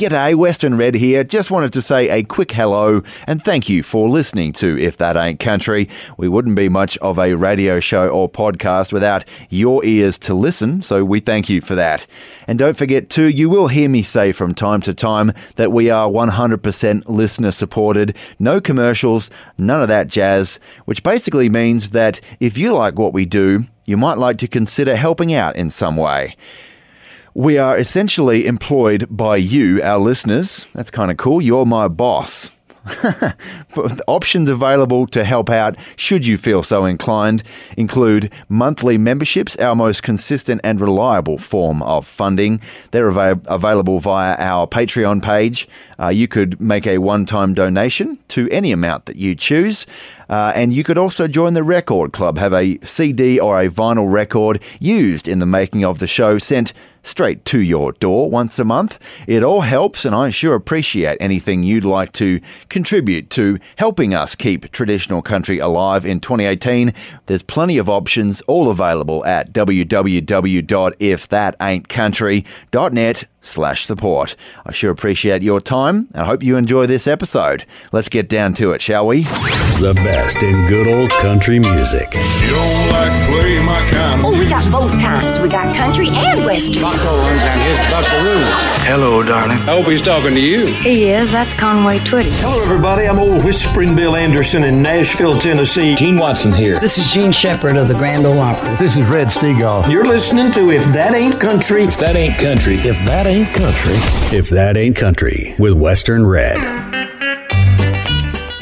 G'day, Western Red here. Just wanted to say a quick hello and thank you for listening to If That Ain't Country. We wouldn't be much of a radio show or podcast without your ears to listen, so we thank you for that. And don't forget too, you will hear me say from time to time that we are 100% listener supported, no commercials, none of that jazz, which basically means that if you like what we do, you might like to consider helping out in some way. We are essentially employed by you, our listeners. That's kind of cool. You're my boss. Options available to help out, should you feel so inclined, include monthly memberships, our most consistent and reliable form of funding. They're available via our Patreon page. You could make a one-time donation to any amount that you choose. And you could also join the Record Club, have a CD or a vinyl record used in the making of the show sent straight to your door once a month. It all helps, and I sure appreciate anything you'd like to contribute to helping us keep traditional country alive in 2018. There's plenty of options, all available at www.ifthataintcountry.net/support. I sure appreciate your time, and I hope you enjoy this episode. Let's get down to it, shall we? The best in good old country music. You don't like play my kind. Oh, we got both kinds. We got country and western. Buckhorns and his buckaroo. Hello, darling. I hope he's talking to you. He is. That's Conway Twitty. Hello, everybody. I'm old Whispering Bill Anderson in Nashville, Tennessee. Gene Watson here. This is Gene Shepherd of the Grand Ole Opry. This is Red Steagall. You're listening to If That Ain't Country. If That Ain't Country. If That Ain't Country. If That Ain't Country with Western Red.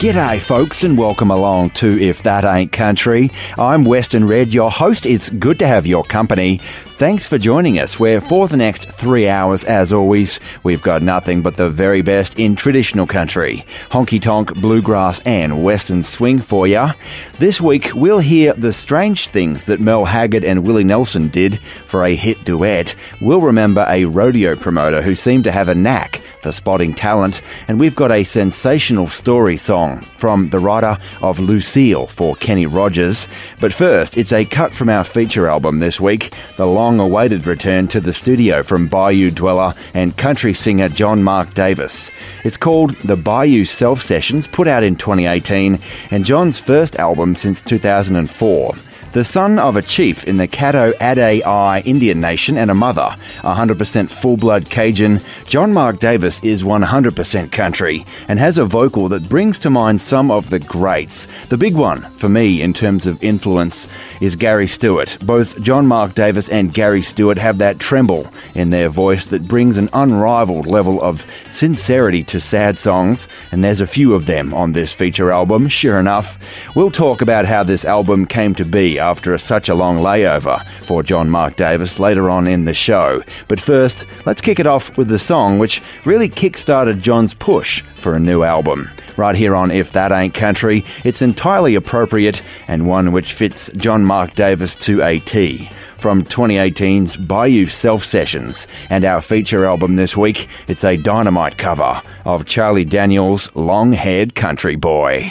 G'day folks, and welcome along to If That Ain't Country. I'm Western Red, your host. It's good to have your company. Thanks for joining us, where for the next 3 hours, as always, we've got nothing but the very best in traditional country, honky-tonk, bluegrass, and western swing for ya. This week, we'll hear the strange things that Mel Haggard and Willie Nelson did for a hit duet. We'll remember a rodeo promoter who seemed to have a knack for spotting talent, and we've got a sensational story song from the writer of Lucille for Kenny Rogers. But first, it's a cut from our feature album this week, the long-awaited return to the studio from Bayou dweller and country singer John Mark Davis. It's called The Bayou Self Sessions, put out in 2018, and John's first album since 2004. The son of a chief in the Caddo Adais Indian Nation and a mother, 100% full-blood Cajun, John Mark Davis is 100% country and has a vocal that brings to mind some of the greats. The big one, for me, in terms of influence, is Gary Stewart. Both John Mark Davis and Gary Stewart have that tremble in their voice that brings an unrivaled level of sincerity to sad songs, and there's a few of them on this feature album, sure enough. We'll talk about how this album came to be after such a long layover for John Mark Davis later on in the show. But first, let's kick it off with the song which really kick-started John's push for a new album. Right here on If That Ain't Country, it's entirely appropriate and one which fits John Mark Davis to a T. From 2018's Bayou Self Sessions and our feature album this week, it's a dynamite cover of Charlie Daniels' Long-Haired Country Boy.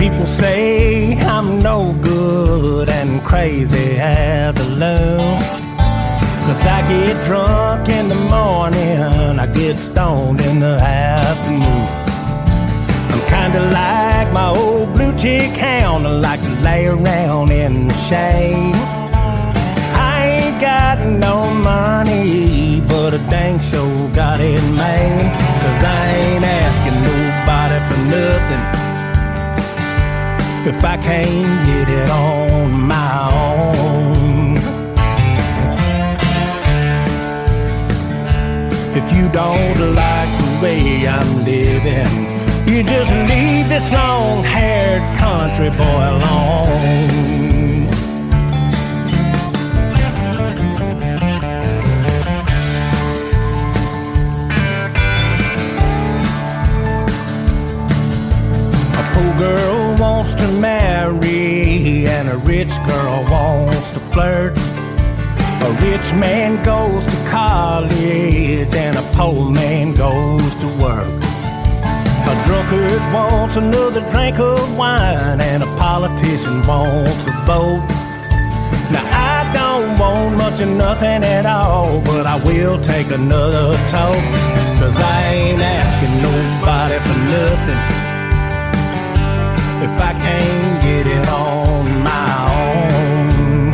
People say I'm no good and crazy as a loon. Cause I get drunk in the morning, I get stoned in the afternoon. I'm kinda like my old blue chick hound, I like to lay around in the shade. I ain't got no money, but a dang sure got it made. Cause I ain't asking nobody for nothing if I can't get it on my own. If you don't like the way I'm living, you just leave this long-haired country boy alone. A poor girl wants to marry and a rich girl wants to flirt. A rich man goes to college and a poor man goes to work. A drunkard wants another drink of wine, and a politician wants a vote. Now I don't want much of nothing at all, but I will take another toke, 'cause I ain't asking nobody for nothing if I can't get it on my own.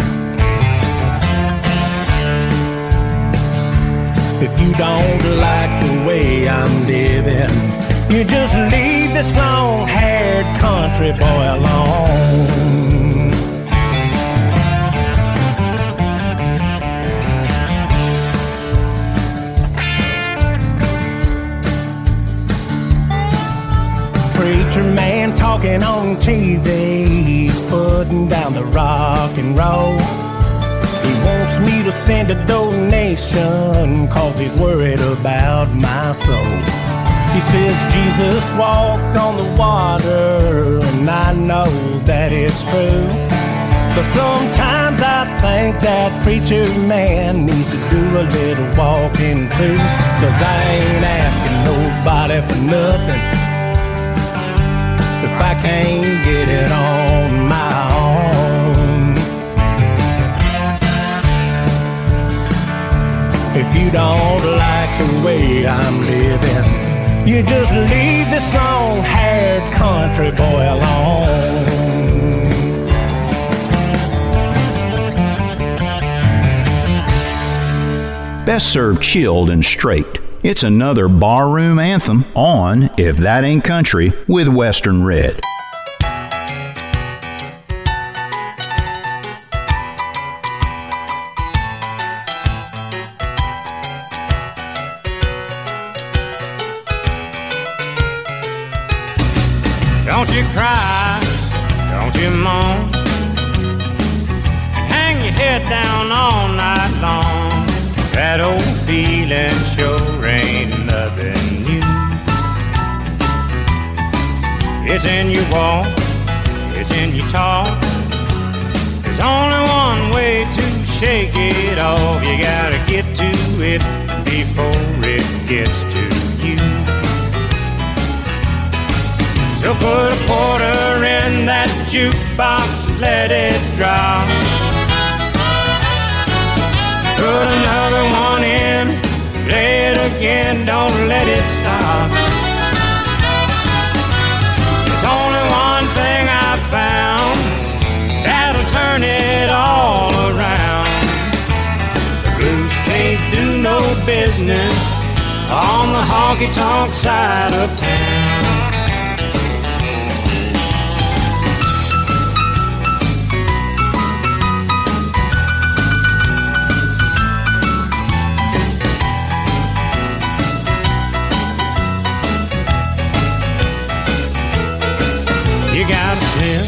If you don't like the way I'm living, you just leave this long-haired country boy alone. Preacher man talking on TV, he's putting down the rock and roll. He wants me to send a donation, 'cause he's worried about my soul. He says Jesus walked on the water, and I know that it's true. But sometimes I think that preacher man needs to do a little walking too, 'cause I ain't asking nobody for nothing if I can't get it on my own. If you don't like the way I'm living, you just leave this long-haired country boy alone. Best served chilled and straight. It's another barroom anthem on If That Ain't Country with Western Red. Don't you cry, don't you moan, hang your head down all night long. That old feeling sure ain't nothing new. It's in your walk, it's in your talk. There's only one way to shake it off. You gotta get to it before it gets to you. So put a quarter in that jukebox and let it drop. Put another one in, play it again, don't let it stop. There's only one thing I found that'll turn it all around. The blues can't do no business on the honky-tonk side of town. You gotta slip,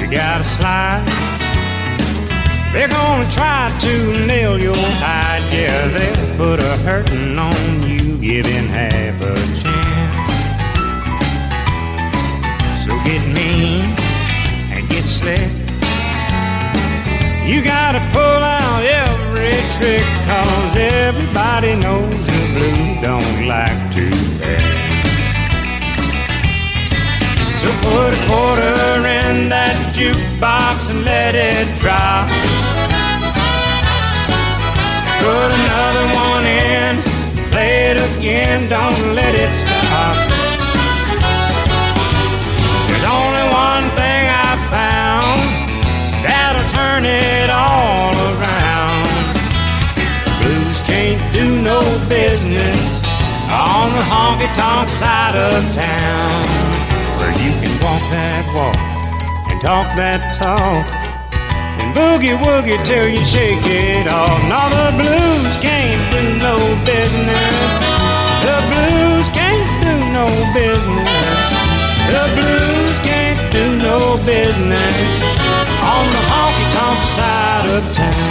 you gotta slide. They're gonna try to nail your hide. Yeah, they'll put a hurtin' on you, giving half a chance. So get mean and get slick. You gotta pull out every trick, 'cause everybody knows the blue don't like to bet. So put a quarter in that jukebox and let it drop. Put another one in, play it again, don't let it stop. There's only one thing I found that'll turn it all around. The blues can't do no business on the honky-tonk side of town. You can walk that walk and talk that talk and boogie-woogie till you shake it off. Now the blues can't do no business. The blues can't do no business. The blues can't do no business on the honky-tonk side of town.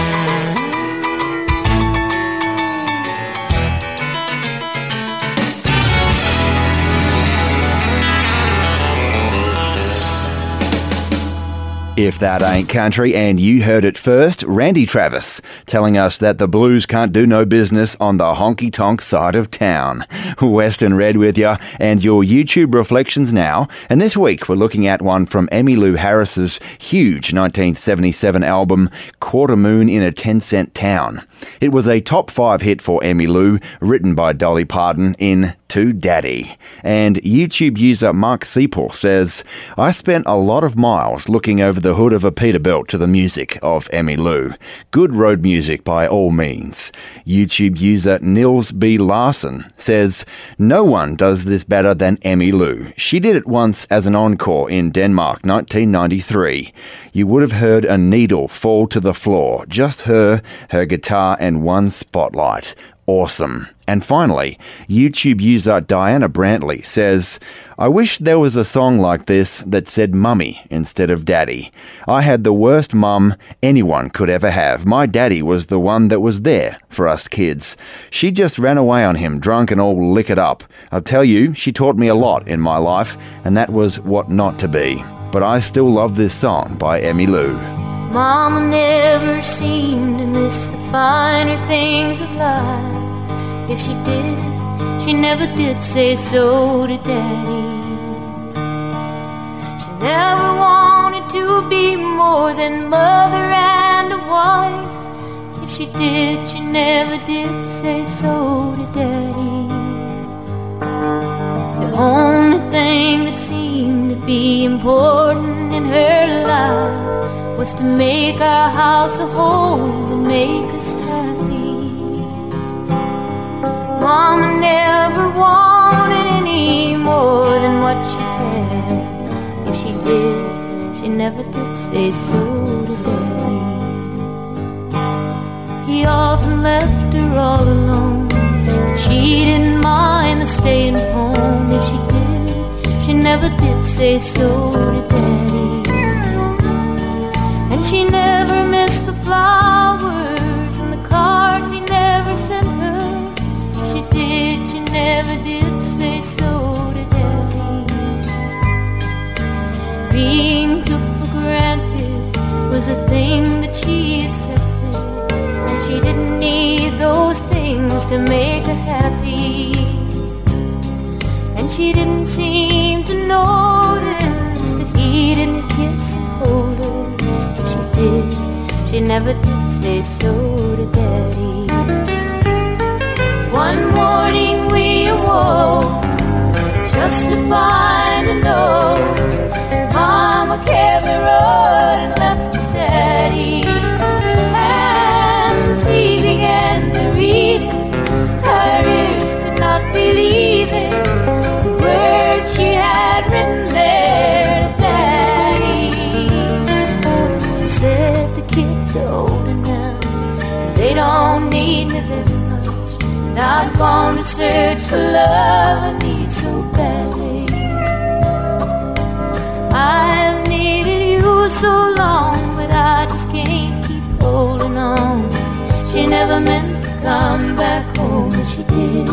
If That Ain't Country, and you heard it first, Randy Travis telling us that the blues can't do no business on the honky-tonk side of town. Western Red with you, and your YouTube reflections now, and this week we're looking at one from Emmylou Harris's huge 1977 album, Quarter Moon in a 10 Cent Town. It was a top 5 hit for Emmylou, written by Dolly Parton in To Daddy. And YouTube user Mark Seipel says, I spent a lot of miles looking over the hood of a Peterbilt to the music of Emmylou. Good road music by all means. YouTube user Nils B. Larson says, no one does this better than Emmylou. She did it once as an encore in Denmark, 1993. You would have heard a needle fall to the floor. Just her, her guitar, and one spotlight. Awesome. And finally, YouTube user Diana Brantley says, I wish there was a song like this that said mummy instead of daddy. I had the worst mum anyone could ever have. My daddy was the one that was there for us kids. She just ran away on him, drunk and all liquored up. I'll tell you, she taught me a lot in my life, and that was what not to be. But I still love this song by Emmylou. Mama never seemed to miss the finer things of life. If she did, she never did say so to Daddy. She never wanted to be more than mother and a wife. If she did, she never did say so to Daddy. The only thing that seemed to be important in her life was to make our house a home and make us happy. Mama never wanted any more than what she had. If she did, she never did say so to Daddy. He often left her all alone, but she didn't mind the staying home. If she did, she never did say so to Daddy. And she never missed the flowers and the cards he never sent her. Never did say so to Daddy. Being took for granted was a thing that she accepted, and she didn't need those things to make her happy. And she didn't seem to notice that he didn't kiss and hold her. If she did, she never did say so to Daddy. One morning we awoke just to find a note. Mama carried the road and left to Daddy. And she began to read it. Her ears could not believe it. The word she had written there to Daddy. She said the kids are older now, and they don't need me very. I've gone to search for love I need so badly. I've needed you so long, but I just can't keep holding on. She never meant to come back home, but she did.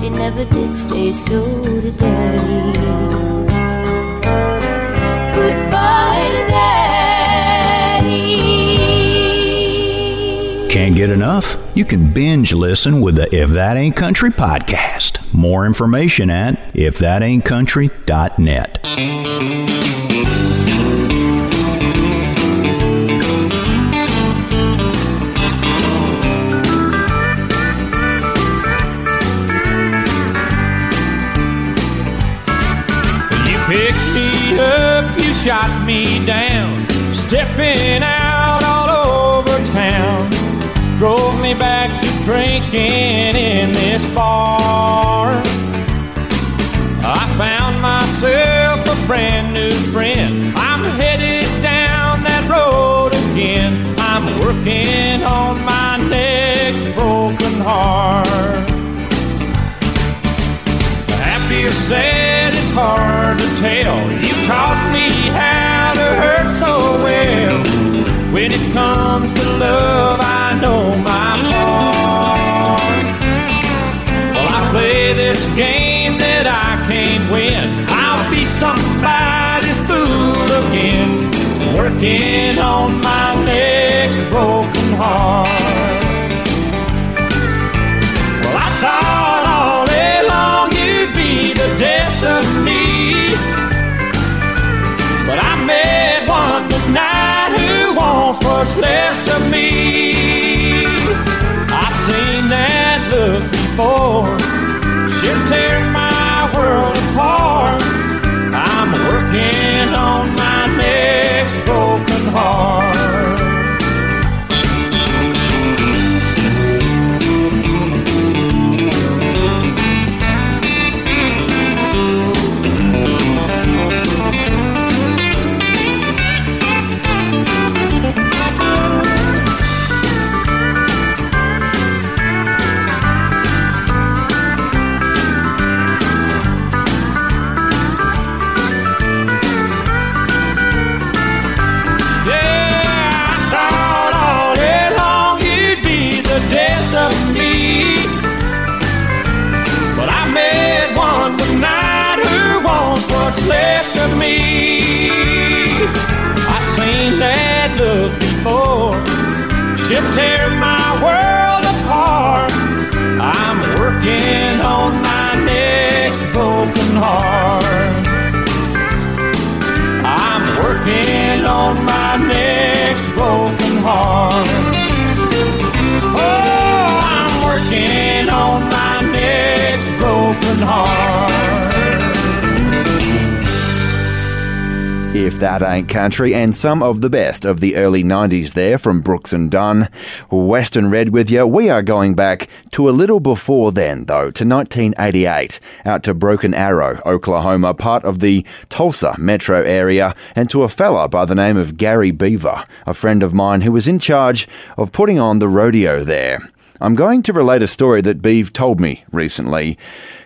She never did say so to Daddy. Goodbye to Daddy. Can't get enough? You can binge listen with the If That Ain't Country podcast. More information at ifthataincountry.net. You picked me up, you shot me down, stepping out all over town. Drove me back to drinking in this bar. I found myself a brand new friend. I'm headed down that road again. I'm working on my next broken heart. After you said it's hard to tell, you taught me how to hurt so well. When it comes to love, I know my part. Well, I play this game that I can't win. I'll be somebody's fool again. working on my next broken heart. Well, I thought all day long you'd be the death of me, but I met one tonight who wants what's left of me. I've seen that look before, she'll tear my world apart. I'm working on my next broken heart. Left of me, I've seen that look before. She'll tear my world apart. I'm working on my next broken heart. I'm working on my next broken heart. Oh, I'm working on my next broken heart. If That Ain't Country, and some of the best of the early 90s there from Brooks and Dunn. Western Red with you. We are going back to a little before then, though, to 1988, out to Broken Arrow, Oklahoma, part of the Tulsa metro area, and to a fella by the name of Gary Beaver, a friend of mine who was in charge of putting on the rodeo there. I'm going to relate a story that Beav told me recently.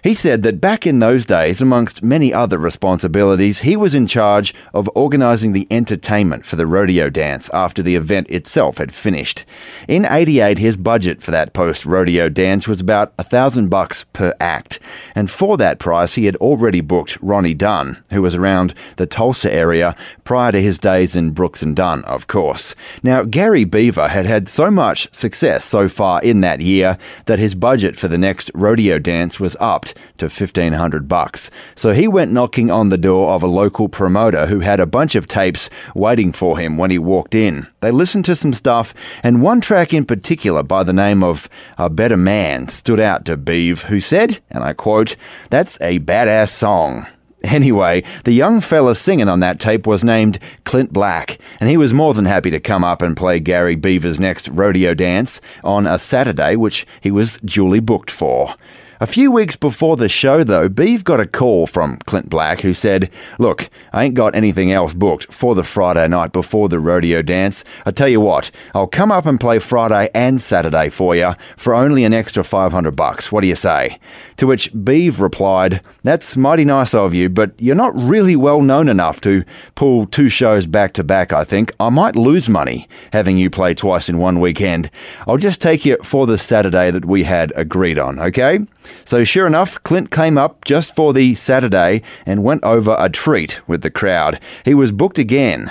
He said that back in those days, amongst many other responsibilities, he was in charge of organising the entertainment for the rodeo dance after the event itself had finished. In '88, his budget for that post-rodeo dance was about $1,000 per act, and for that price, he had already booked Ronnie Dunn, who was around the Tulsa area prior to his days in Brooks and Dunn, of course. Now, Gary Beaver had had so much success so far in that year that his budget for the next rodeo dance was upped to $1,500. So he went knocking on the door of a local promoter who had a bunch of tapes waiting for him when he walked in. They listened to some stuff, and one track in particular by the name of A Better Man stood out to Beav, who said, and I quote, "That's a badass song." Anyway, the young fella singing on that tape was named Clint Black, and he was more than happy to come up and play Gary Beaver's next rodeo dance on a Saturday, which he was duly booked for. A few weeks before the show, though, Beav got a call from Clint Black, who said, "Look, I ain't got anything else booked for the Friday night before the rodeo dance. I tell you what, I'll come up and play Friday and Saturday for you for only an extra $500. What do you say?" To which Beav replied, "That's mighty nice of you, but you're not really well known enough to pull two shows back to back, I think. I might lose money having you play twice in one weekend. I'll just take you for the Saturday that we had agreed on, okay?" So sure enough, Clint came up just for the Saturday and went over a treat with the crowd. He was booked again.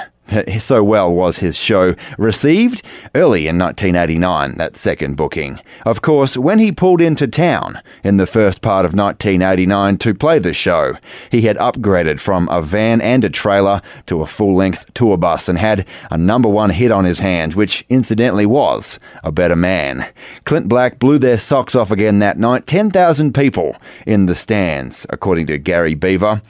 So well was his show received early in 1989, that second booking. Of course, when he pulled into town in the first part of 1989 to play the show, he had upgraded from a van and a trailer to a full-length tour bus and had a #1 hit on his hands, which incidentally was A Better Man. Clint Black blew their socks off again that night, 10,000 people in the stands, according to Gary Beaver.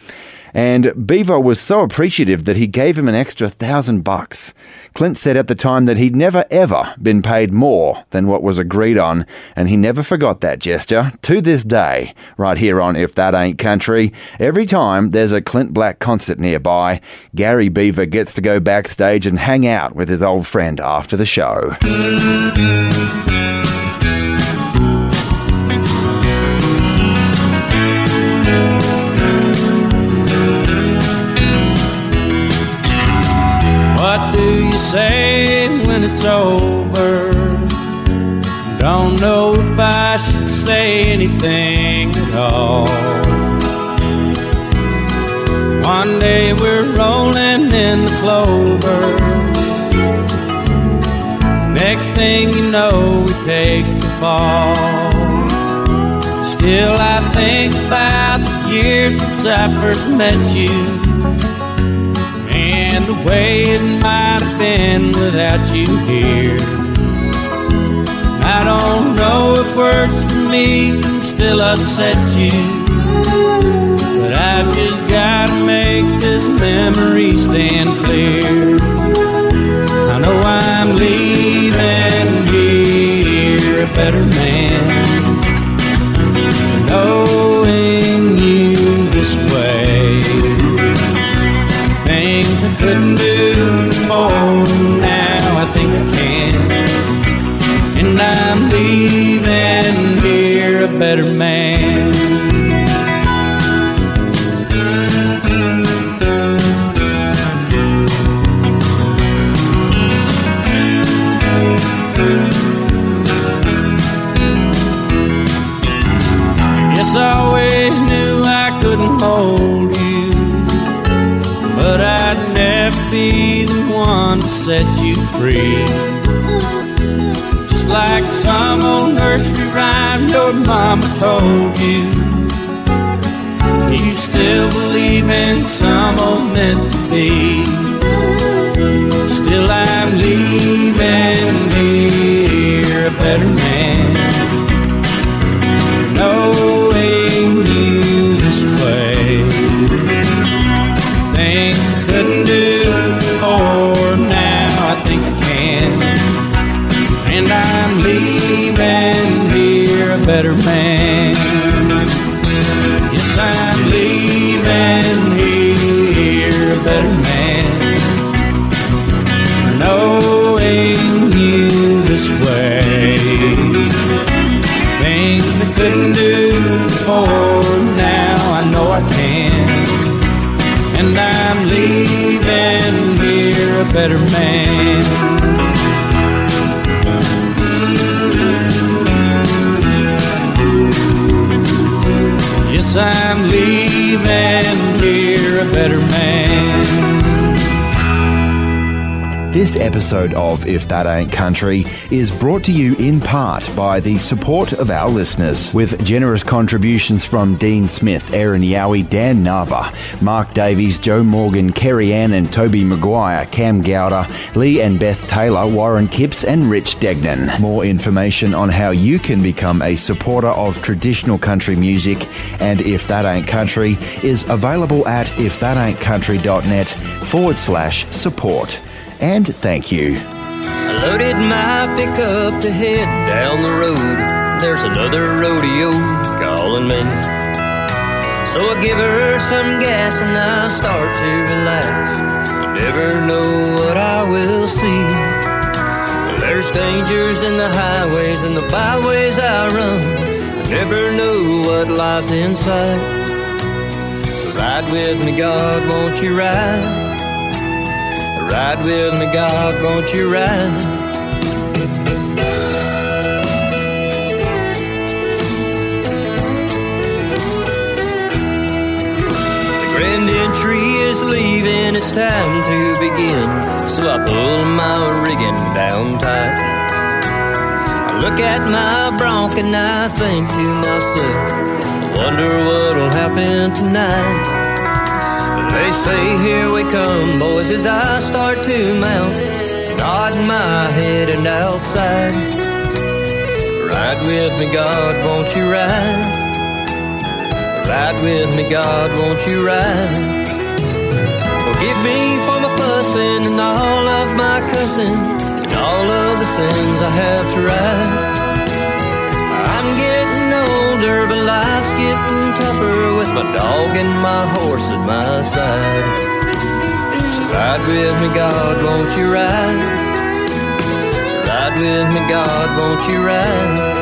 And Beaver was so appreciative that he gave him an extra $1,000. Clint said at the time that he'd never, ever been paid more than what was agreed on, and he never forgot that gesture to this day, right here on If That Ain't Country. Every time there's a Clint Black concert nearby, Gary Beaver gets to go backstage and hang out with his old friend after the show. Say when it's over, don't know if I should say anything at all. One day we're rolling in in the clover. Next thing you know, we take the fall. Still I think about the years since I first met you, and the way it might have been without you here. I don't know if words to me can still upset you, but I've just got to make this memory stand clear. I know I'm leaving here a better man, knowing you this way. Things I couldn't do before, now I think I can. And I'm leaving here a better man. I always knew I couldn't hold you, but I'd never be the one to set you free. Just like some old nursery rhyme your mama told you, you still believe in some old meant to be. Still I'm leaving here a better man, no. Things I couldn't do before, now I think I can. And I'm leaving here a better man. Yes, I'm leaving here a better man, knowing you this way. Things I couldn't do before, now I know I can. And I'm leaving here a better man. Yes, I'm leaving here a better man. This episode of If That Ain't Country is brought to you in part by the support of our listeners, with generous contributions from Dean Smith, Aaron Yowie, Dan Nava, Mark Davies, Joe Morgan, Kerry Ann and Toby Maguire, Cam Gowder, Lee and Beth Taylor, Warren Kipps and Rich Degnan. More information on how you can become a supporter of traditional country music and If That Ain't Country is available at ifthataincountry.net/support. And thank you. I loaded my pickup to head down the road. There's another rodeo calling me, so I give her some gas and I start to relax. You never know what I will see. There's dangers in the highways and the byways I run. I never know what lies inside. So ride with me, God, won't you ride? Ride with me, God, won't you ride? The grand entry is leaving, it's time to begin, so I pull my rigging down tight. I look at my bronc and I think to myself, I wonder what'll happen tonight. They say, here we come, boys, as I start to mount, nodding my head and outside. Ride with me, God, won't you ride? Ride with me, God, won't you ride? Forgive me for my fussing and all of my cussing and all of the sins I have to ride. I'm getting older, but life's getting tougher with my dog and my horse at my side. So ride with me, God, won't you ride? Ride with me, God, won't you ride?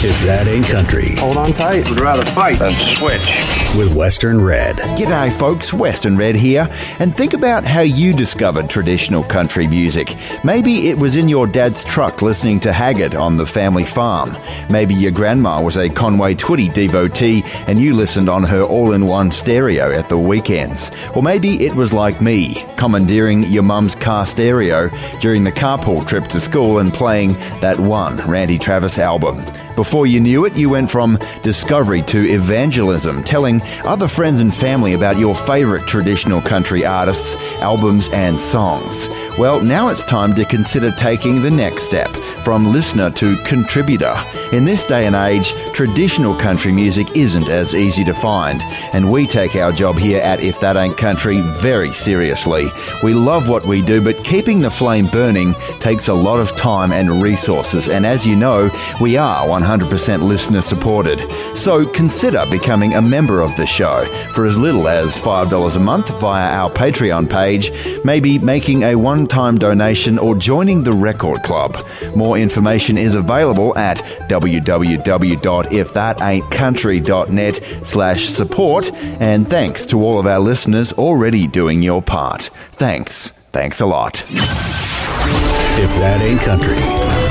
If That Ain't Country. Hold on tight. We'd rather fight than switch. With Western Red. G'day folks, Western Red here. And think about how you discovered traditional country music. Maybe it was in your dad's truck listening to Haggard on the family farm. Maybe your grandma was a Conway Twitty devotee and you listened on her all-in-one stereo at the weekends. Or maybe it was like me, commandeering your mum's car stereo during the carpool trip to school and playing that one Randy Travis album. Before you knew it, you went from discovery to evangelism, telling other friends and family about your favorite traditional country artists, albums, and songs. Well, now it's time to consider taking the next step, from listener to contributor. In this day and age, traditional country music isn't as easy to find, and we take our job here at If That Ain't Country very seriously. We love what we do, but keeping the flame burning takes a lot of time and resources, and as you know, we are 100% listener supported. So consider becoming a member of the show for as little as $5 a month via our Patreon page, maybe making a one-time donation or joining the Record Club. More information is available at www.ifthataintcountry.net/support, and thanks to all of our listeners already doing your part. Thanks. Thanks a lot. If That Ain't Country.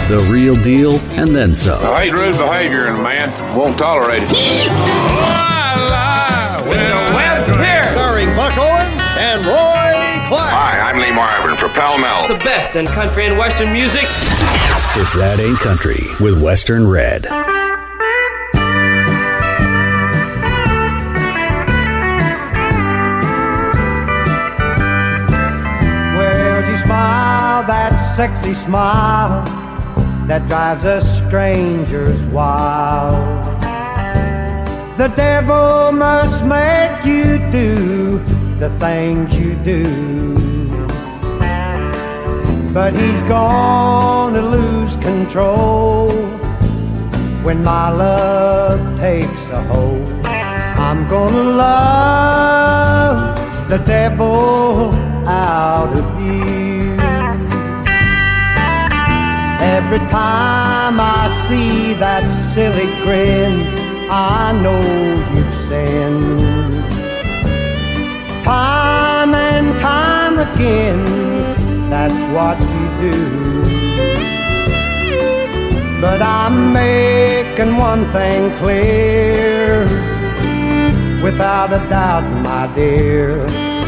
The real deal, and then some. I hate rude behavior, and man, won't tolerate it. Starring Buck Owens and Roy Clark. Hi, I'm Lee Marvin for Pall Mall. The best in country and western music. If That Ain't Country, with Western Red. Well, you smile that sexy smile that drives us strangers wild. The devil must make you do the things you do, but he's gonna lose control when my love takes a hold. I'm gonna love the devil out of you. Every time I see that silly grin, I know you've sinned. Time and time again, that's what you do. But I'm making one thing clear, without a doubt, my dear,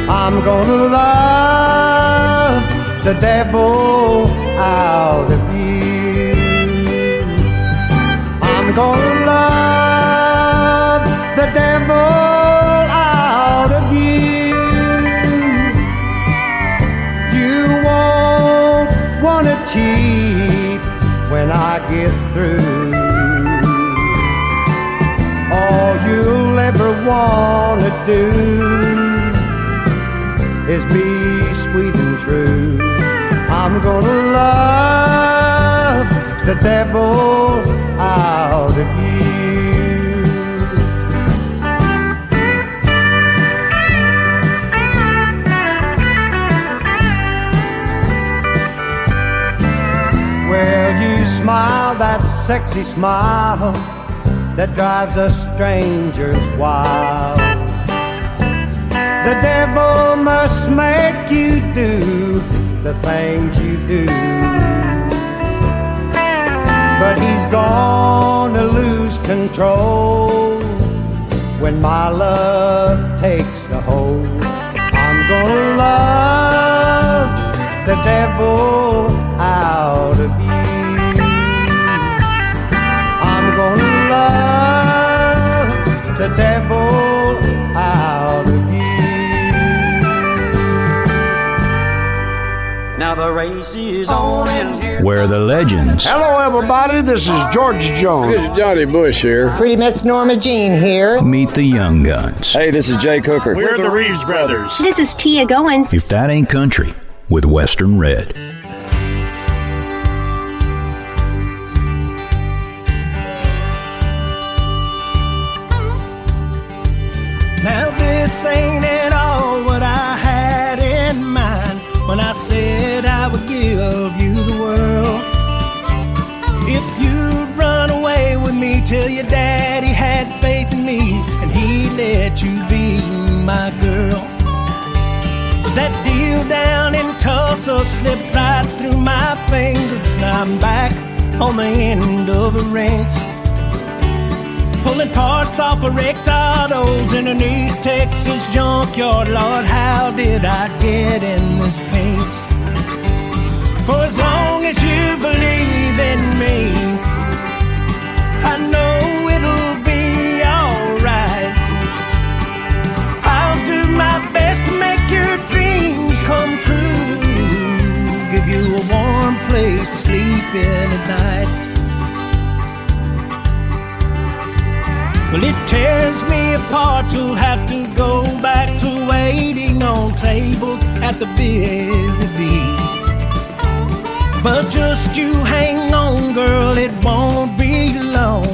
I'm gonna love the devil out of you. I'm gonna love the devil out of you. You won't wanna cheat when I get through. All you'll ever wanna do is be sweet and true. I'm gonna love the devil out of you. Well, you smile that sexy smile that drives us strangers wild. The devil must make you do the things you do, but he's gonna lose control when my love takes a hold. I'm gonna love the devil out of you. I'm gonna love the devil out of you. Now the race is on in here. Where are the legends? Hello, everybody. This is George Jones. This is Johnny Bush here. Pretty Miss Norma Jean here. Meet the Young Guns. Hey, this is Jay Cooker. We're the Reeves Brothers. This is Tia Goins. If That Ain't Country, with Western Red. Now this ain't at all what I had in mind when I said I would give you the world. If you run away with me till let you be my girl. That deal down in Tulsa slipped right through my fingers. Now I'm back on the end of a wrench, pulling parts off of wrecked autos in an East Texas junkyard. Lord, how did I get in this pinch? For as long as you believe in me, I know it'll be alright. I'll do my best to make your dreams come true, give you a warm place to sleep in at night. Well, it tears me apart to have to go back to waiting on tables at the Busy Bee. But just you hang on, girl, it won't be long.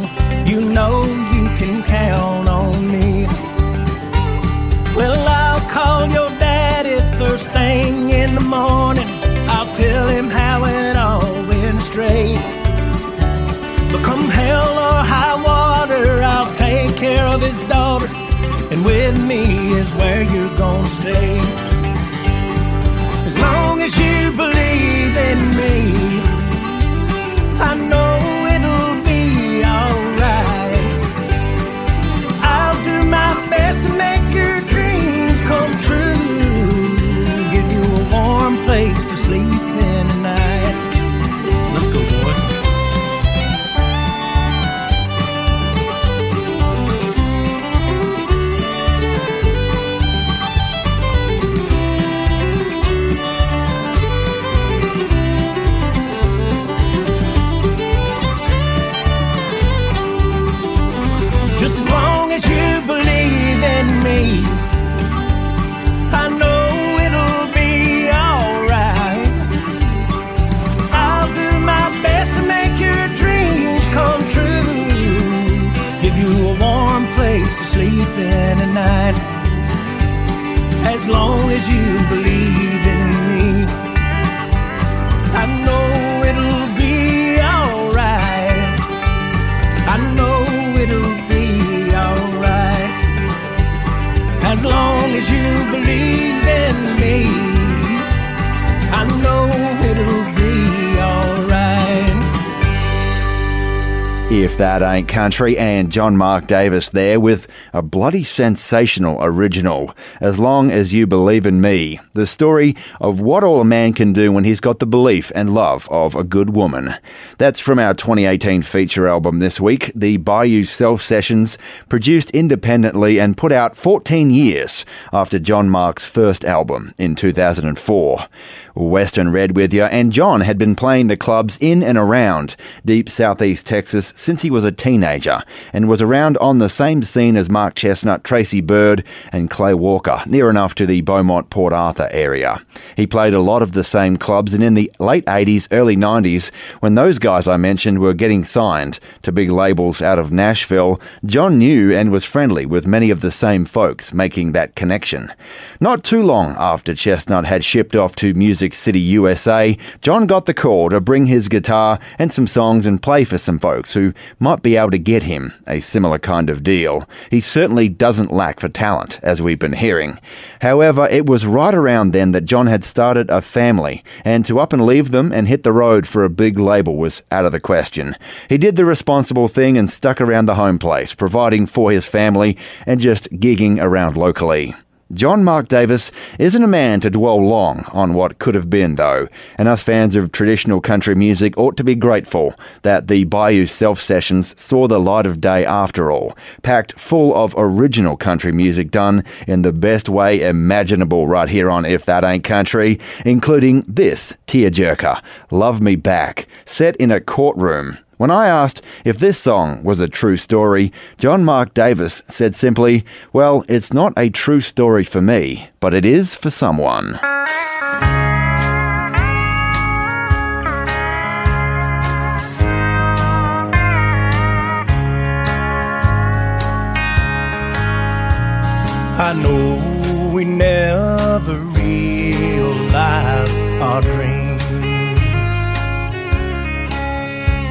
You know you can count on me. Well, I'll call your daddy first thing in the morning. I'll tell him how it all went straight. But come hell or high water, I'll take care of his daughter, and with me is where you're gonna stay. As long as you believe in me, I know it'll be alright. I'll do my best to make your dreams come true, give you a warm place to sleep in at night. Sleeping at night, as long as you believe in me, I know it'll be alright. I know it'll be alright, as long as you believe in me, I know it'll be alright. If That Ain't Country, and John Mark Davis there with a bloody sensational original, As Long As You Believe in Me, the story of what all a man can do when he's got the belief and love of a good woman. That's from our 2018 feature album this week, the Bayou Self Sessions, produced independently and put out 14 years after John Mark's first album in 2004. Western Red with you, and John had been playing the clubs in and around deep southeast Texas since he was a teenager, and was around on the same scene as Mark Chesnutt, Tracy Byrd and Clay Walker, near enough to the Beaumont-Port Arthur area. He played a lot of the same clubs, and in the late 80s, early 90s, when those guys I mentioned were getting signed to big labels out of Nashville, John knew and was friendly with many of the same folks making that connection. Not too long after Chesnutt had shipped off to Music City, USA, John got the call to bring his guitar and some songs and play for some folks who might be able to get him a similar kind of deal. He certainly doesn't lack for talent, as we've been hearing. However, it was right around then that John had started a family, and to up and leave them and hit the road for a big label was out of the question. He did the responsible thing and stuck around the home place, providing for his family and just gigging around locally. John Mark Davis isn't a man to dwell long on what could have been, though, and us fans of traditional country music ought to be grateful that the Bayou Self Sessions saw the light of day after all, packed full of original country music done in the best way imaginable right here on If That Ain't Country, including this tearjerker, Love Me Back, set in a courtroom. When I asked if this song was a true story, John Mark Davis said simply, well, it's not a true story for me, but it is for someone. I know we never realized our dreams.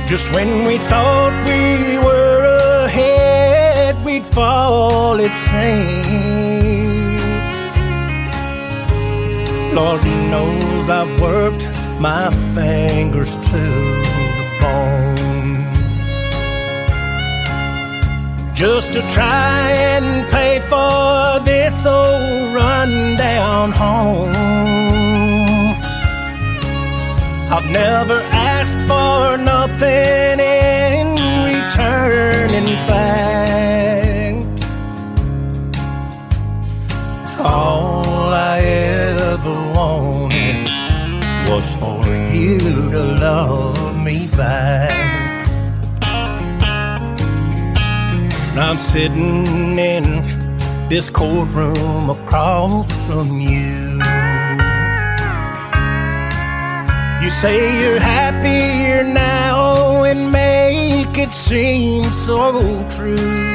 Just when we thought we were ahead, we it for all its saints. Lord knows I've worked my fingers to the bone just to try and pay for this old run-down home. I've never asked for nothing in return, in fact. All I ever wanted was for you to love me back. And I'm sitting in this courtroom across from you. You say you're happier now and make it seem so true.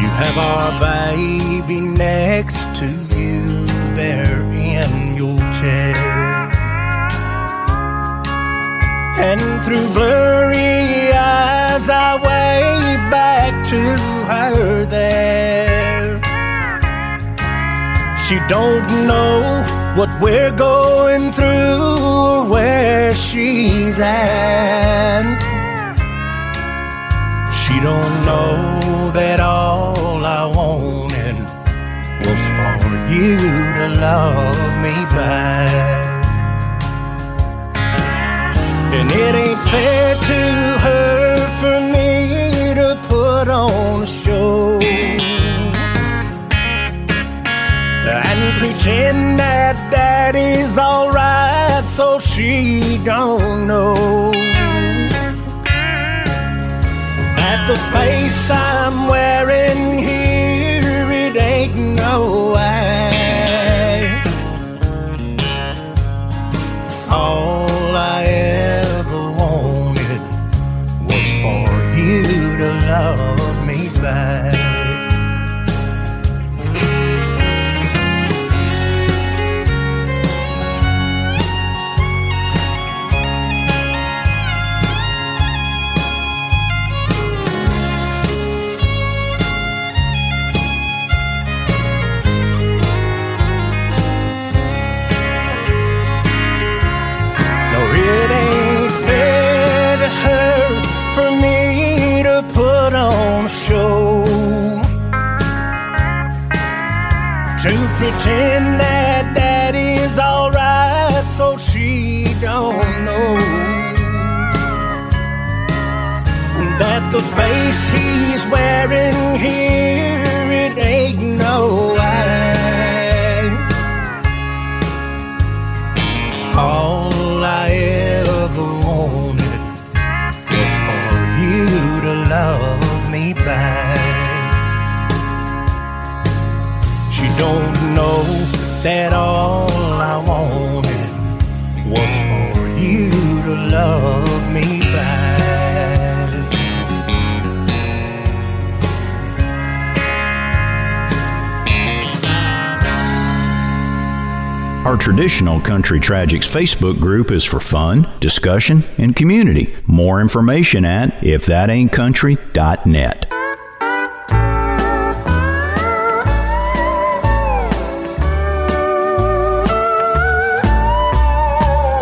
You have our baby next to you there in your chair. And through blurry eyes I wave back to her there. She don't know what we're going through, where she's at. She don't know that all I wanted was for you to love me back. And it ain't fair to her for me to put on a show and pretend that daddy's alright, so she don't know that the face I'm wearing here, it ain't no act. All I ever wanted was for you to love me back. Pretend that daddy's alright, so she don't know that the face he's wearing here, it ain't no act. All I ever wanted was for you to love me back. She don't know that all I wanted was for you to love me back. Our traditional Country Tragics Facebook group is for fun, discussion, and community. More information at ifthataincountry.net.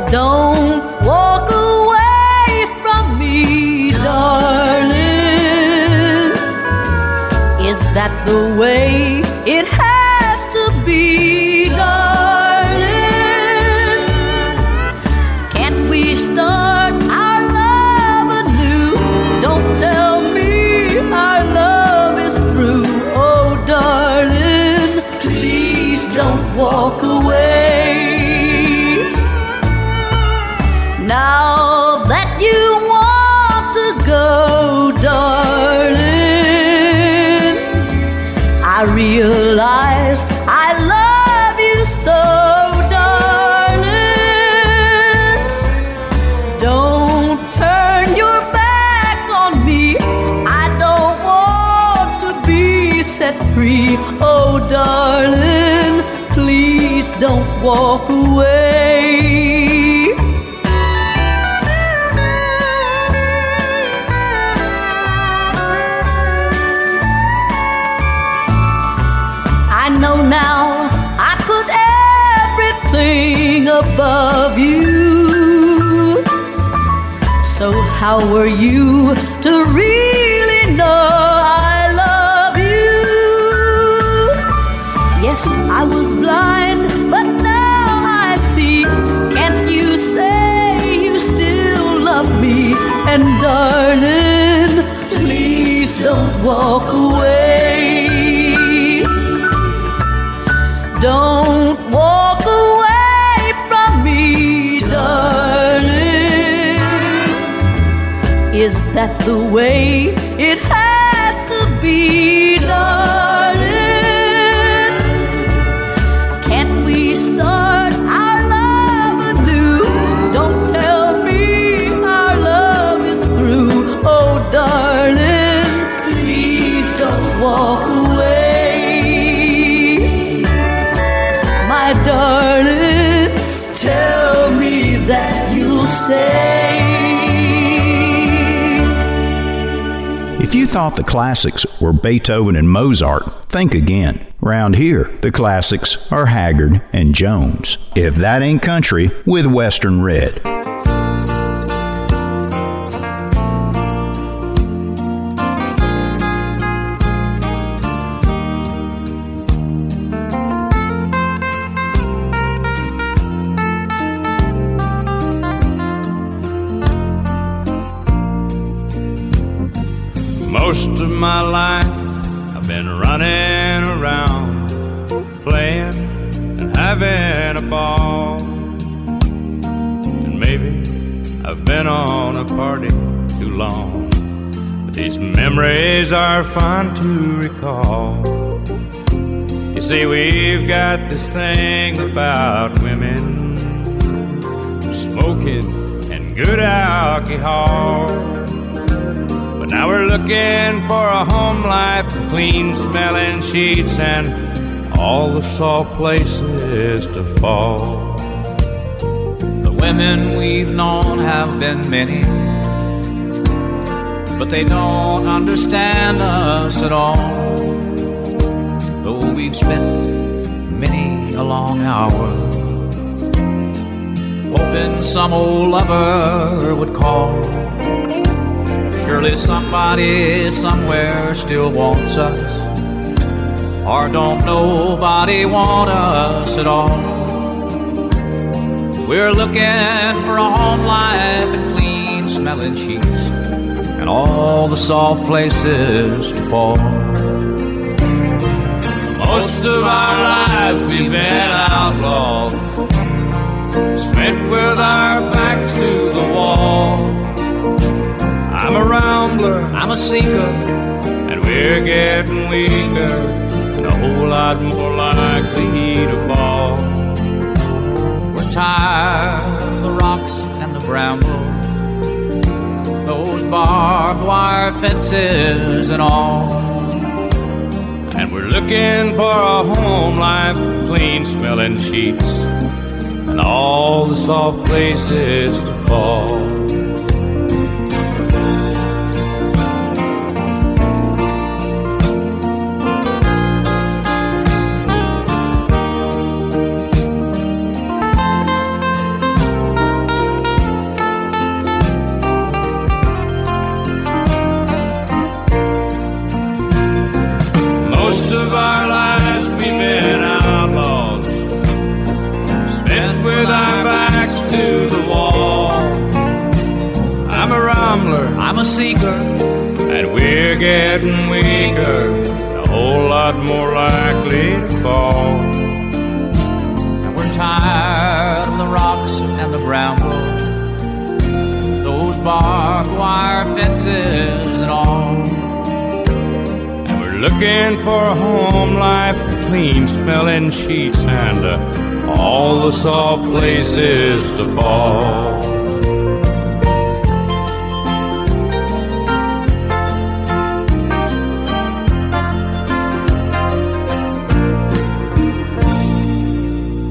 Don't walk away from me, darling. Is that the way it has to be, darling? Can't we start our love anew? Don't tell me our love is through. Oh, darling, please don't walk away. Now that you want to go, darling, I realize I love you so, darling. Don't turn your back on me. I don't want to be set free. Oh, darling, please don't walk away. know now I put everything above you. So how were you to really know I love you? Yes, I was blind, but now I see. Can't you say you still love me? And darling, please don't walk away. Don't walk away from me, darling. Is that the way it has to be, darling? Can't we start our love anew? Don't tell me our love is through. Oh, darling, please don't walk away. Darling, tell me that you'll say. If you thought the classics were Beethoven and Mozart, think again. Round here, the classics are Haggard and Jones. If That Ain't Country with Western Red. Most of my life I've been running around, playing and having a ball. And maybe I've been on a party too long, but these memories are fun to recall. You see, we've got this thing about women, smoking and good alcohol. Now we're looking for a home life, clean smelling sheets and all the soft places to fall. The women we've known have been many, but they don't understand us at all. Though we've spent many a long hour, hoping some old lover would call. Surely somebody somewhere still wants us, or don't nobody want us at all. We're looking for a home life and clean smelling sheets and all the soft places to fall. Most of our lives we've been outlaws, spent with our backs to the wall. I'm a rambler, I'm a seeker, and we're getting weaker, and a whole lot more likely to fall. We're tired of the rocks and the bramble, those barbed wire fences and all. And we're looking for a home life, clean smelling sheets, and all the soft places to fall. I'm a seeker, and we're getting weaker, a whole lot more likely to fall. And we're tired of the rocks and the bramble, those barbed wire fences and all. And we're looking for a home life, clean smelling sheets, and all the soft places to fall.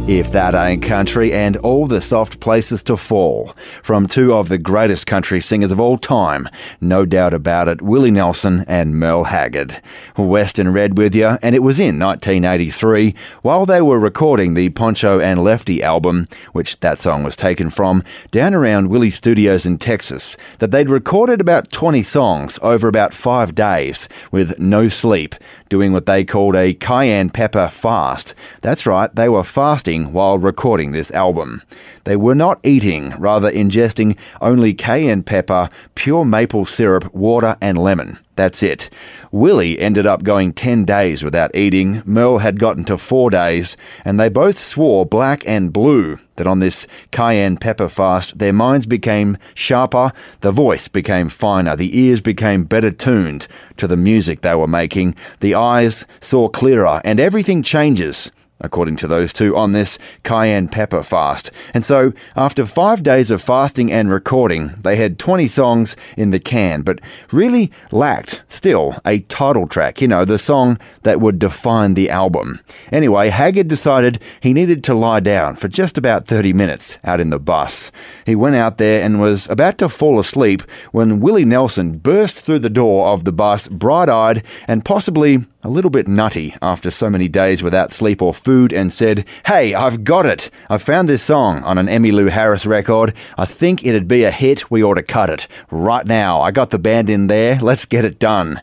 If That Ain't Country and All the Soft Places to Fall from two of the greatest country singers of all time, no doubt about it, Willie Nelson and Merle Haggard. Western Red with you, and it was in 1983 while they were recording the Poncho and Lefty album, which that song was taken from, down around Willie's studios in Texas, that they'd recorded about 20 songs over about 5 days with no sleep, doing what they called a cayenne pepper fast. That's right, they were fasting while recording this album. They were not eating, rather ingesting only cayenne pepper, pure maple syrup, water and lemon. That's it. Willie ended up going 10 days without eating, Merle had gotten to 4 days, and they both swore black and blue that on this cayenne pepper fast their minds became sharper, the voice became finer, the ears became better tuned to the music they were making, the eyes saw clearer, and everything changes, according to those two, on this cayenne pepper fast. And so, after 5 days of fasting and recording, they had 20 songs in the can, but really lacked, still, a title track, you know, the song that would define the album. Anyway, Haggard decided he needed to lie down for just about 30 minutes out in the bus. He went out there and was about to fall asleep when Willie Nelson burst through the door of the bus, bright-eyed and possibly a little bit nutty after so many days without sleep or food, and said, "Hey, I've got it. I found this song on an Emmylou Lou Harris record. I think it'd be a hit. We ought to cut it right now. I got the band in there. Let's get it done."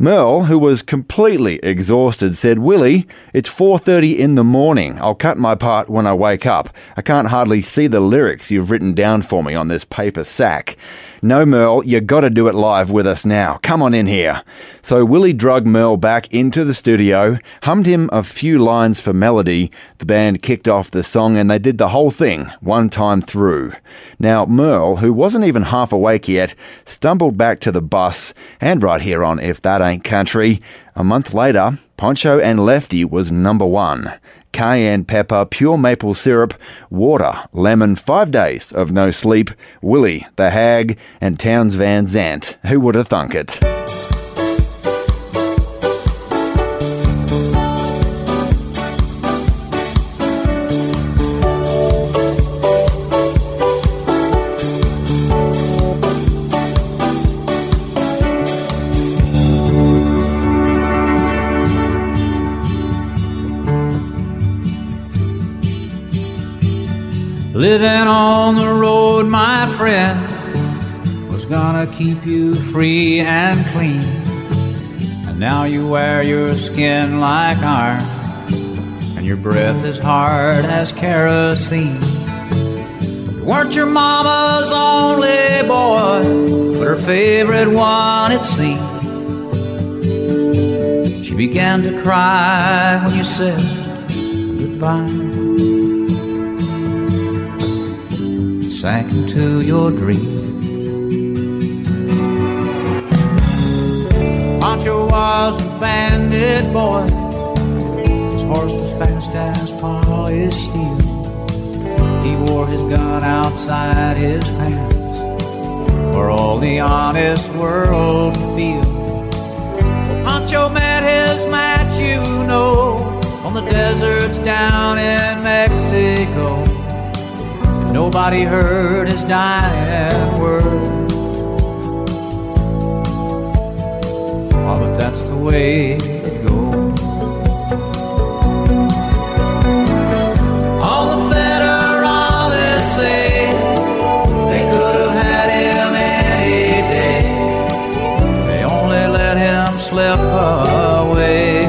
Merle, who was completely exhausted, said, "Willie, it's 4:30 in the morning. I'll cut my part when I wake up. I can't hardly see the lyrics you've written down for me on this paper sack." "No, Merle, you gotta do it live with us now. Come on in here." So Willie drug Merle back into the studio, hummed him a few lines for melody, the band kicked off the song, and they did the whole thing one time through. Now Merle, who wasn't even half awake yet, stumbled back to the bus, and right here on If That Ain't Country, a month later, Poncho and Lefty was #1. Cayenne pepper, pure maple syrup, water, lemon, 5 days of no sleep, Willie the Hag, and Townes Van Zandt. Who would have thunk it? Living on the road, my friend, was gonna keep you free and clean. And now you wear your skin like iron, and your breath is hard as kerosene. You weren't your mama's only boy, but her favorite one, it seemed. She began to cry when you said goodbye. Sank into your dream. Poncho was a bandit boy, his horse was fast as polished steel. He wore his gun outside his pants for all the honest world to feel. Well, Poncho met his match, you know, on the deserts down in Mexico. Nobody heard his dying word. Oh, but that's the way it goes. All the federalists say they could have had him any day. They only let him slip away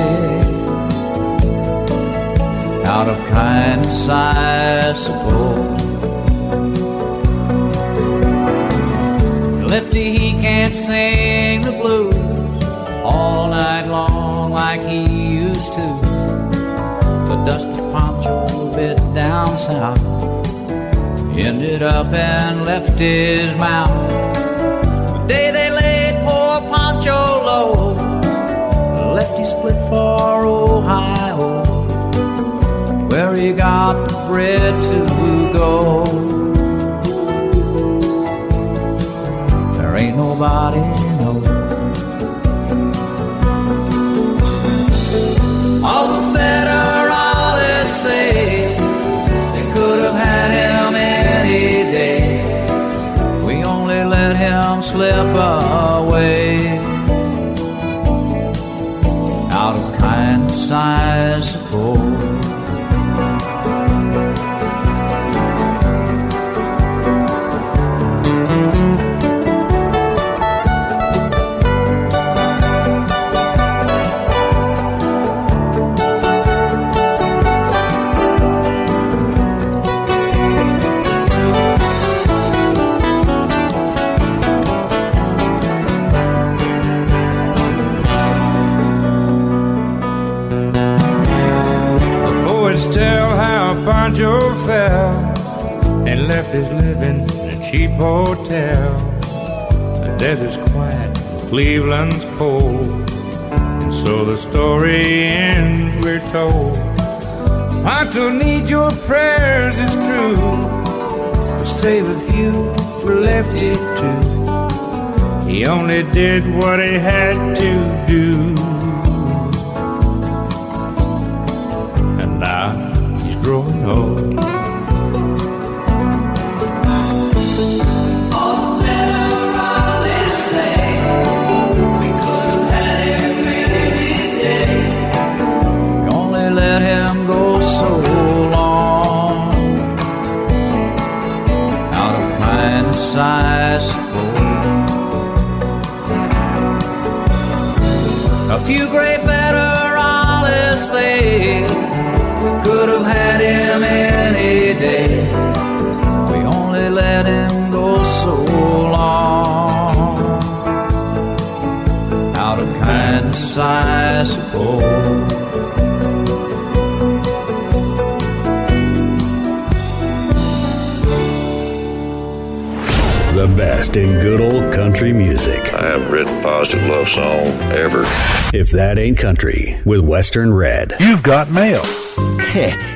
out of kindness, I suppose. Lefty, he can't sing the blues all night long like he used to. The dust of Poncho bit down south, ended up in Lefty's mouth. The day they laid poor Poncho low, Lefty split for Ohio, where he got the bread to go. Ain't nobody knows. All the federalists say once, I suppose. Poncho fell and left his living in a cheap hotel. The desert's quiet, Cleveland's cold, and so the story ends, we're told. Poncho needs your prayers, it's true, but save a few for Lefty too. He only did what he had to do. And now growing old. All they say, we could have had him any day. Only let him go so long. Out of kindness, I suppose. A few great federales say. Could have had him any day. We only let him go so long. Out of kindness, I suppose. The best in good old country music. I haven't written a positive love song ever. If That Ain't Country with Western Red. You've got mail.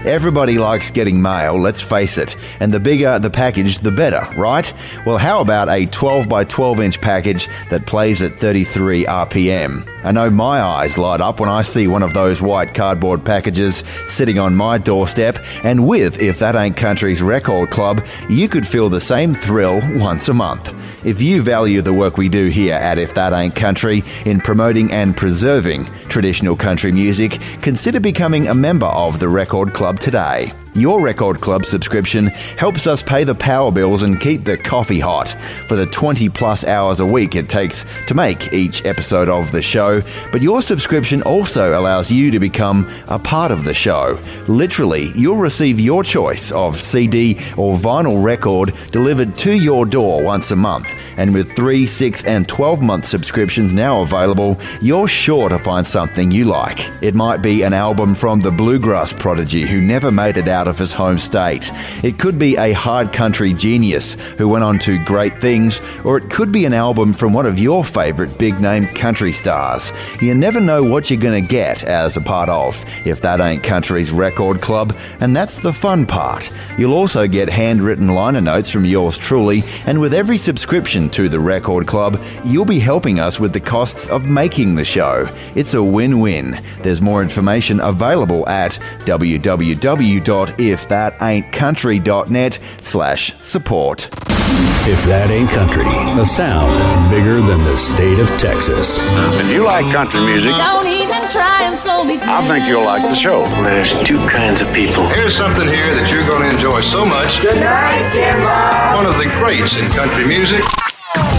Everybody likes getting mail, let's face it. And the bigger the package, the better, right? Well, how about a 12 by 12 inch package that plays at 33 RPM? I know my eyes light up when I see one of those white cardboard packages sitting on my doorstep. And with If That Ain't Country's Record Club, you could feel the same thrill once a month. If you value the work we do here at If That Ain't Country in promoting and preserving traditional country music, consider becoming a member of the Record Club today. Your Record Club subscription helps us pay the power bills and keep the coffee hot for the 20 plus hours a week it takes to make each episode of the show. But your subscription also allows you to become a part of the show. Literally, you'll receive your choice of CD or vinyl record delivered to your door once a month. And with 3, 6 and 12 month subscriptions now available, you're sure to find something you like. It might be an album from the bluegrass prodigy who never made it out of his home state. It could be a hard country genius who went on to great things, or it could be an album from one of your favorite big-name country stars. You never know what you're going to get as a part of If That Ain't Country's Record Club, and that's the fun part. You'll also get handwritten liner notes from yours truly, and with every subscription to the Record Club, you'll be helping us with the costs of making the show. It's a win-win. There's more information available at www.ifthataintcountry.net/support. If That Ain't Country, a sound bigger than the state of Texas. If you like country music, don't even try and slow me down. I think you'll like the show. There's two kinds of people. Here's something here that you're going to enjoy so much. Good night, Jimbo. One of the greats in country music.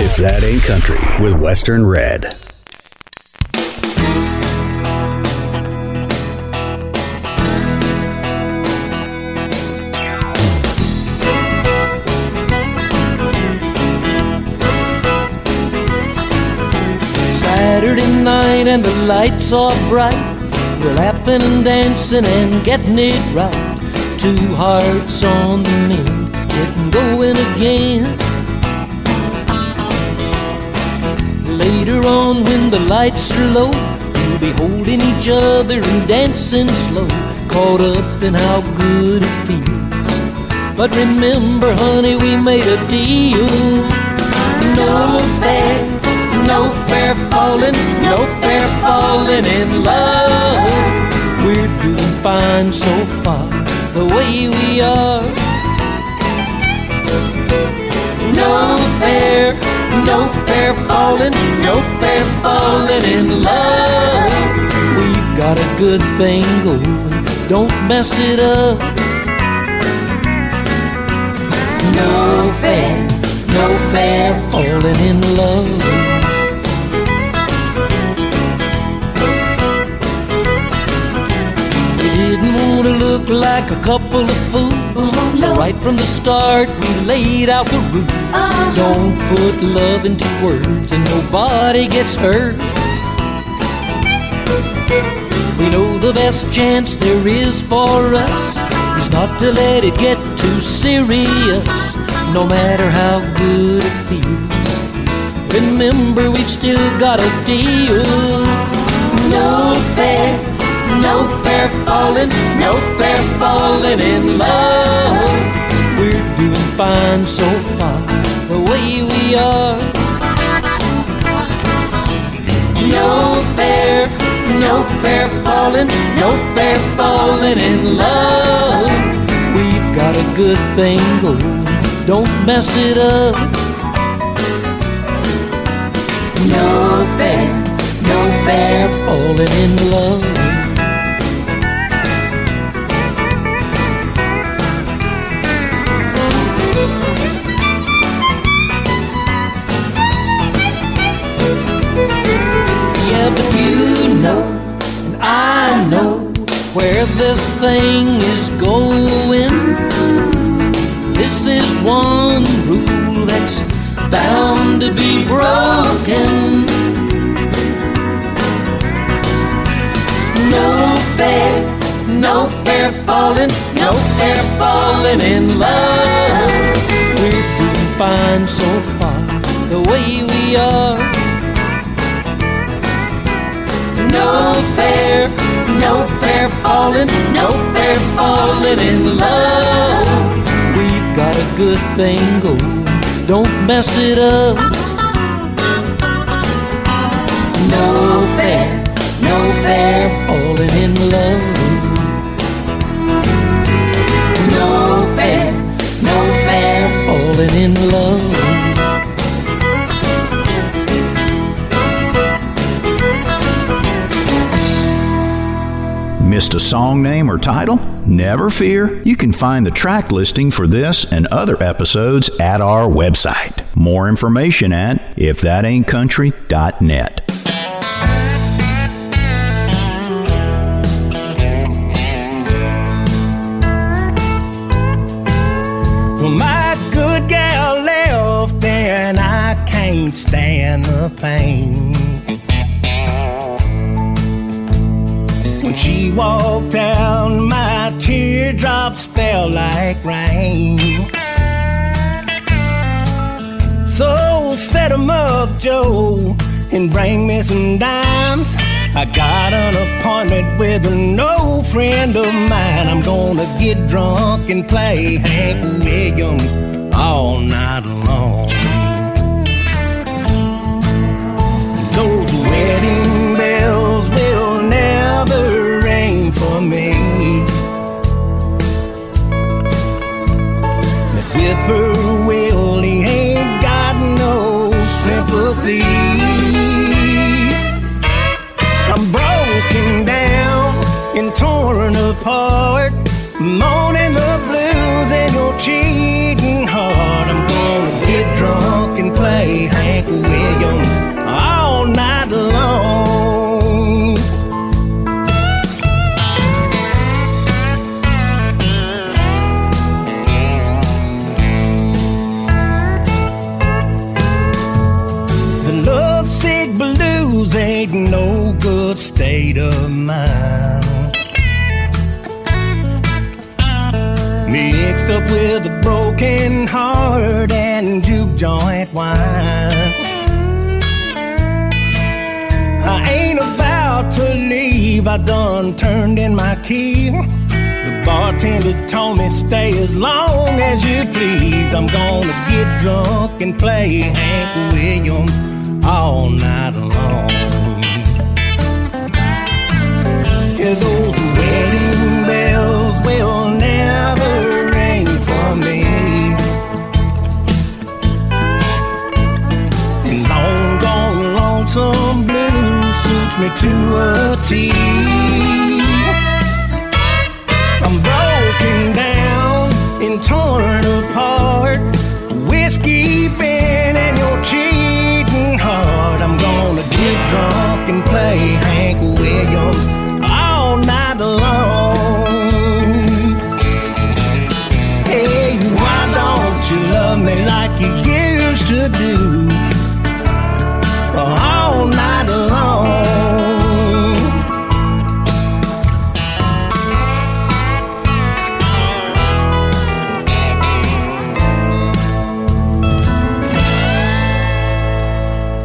If That Ain't Country with Western Red. Saturday night and the lights are bright. We're laughing and dancing and getting it right. Two hearts on the mend, getting going again. Later on when the lights are low, we'll be holding each other and dancing slow, caught up in how good it feels. But remember, honey, we made a deal. No fair, no fair falling, no fair falling in love. We're doing fine so far, the way we are. No fair, no fair falling, no fair falling in love. We've got a good thing going, don't mess it up. No fair, no fair, falling in love. To look like a couple of fools, oh, so no. Right from the start we laid out the rules. Uh-huh. Don't put love into words and nobody gets hurt. We know the best chance there is for us is not to let it get too serious. No matter how good it feels, remember we've still got a deal. No fair, no fair falling, no fair falling in love. We're doing fine so far, the way we are. No fair, no fair falling, no fair falling in love. We've got a good thing going, don't mess it up. No fair, no fair falling in love. Where this thing is going, this is one rule that's bound to be broken. No fair, no fair falling, no fair falling in love. We're doing fine so far, the way we are. No fair, no fair falling, no fair falling in love. We've got a good thing going, don't mess it up. No fair, no fair falling in love. No fair, no fair falling in love. Missed a song name or title? Never fear. You can find the track listing for this and other episodes at our website. More information at ifthataincountry.net. Well, my good gal left and I can't stand the pain. She walked out, my teardrops fell like rain. So set 'em up, Joe, and bring me some dimes. I got an appointment with an old friend of mine. I'm gonna get drunk and play Hank Williams all night long. Those wedding bells will never for me. The whippoorwill, he ain't got no sympathy. I'm broken down and torn apart, moaning the blues in your cheating heart. I'm gonna get drunk and play Hank Williams all night long. Ain't no good state of mind, mixed up with a broken heart and juke joint wine. I ain't about to leave, I done turned in my key. The bartender told me stay as long as you please. I'm gonna get drunk and play Hank Williams all night long. Yeah, those wedding bells will never ring for me, and long gone lonesome blue suits me to a T.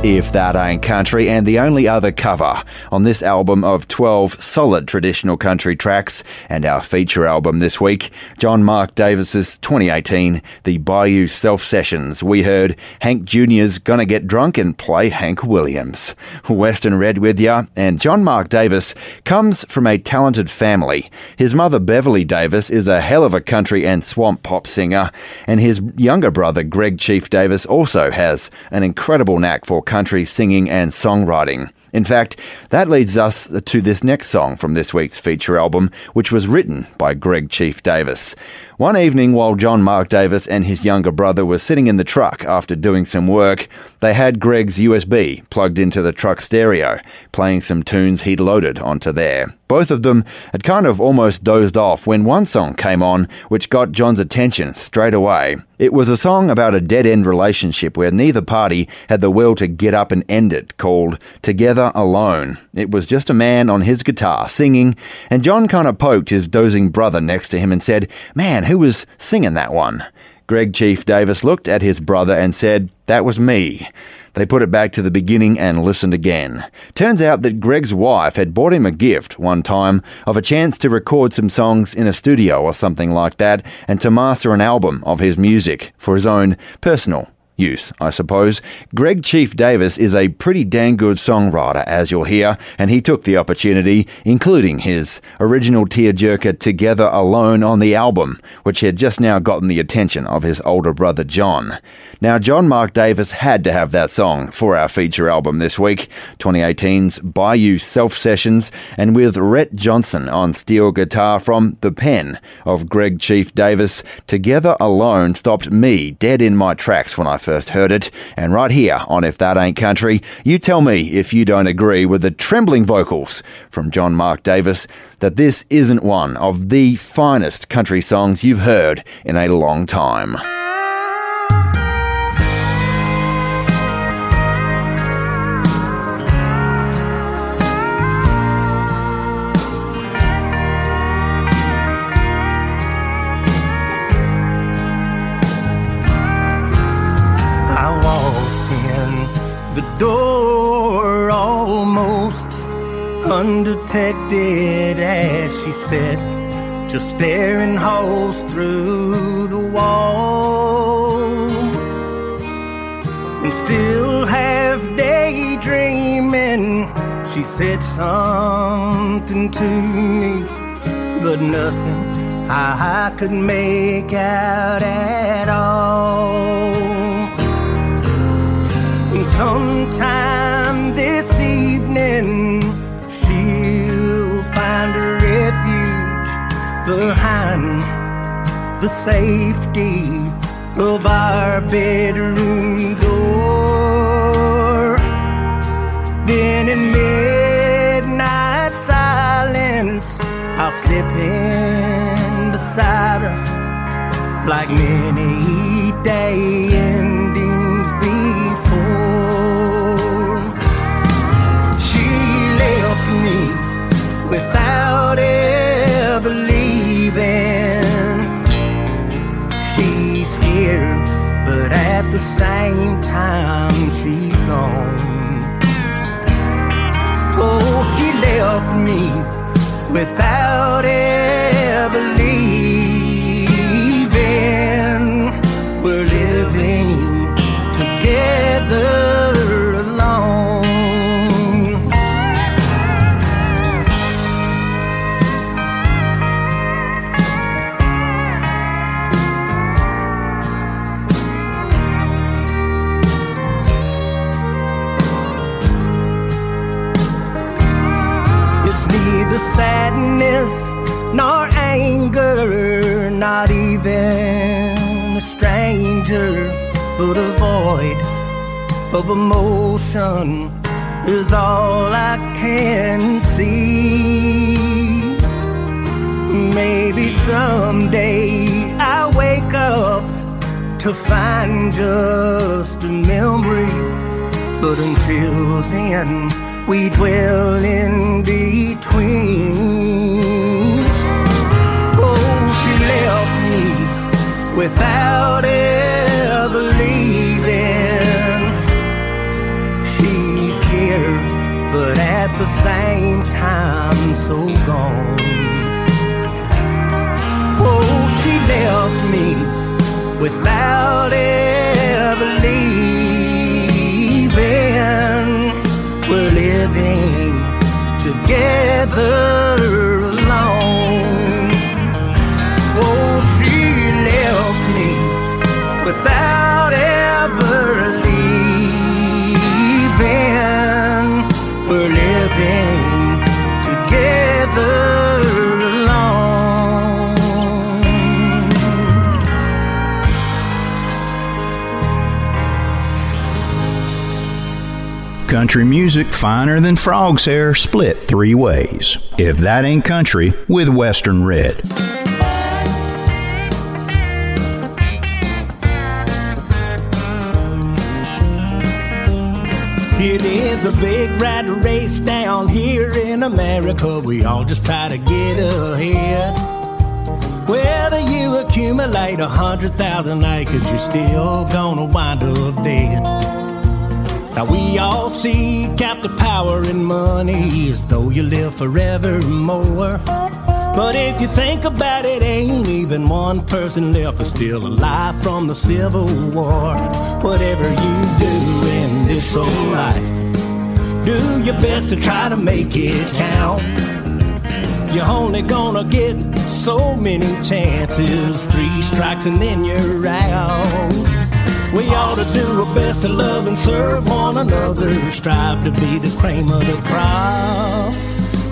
If That Ain't Country, and the only other cover on this album of 12 solid traditional country tracks, and our feature album this week, John Mark Davis's 2018 The Bayou Self Sessions. We heard Hank Jr.'s Gonna Get Drunk and Play Hank Williams. Western Red with ya, and John Mark Davis comes from a talented family. His mother Beverly Davis is a hell of a country and swamp pop singer, and his younger brother Greg Chief Davis also has an incredible knack for country singing and songwriting. In fact, that leads us to this next song from this week's feature album, which was written by Greg Chief Davis. One evening while John Mark Davis and his younger brother were sitting in the truck after doing some work, they had Greg's USB plugged into the truck stereo, playing some tunes he'd loaded onto there. Both of them had kind of almost dozed off when one song came on, which got John's attention straight away. It was a song about a dead-end relationship where neither party had the will to get up and end it, called Together Alone. It was just a man on his guitar singing, and John kind of poked his dozing brother next to him and said, "Man, who was singing that one?" Greg Chief Davis looked at his brother and said, "That was me." They put it back to the beginning and listened again. Turns out that Greg's wife had bought him a gift one time of a chance to record some songs in a studio or something like that, and to master an album of his music for his own personal use, I suppose. Greg Chief Davis is a pretty dang good songwriter, as you'll hear, and he took the opportunity, including his original tearjerker Together Alone on the album, which had just now gotten the attention of his older brother John. Now, John Mark Davis had to have that song for our feature album this week, 2018's Bayou Self Sessions, and with Rhett Johnson on steel guitar from the pen of Greg Chief Davis, Together Alone stopped me dead in my tracks when I first heard it, and right here on If That Ain't Country, you tell me if you don't agree with the trembling vocals from John Mark Davis that this isn't one of the finest country songs you've heard in a long time. Door almost undetected as she sat, just staring holes through the wall, and still half daydreaming, she said something to me, but nothing I could make out at all. Sometime this evening she'll find a refuge behind the safety of our bedroom door. Then in midnight silence I'll slip in beside her like many days without ever leaving. She's here, but at the same time she's gone. Oh, she left me without ever leaving. We're living together. Nor anger, not even a stranger, but a void of emotion is all I can see. Maybe someday I wake up to find just a memory, but until then we dwell in between. Without ever leaving, left me without ever leaving. We're living together alone. Oh, she left me without ever leaving. We're living together. Country music finer than frog's hair, split three ways. If That Ain't Country with Western Red. It is a big rat race down here in America. We all just try to get ahead. Whether you accumulate 100,000 acres, you're still gonna wind up dead. Now we all seek after power and money as though you live forevermore. But if you think about it, ain't even one person left that's still alive from the Civil War. Whatever you do in this old life, do your best to try to make it count. You're only gonna get so many chances, 3 strikes and then you're out. We ought to do our best to love and serve one another, strive to be the cream of the crop.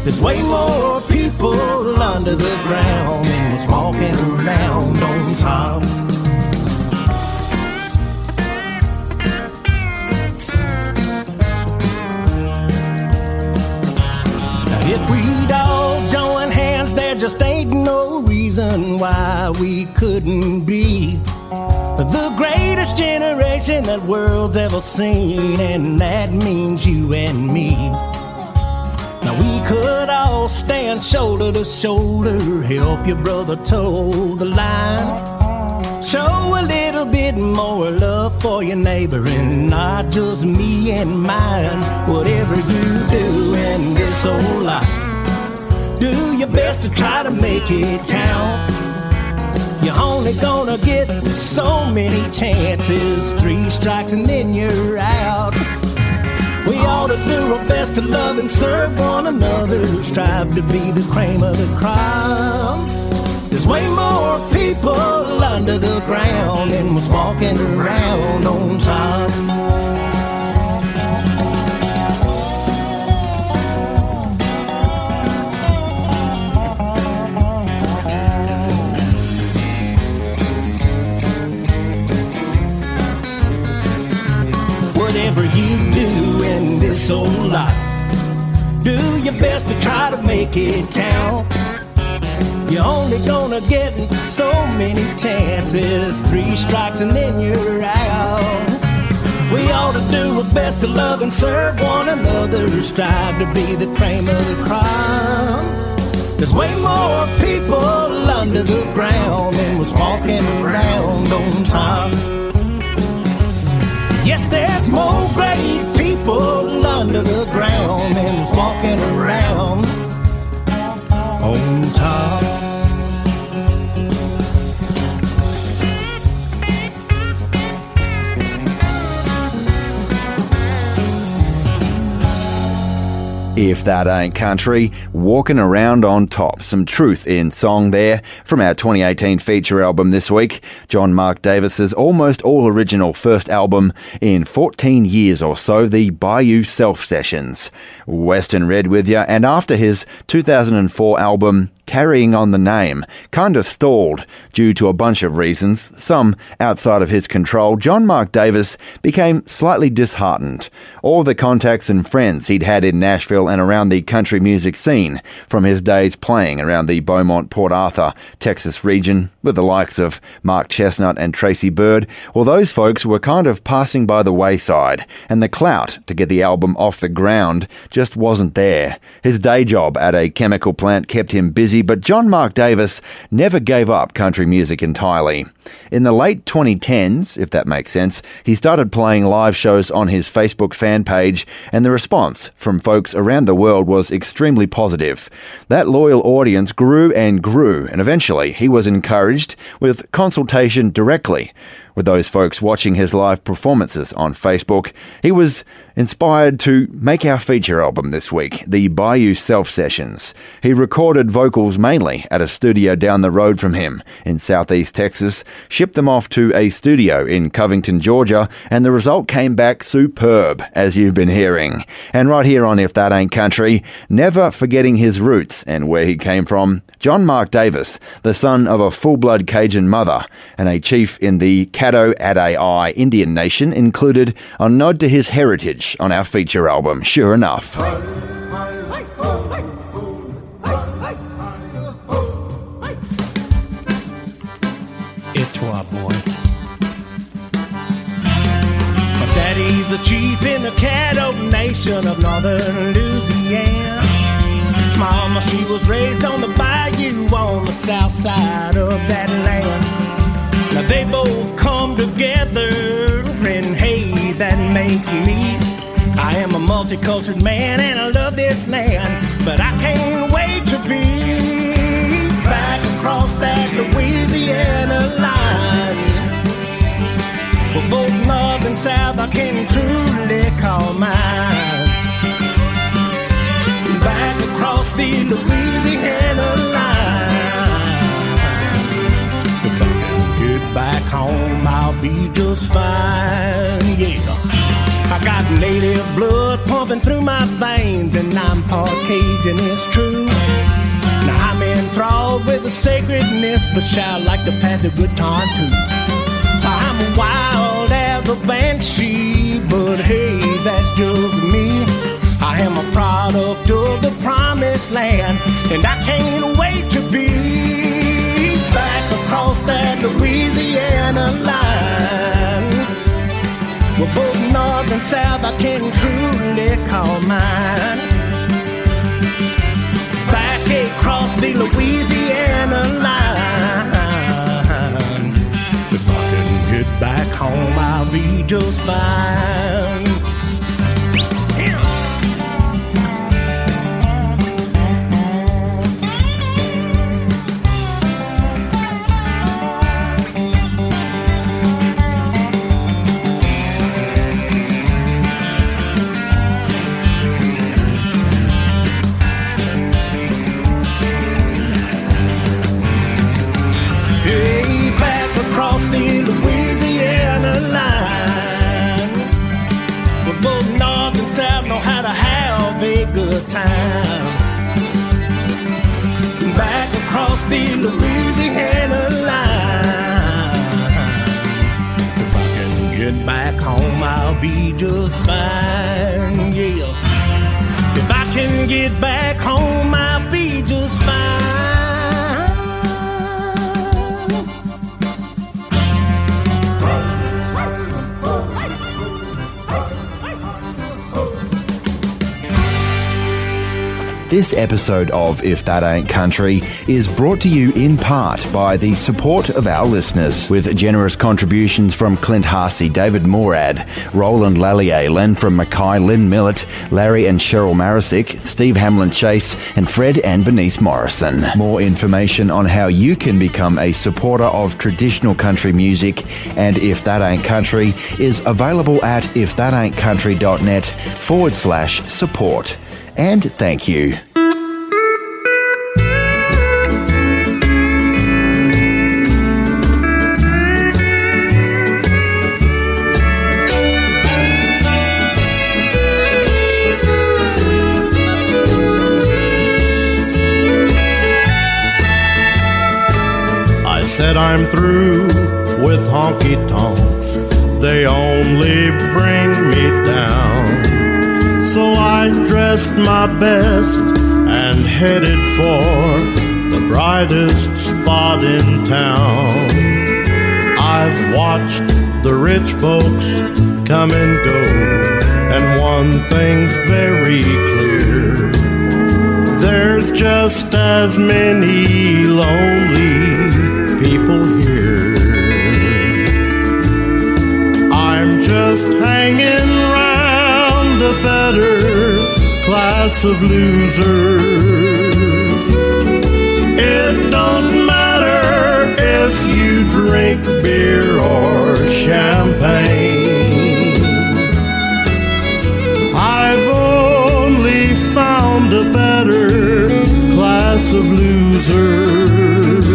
There's way more people under the ground than what's walking around on top. Now if we'd all join hands, there just ain't no reason why we couldn't be the greatest generation that world's ever seen, and that means you and me. Now we could all stand shoulder to shoulder, help your brother toe the line, show a little bit more love for your neighbor and not just me and mine. Whatever you do in this old life, do your best to try to make it count. You're only gonna get so many chances, 3 strikes and then you're out. We ought to do our best to love and serve one another, strive to be the cream of the crop. There's way more people under the ground than was walking around on top. Whatever you do in this old life, do your best to try to make it count. You're only gonna get so many chances, 3 strikes and then you're out. We ought to do our best to love and serve one another, strive to be the cream of the crop. There's way more people under the ground than was walking around on top. Yes, there's more great people under the ground than is walking around on top. If That Ain't Country, walking around on top. Some truth in song there from our 2018 feature album this week, John Mark Davis's almost all-original first album in 14 years or so, the Bayou Self Sessions. Western Red with you, and after his 2004 album, Carrying on the Name, kind of stalled due to a bunch of reasons, some outside of his control, John Mark Davis became slightly disheartened. All the contacts and friends he'd had in Nashville and around the country music scene from his days playing around the Beaumont-Port Arthur, Texas region with the likes of Mark Chesnutt and Tracy Byrd, well, those folks were kind of passing by the wayside, and the clout to get the album off the ground just wasn't there. His day job at a chemical plant kept him busy busy, but John Mark Davis never gave up country music entirely. In the late 2010s, if that makes sense, he started playing live shows on his Facebook fan page, and the response from folks around the world was extremely positive. That loyal audience grew and grew, and eventually he was encouraged with consultation directly with those folks watching his live performances on Facebook. He was inspired to make our feature album this week, the Bayou Self Sessions. He recorded vocals mainly at a studio down the road from him in southeast Texas, shipped them off to a studio in Covington, Georgia, and the result came back superb, as you've been hearing. And right here on If That Ain't Country, never forgetting his roots and where he came from, John Mark Davis, the son of a full-blood Cajun mother and a chief in the Caddo Adais Indian Nation, included a nod to his heritage on our feature album, sure enough. It's our boy. My daddy's the chief in the Caddo Nation of northern Louisiana. Mama, she was raised on the bayou on the south side of that land. Now they both come together, and hey, that makes me. I am a multicultural man and I love this land, but I can't wait to be back across that Louisiana line. Well, both north and south I can truly call mine. Back across the Louisiana line. If I can get back home, I'll be just fine, yeah. I got native blood pumping through my veins, and I'm part Cajun, it's true. Now I'm enthralled with the sacredness, but shall like to pass it with time too. I'm wild as a banshee, but hey, that's just me. I am a product of the promised land, and I can't wait to be back across that Louisiana line. Well, both north and south I can truly call mine. Back across the Louisiana line. If I can get back home, I'll be just fine. Time. Back across the Louisiana line. If I can get back home, I'll be just fine, yeah. If I can get back home, I'll be just fine. This episode of If That Ain't Country is brought to you in part by the support of our listeners, with generous contributions from Clint Harsey, David Morad, Roland Lallier, Len from Mackay, Lynn Millett, Larry and Cheryl Marisick, Steve Hamlin Chase, and Fred and Bernice Morrison. More information on how you can become a supporter of traditional country music and If That Ain't Country is available at ifthataincountry.net/support. And thank you. I said I'm through with honky-tonks. They only bring me down. So I dressed my best and headed for the brightest spot in town. I've watched the rich folks come and go, and one thing's very clear. There's just as many lonely people here. I'm just hanging round a better class of losers. It don't matter if you drink beer or champagne. I've only found a better class of losers.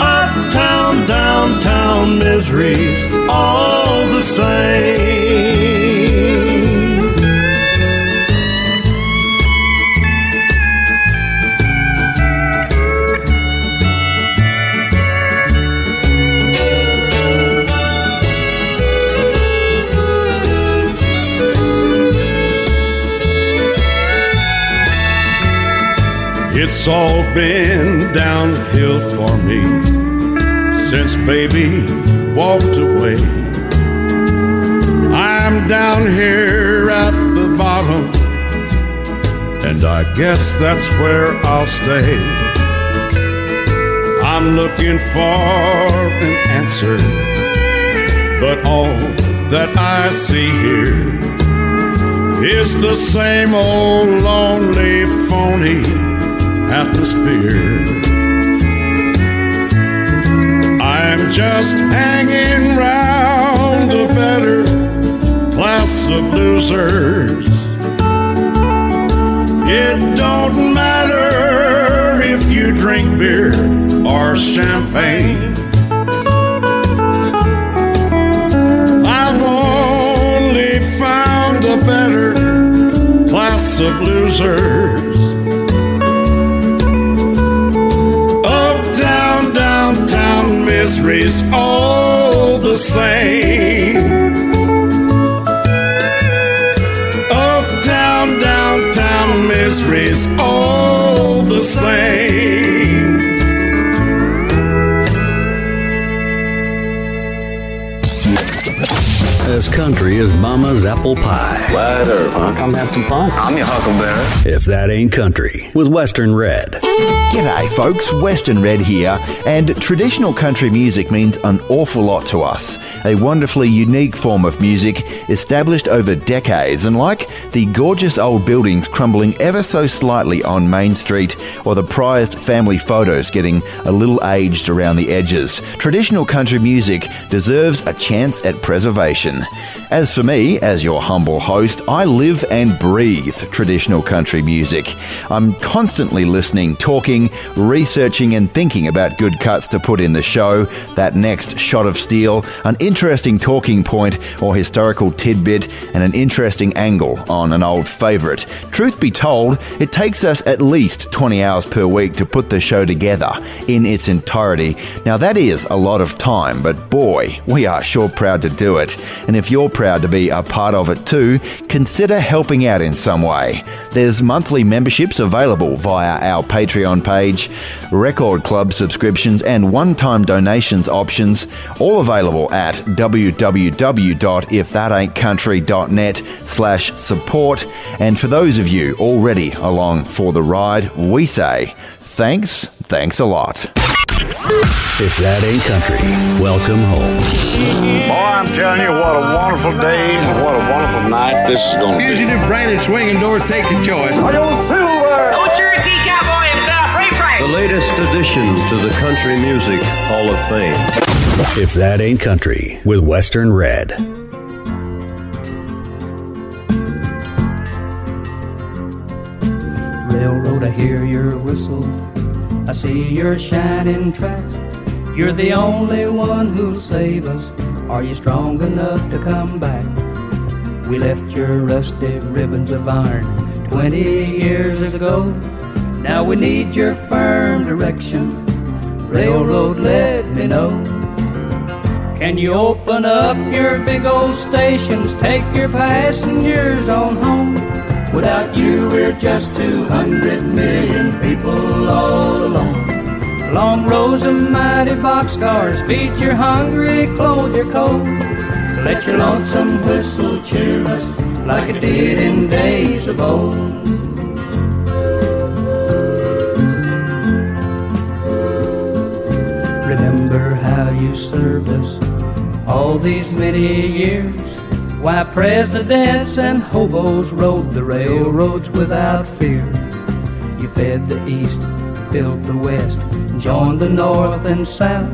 Uptown, downtown, misery's all the same. It's all been downhill for me since baby walked away. I'm down here at the bottom, and I guess that's where I'll stay. I'm looking for an answer, but all that I see here is the same old lonely phony atmosphere. I'm just hanging round a better class of losers. It don't matter if you drink beer or champagne. I've only found a better class of losers. Misery's all the same. Uptown, downtown, misery's all the same. As country as mama's apple pie. Later, punk. Come have some fun. I'm your huckleberry. If that ain't country, with Western Red. G'day folks, Western Red here, and traditional country music means an awful lot to us. A wonderfully unique form of music established over decades, and like the gorgeous old buildings crumbling ever so slightly on Main Street, or the prized family photos getting a little aged around the edges, traditional country music deserves a chance at preservation. As for me, as your humble host, I live and breathe traditional country music. I'm constantly listening, talking, researching and thinking about good cuts to put in the show, that next shot of steel, an interesting talking point or historical tidbit, and an interesting angle on an old favourite. Truth be told, it takes us at least 20 hours per week to put the show together in its entirety. Now that is a lot of time, but boy, we are sure proud to do it. And if you're proud to be a part of it too, consider helping out in some way. There's monthly memberships available via our Patreon page, record club subscriptions and one-time donations options, all available at www.ifthataintcountry.net/support. And for those of you already along for the ride, we say thanks a lot. If that ain't country, welcome home. Boy, I'm telling you, what a wonderful day and what a wonderful night this is going to be. Fugitive branded swinging doors take the choice. I don't feel right. The latest addition to the Country Music Hall of Fame. If That Ain't Country, with Western Red. Railroad, I hear your whistle. I see your shining tracks. You're the only one who'll save us. Are you strong enough to come back? We left your rusty ribbons of iron 20 years ago. Now we need your firm direction. Railroad, let me know. Can you open up your big old stations? Take your passengers on home. Without you, we're just 200 million people all alone. Long rows of mighty boxcars, feed your hungry, clothe your cold. Let your lonesome whistle cheer us like it did in days of old. who's served us all these many years, why presidents and hobos rode the railroads without fear. You fed the East, built the West, joined the North and South,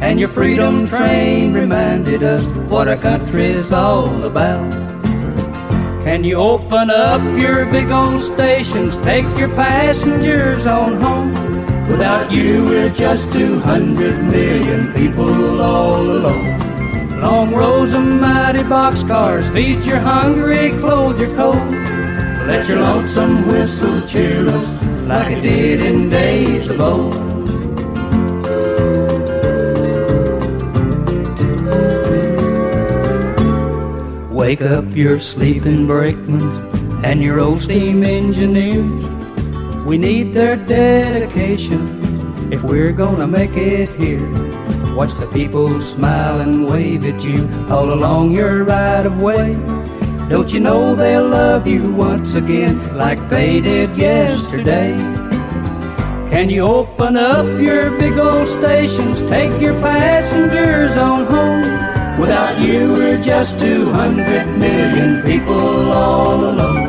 and your freedom train reminded us what our country's all about. Can you open up your big old stations, take your passengers on home? Without you, we're just 200 million people all alone. Long rows of mighty boxcars, feed your hungry, clothe your cold. Let your lonesome whistle cheer us like it did in days of old. Wake up your sleeping brakemen and your old steam engineers. We need their dedication if we're gonna make it here. Watch the people smile and wave at you all along your right-of-way. Don't you know they'll love you once again like they did yesterday? Can you open up your big old stations, take your passengers on home? Without you, we're just 200 million people all alone.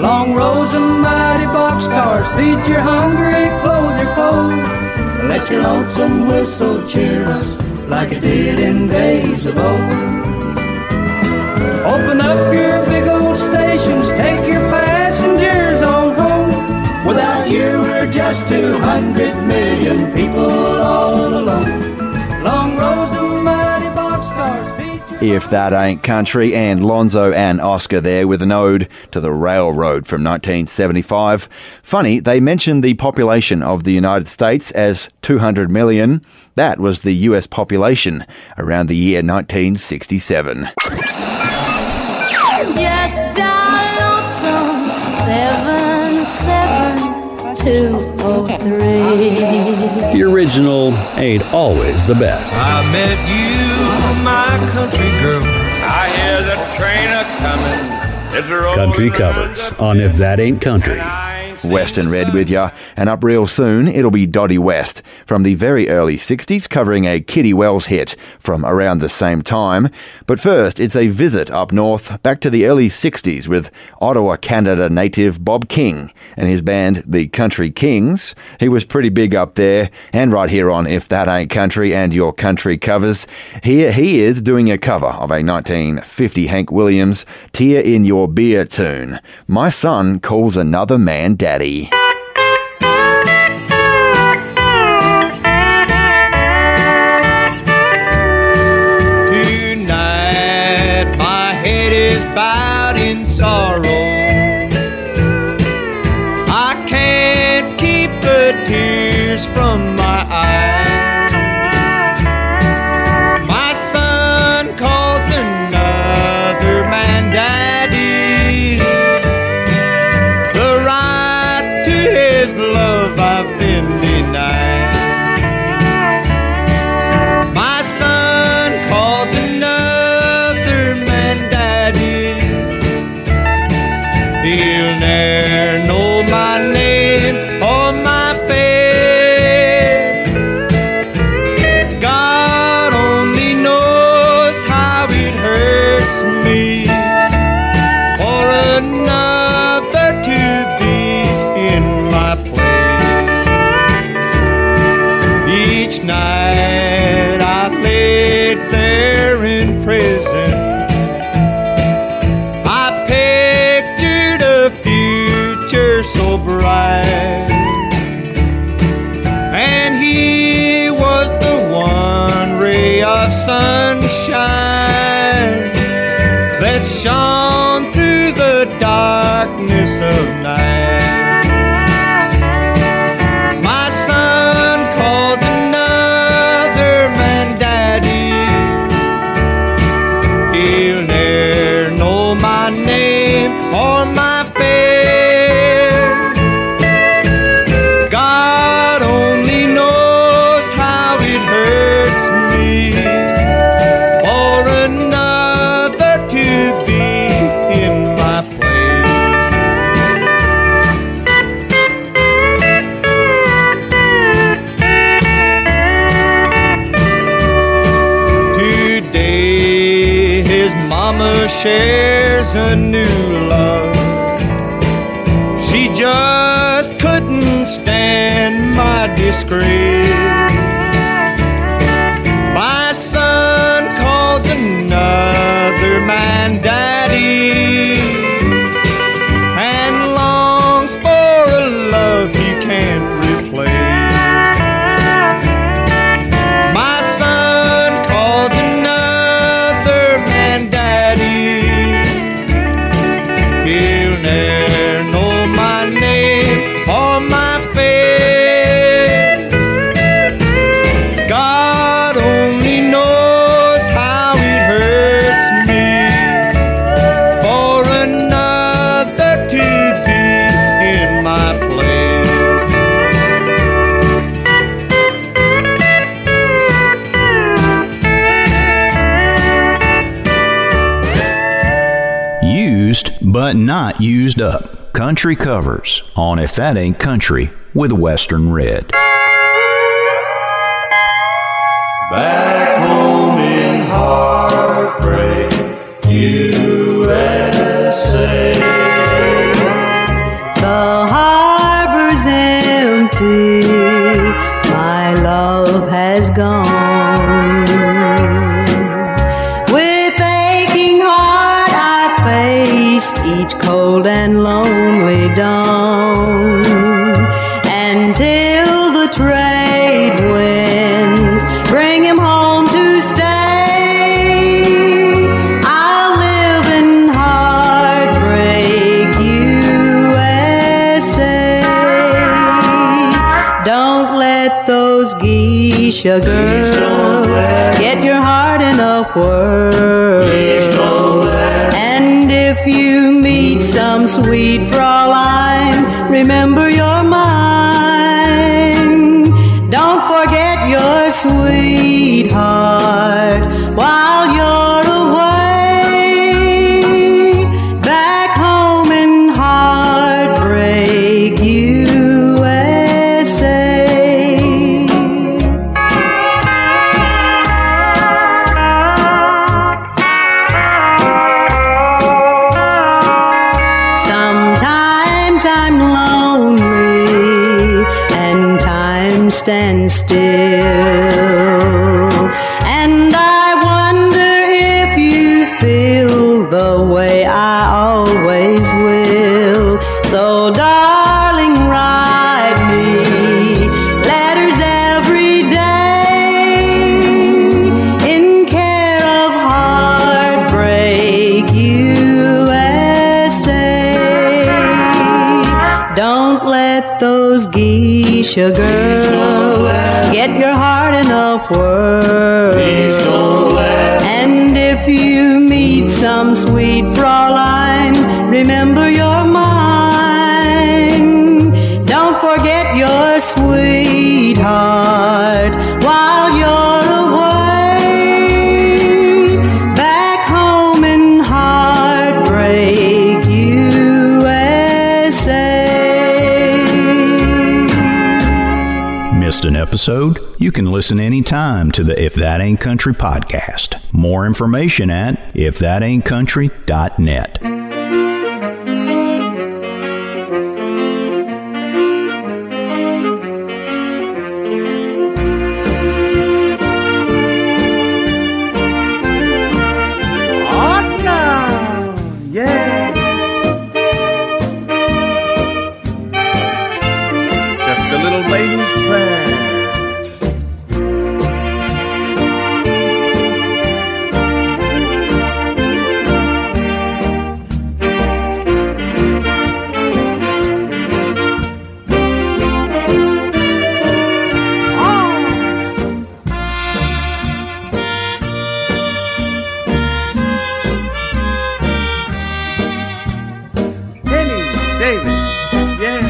Long rows of mighty boxcars, feed your hungry, clothe your cold. Let your lonesome whistle cheer us like it did in days of old. Open up your big old stations, take your passengers on home. Without you, we're just 200 million people all alone. Long rows of mighty. If That Ain't Country, and Lonzo and Oscar there with an ode to the railroad from 1975. Funny, they mentioned the population of the United States as 200 million. That was the US population around the year 1967. Just dial 77203. The original ain't always the best. I met you, my country girl. I hear the train a-coming. Country covers on If That Ain't Country. Western Red with ya, and up real soon it'll be Dottie West from the very early 60s covering a Kitty Wells hit from around the same time. But first, it's a visit up north back to the early 60s with Ottawa, Canada native Bob King and his band The Country Kings. He was pretty big up there, and right here on If That Ain't Country and your country covers, here he is doing a cover of a 1950 Hank Williams Tear in Your Beer tune, My Son Calls Another Man Dad. Tonight my head is bowed in sorrow, I can't keep the tears from my eyes. My son calls another man daddy. His love I've been denied. My son calls another man daddy. He'll ne'er know my name or my fate. God only knows how it hurts me for another to be in my place. Each night I laid there in prison, I pictured a future so bright, and he was the one ray of sunshine that shone through the darkness of night. shares a new love. She just couldn't stand my disgrace. My son calls another man daddy and longs for a love he can't replace. My son calls another man daddy. He'll never know my name or my face. God only knows how it hurts me for another to be in my place. Used but not used up. Country covers on If That Ain't Country with Western Red. Back home in heartbreak, USA. The harbor's empty, my love has gone. With aching heart I faced each cold and lonely dawn, until the trade winds bring him home to stay. I'll live in heartbreak, USA. Don't let those geisha girls get your heart in a whirl. And if you meet some sweet Fraulein, remember you're mine. Don't forget your sweetheart while you're away. Back home in heartbreak, USA. Sometimes I'm lonely and time stands still, and I wonder if you feel the way I always will. So darling, write me letters every day in care of Heartbreak USA. Don't let those geisha girls get your heart in a whirl. And if you meet some sweet Fraulein, remember you're mine. Don't forget your sweetheart while you're away. Back home in Heartbreak, USA. Missed an episode? You can listen anytime to the If That Ain't Country podcast. More information at ifthataincountry.net. Davis, yeah.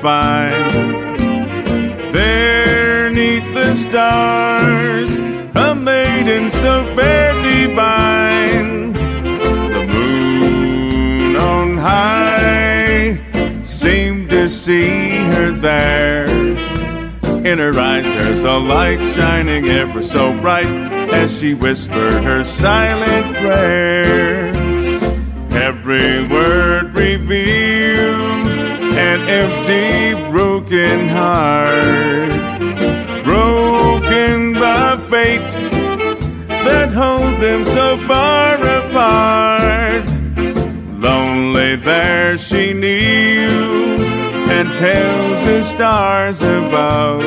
find there 'neath the stars a maiden so fair divine. The moon on high seemed to see her there. In her eyes there's a light shining ever so bright as she whispered her silent prayer. Every word revealed an empty, broken heart, broken by fate that holds him so far apart. Lonely there she kneels and tells the stars above.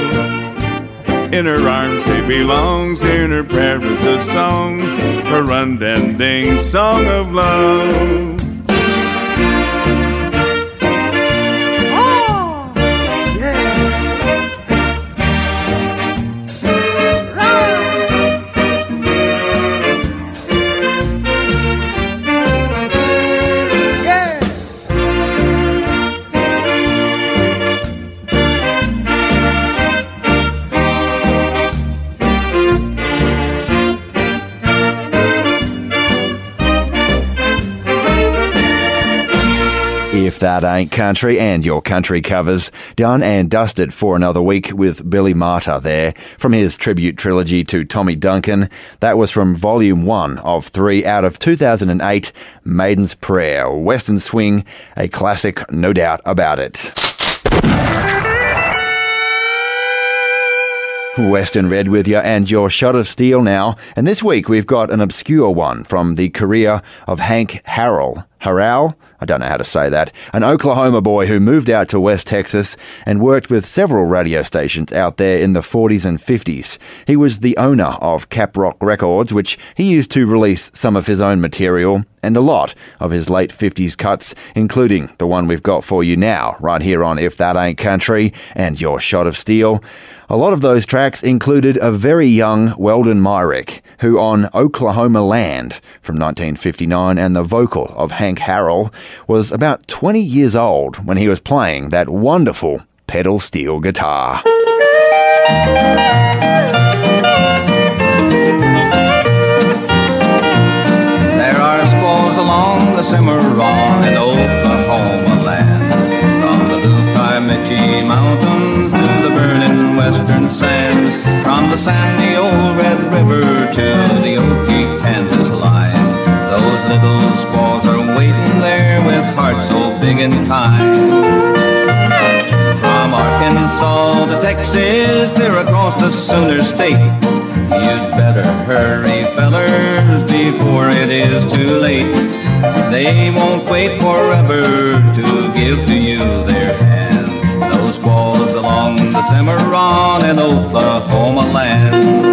In her arms he belongs, in her prayer is a song, her unending song of love. If That Ain't Country and your country covers, done and dusted for another week with Billy Martyr there from his tribute trilogy to Tommy Duncan. That was from Volume 1 of 3 out of 2008, Maiden's Prayer, Western Swing, a classic, no doubt about it. Western Red with you and your shot of steel now, and this week we've got an obscure one from the career of Hank Harrell, I don't know how to say that, an Oklahoma boy who moved out to West Texas and worked with several radio stations out there in the 40s and 50s. He was the owner of Caprock Records, which he used to release some of his own material and a lot of his late 50s cuts, including the one we've got for you now, right here on If That Ain't Country and Your Shot of Steel. A lot of those tracks included a very young Weldon Myrick, who on Oklahoma Land from 1959 and the vocal of Hank Harrell was about 20 years old when he was playing that wonderful pedal steel guitar. There are squalls along the Cimarron in Oklahoma Land, from the Blue Comanche Mountains to the burning western sand, from the sandy old Red River to the Okie, Kansas line. Those little squalls are waiting there with hearts so big and kind. From Arkansas to Texas, clear across the Sooner State, you'd better hurry, fellers, before it is too late. They won't wait forever to give to you their hand. Those squalls along the Cimarron in Oklahoma land.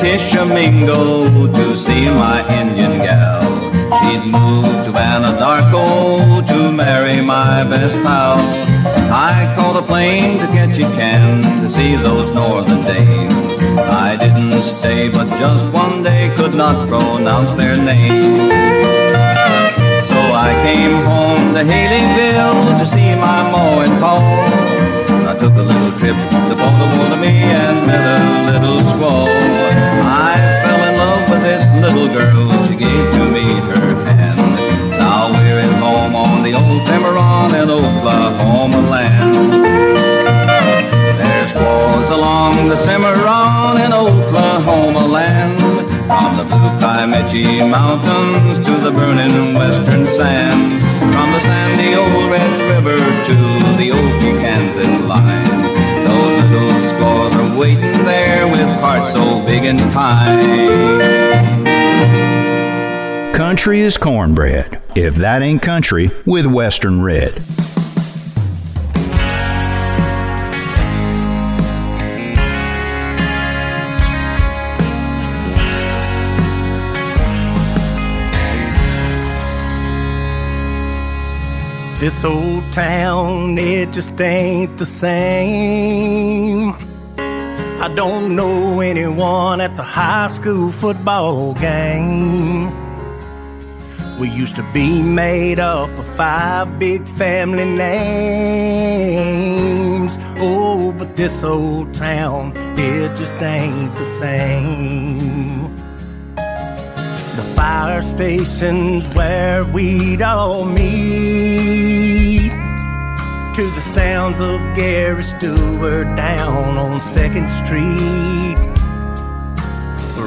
Tishomingo to see my Indian gal. She'd moved to Anadarko to marry my best pal. I caught a plane to Ketchikan to see those northern dames. I didn't stay, but just one day could not pronounce their name. So I came home to Haleyville to see my Mo and Pa. I took a little trip to Baltimore and met a little squaw. I fell in love with this little girl, she gave to me her hand. Now we're at home on the old Cimarron in Oklahoma land. There's squaws along the Cimarron in Oklahoma land, from the Blue Comanche Mountains to the burning western sands, from the sandy old Red River to the Okie, Kansas line. Those little squaws are waiting there with hearts so big and kind. Country is cornbread. If that ain't country, with Western Red. This old town, it just ain't the same. I don't know anyone at the high school football game. We used to be made up of five big family names. Oh, but this old town, it just ain't the same. The fire station's where we'd all meet to the sounds of Gary Stewart down on 2nd Street.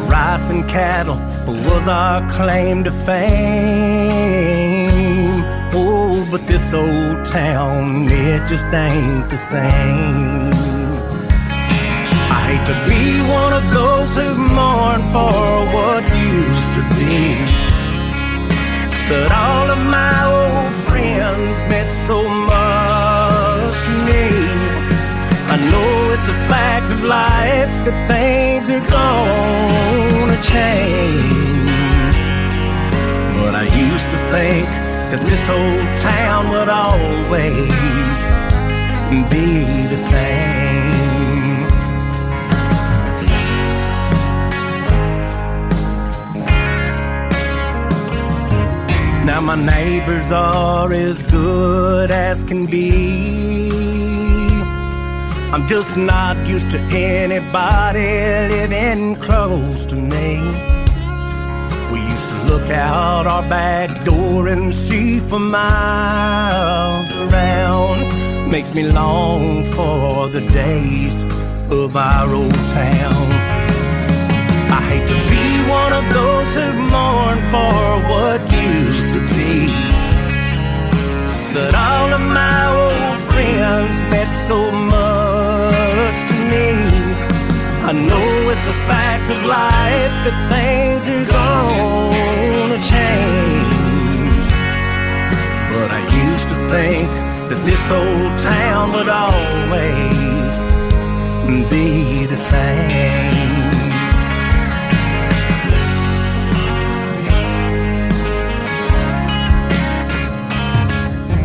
Rice and cattle was our claim to fame. Oh, but this old town, it just ain't the same. I hate to be one of those who mourn for what used to be, but all of my old friends meant so much to me. I know it's a fact of life that things are gonna change, but I used to think that this old town would always be the same. Now my neighbors are as good as can be. I'm just not used to anybody living close to me. We used to look out our back door and see for miles around. Makes me long for the days of our old town. I hate to be one of those who mourn for what used to be, but all of my old friends meant so much. I know it's a fact of life that things are gonna change, but I used to think that this old town would always be the same.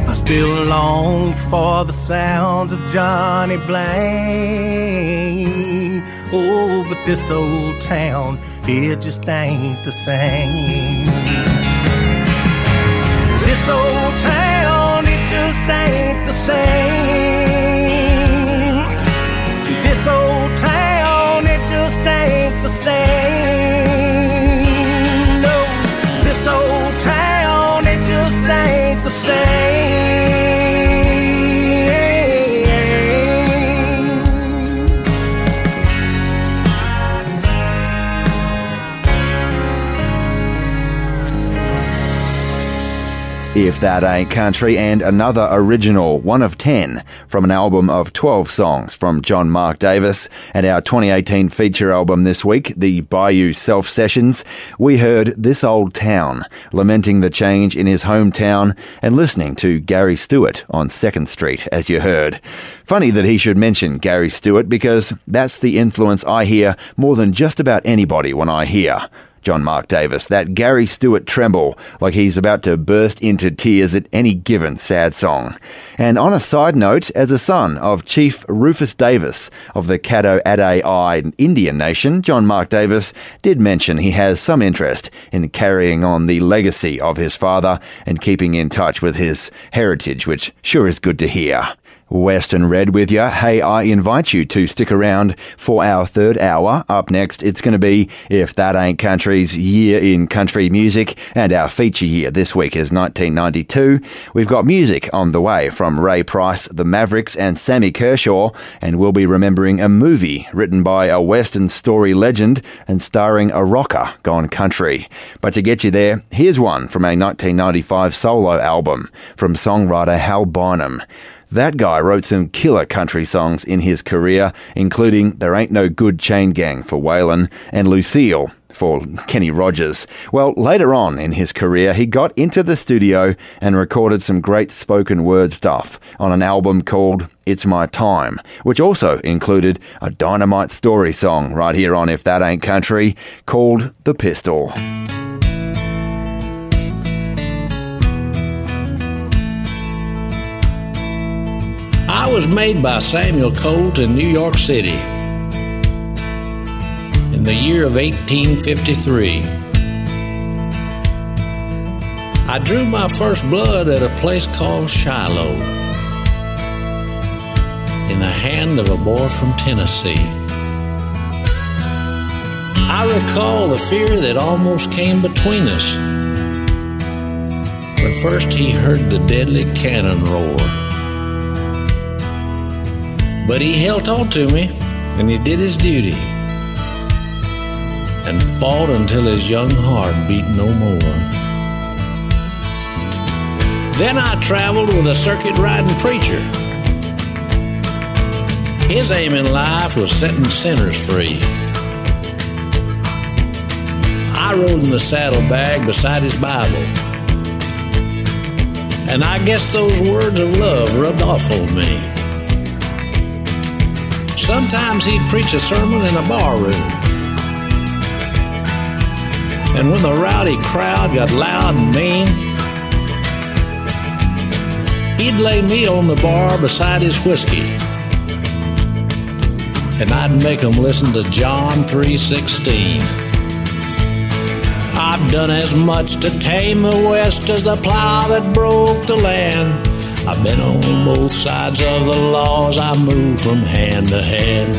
I still long for the sounds of Johnny Blaine. Oh, but this old town, it just ain't the same. This old town, it just ain't the same. This old town, it just ain't the same. No, this old town, it just ain't the same. If That Ain't Country, and another original, one of 10, from an album of 12 songs from John Mark Davis. And our 2018 feature album this week, the Bayou Self Sessions, we heard This Old Town, lamenting the change in his hometown and listening to Gary Stewart on 2nd Street, as you heard. Funny that he should mention Gary Stewart, because that's the influence I hear more than just about anybody when I hear John Mark Davis, that Gary Stewart tremble like he's about to burst into tears at any given sad song. And on a side note, as a son of Chief Rufus Davis of the Caddo Adais Indian Nation, John Mark Davis did mention he has some interest in carrying on the legacy of his father and keeping in touch with his heritage, which sure is good to hear. Western Red with you. Hey, I invite you to stick around for our third hour. Up next, it's going to be If That Ain't Country's Year in Country Music, and our feature year this week is 1992. We've got music on the way from Ray Price, The Mavericks, and Sammy Kershaw, and we'll be remembering a movie written by a Western story legend and starring a rocker gone country. But to get you there, here's one from a 1995 solo album from songwriter Hal Bynum. That guy wrote some killer country songs in his career, including There Ain't No Good Chain Gang for Waylon and Lucille for Kenny Rogers. Well, later on in his career, he got into the studio and recorded some great spoken word stuff on an album called It's My Time, which also included a dynamite story song right here on If That Ain't Country called The Pistol. was made by Samuel Colt in New York City in the year of 1853. I drew my first blood at a place called Shiloh in the hand of a boy from Tennessee. I recall the fear that almost came between us when first he heard the deadly cannon roar. But he held on to me, and he did his duty, and fought until his young heart beat no more. Then I traveled with a circuit-riding preacher. His aim in life was setting sinners free. I rode in the saddlebag beside his Bible, and I guess those words of love rubbed off on me. Sometimes he'd preach a sermon in a barroom, and when the rowdy crowd got loud and mean, he'd lay me on the bar beside his whiskey, and I'd make him listen to John 3:16. I've done as much to tame the West as the plow that broke the land. I've been on both sides of the law as I move from hand to hand.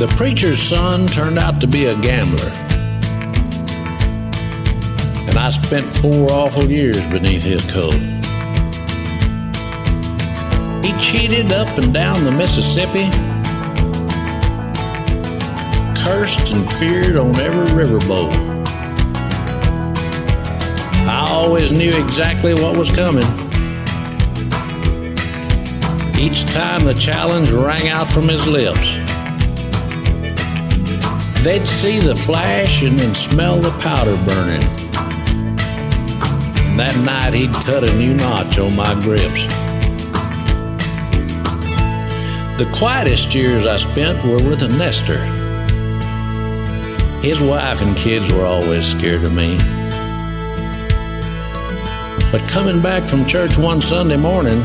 The preacher's son turned out to be a gambler, and I spent 4 awful years beneath his coat. He cheated up and down the Mississippi, cursed and feared on every riverboat. I always knew exactly what was coming. Each time the challenge rang out from his lips, they'd see the flash and then smell the powder burning. That night he'd cut a new notch on my grips. The quietest years I spent were with a nester. His wife and kids were always scared of me. But coming back from church one Sunday morning,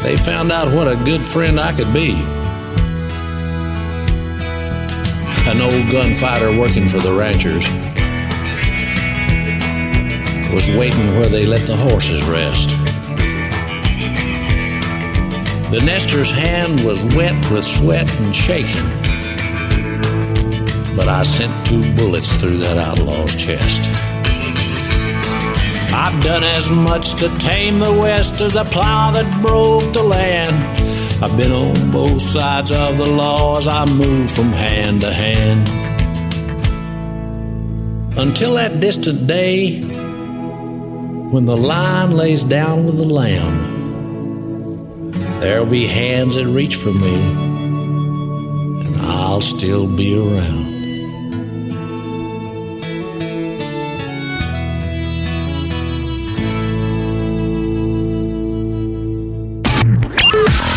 they found out what a good friend I could be. An old gunfighter working for the ranchers was waiting where they let the horses rest. The nester's hand was wet with sweat and shaking, but I sent 2 bullets through that outlaw's chest. I've done as much to tame the West as the plow that broke the land. I've been on both sides of the law as I move from hand to hand. Until that distant day when the lion lays down with the lamb, there'll be hands that reach for me, and I'll still be around.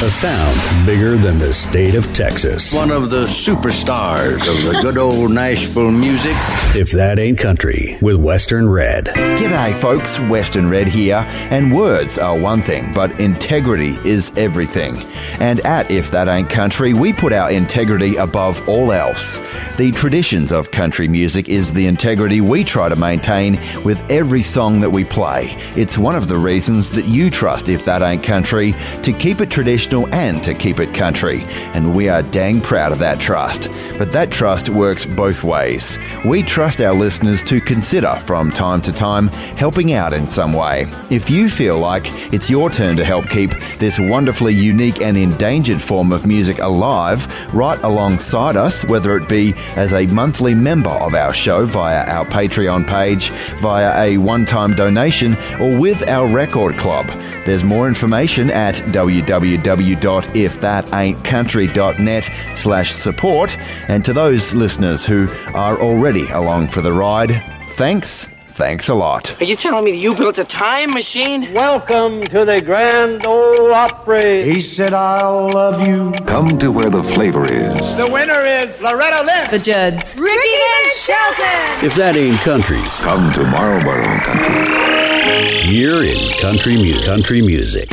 A sound bigger than the state of Texas. One of the superstars of the good old Nashville music. If That Ain't Country with Western Red. G'day folks, Western Red here. And words are one thing, but integrity is everything. And at If That Ain't Country, we put our integrity above all else. The traditions of country music is the integrity we try to maintain with every song that we play. It's one of the reasons that you trust If That Ain't Country to keep it traditional and to keep it country, and we are dang proud of that trust. But that trust works both ways. We trust our listeners to consider from time to time helping out in some way. If you feel like it's your turn to help keep this wonderfully unique and endangered form of music alive right alongside us, whether it be as a monthly member of our show via our Patreon page, via a one-time donation, or with our record club. There's more information at www.ifthataintcountry.net/support. And to those listeners who are already along for the ride, thanks Thanks a lot. Are you telling me that you built a time machine? Welcome to the Grand Ole Opry. He said, I'll love you. Come to where the flavor is. The winner is Loretta Lynn. The Judds. Ricky and Shelton. If that ain't country, come to Marlboro Country. You're in country music. Country music.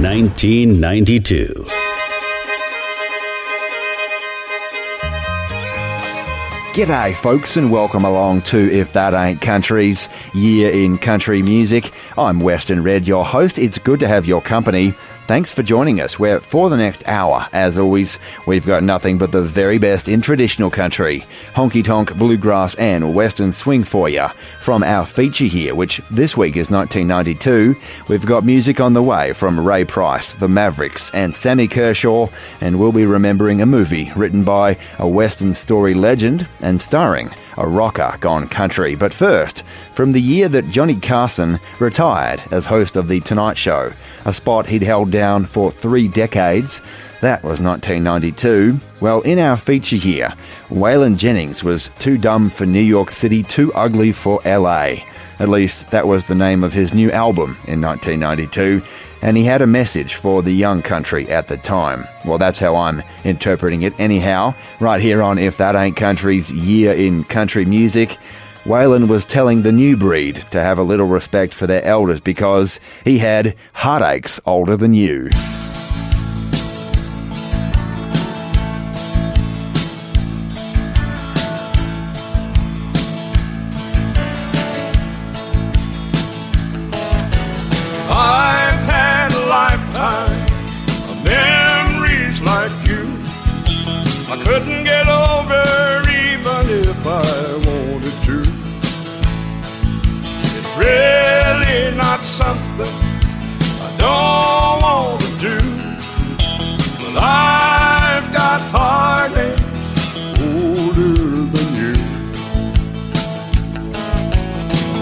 1992. G'day folks, and welcome along to If That Ain't Country's Year in Country Music. I'm Western Red, your host. It's good to have your company. Thanks for joining us, where for the next hour, as always, we've got nothing but the very best in traditional country, honky-tonk, bluegrass, and western swing for you. From our feature here, which this week is 1992, we've got music on the way from Ray Price, The Mavericks, and Sammy Kershaw, and we'll be remembering a movie written by a western story legend and starring a rocker gone country. But first, from the year that Johnny Carson retired as host of The Tonight Show, a spot he'd held down for 3 decades. That was 1992. Well, in our feature here, Waylon Jennings was too dumb for New York City, too ugly for LA. At least that was the name of his new album in 1992, and he had a message for the young country at the time. Well, that's how I'm interpreting it anyhow, right here on If That Ain't Country's Year in Country Music. Waylon was telling the new breed to have a little respect for their elders because he had heartaches older than you. I've had a lifetime of memories like you. I couldn't get over even if I wanted to. It's really not something I don't want to do, but I've got heartaches older than you.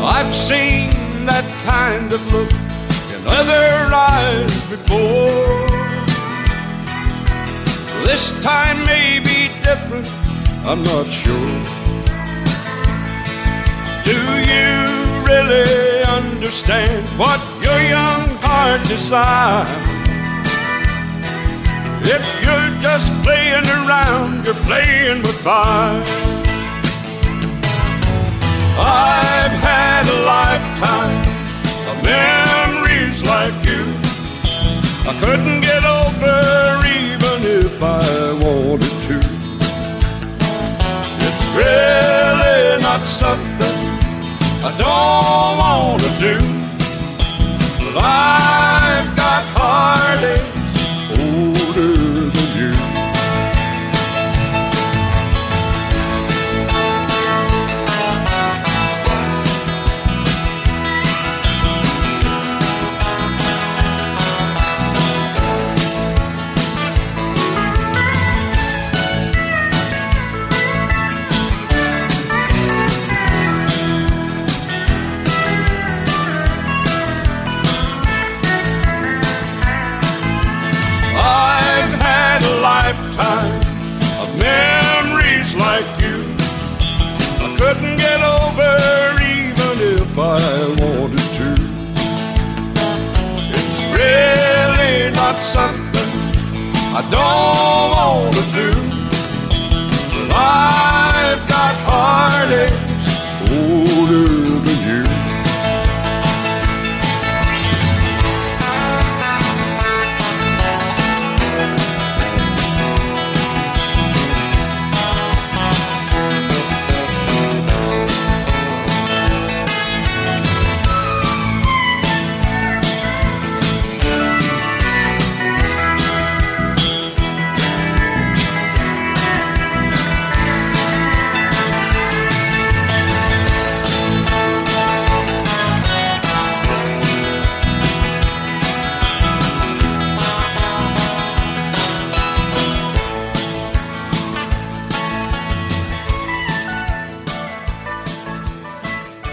I've seen that kind of look in other eyes before. This time may be different, I'm not sure. Do you really understand what your young heart desires? If you're just playing around, you're playing with fire. I've had a lifetime of memories like you. I couldn't get over even if I wanted to. It's really not something I don't want to do, but I've got heartaches older than you. Of memories like you, I couldn't get over even if I wanted to. It's really not something I don't want to do, but I've got heartaches older than you.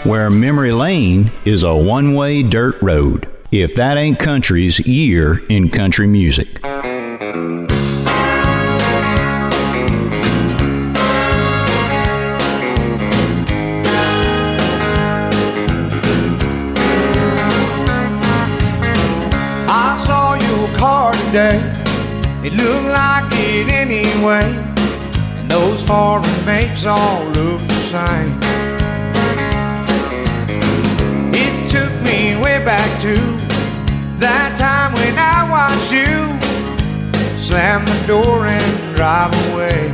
Where memory lane is a one-way dirt road. If that ain't country's year in country music. day. It looked like it anyway, and those foreign makes all look the same. It took me way back to that time when I watched you slam the door and drive away.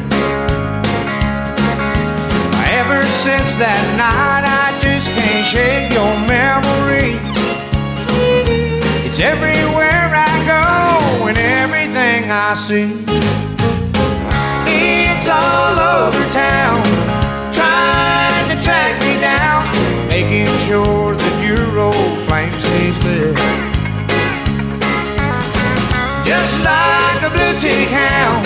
Ever since that night, I just can't shake your memory. It's everywhere I go and everything I see. It's all over town, trying to track me down, making sure that your old flame stays lit. Just like a blue-tick hound,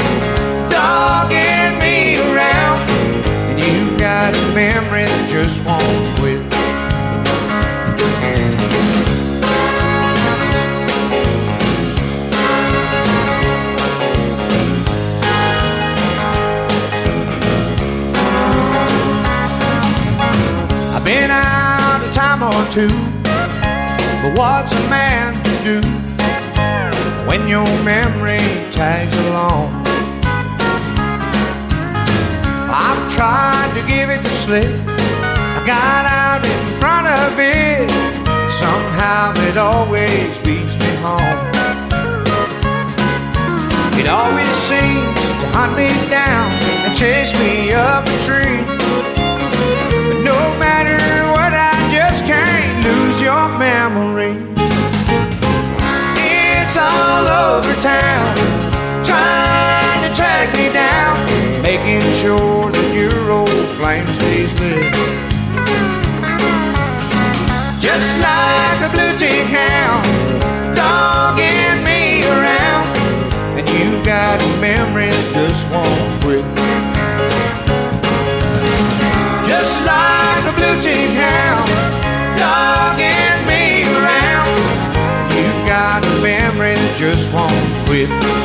dogging me around, and you got a memory that just won't quit. Been out a time or two, but what's a man to do when your memory tags along? I've tried to give it the slip, I got out in front of it, but somehow it always beats me home. It always seems to hunt me down and chase me up a tree. No matter what, I just can't lose your memory. It's all over town, trying to track me down, making sure that your old flame stays lit. Just like a blue-tick hound, dogging me around, and you got a memory that just won't quit. Just like a blue-tick hound, dogging me around, you've got a memory that just won't quit.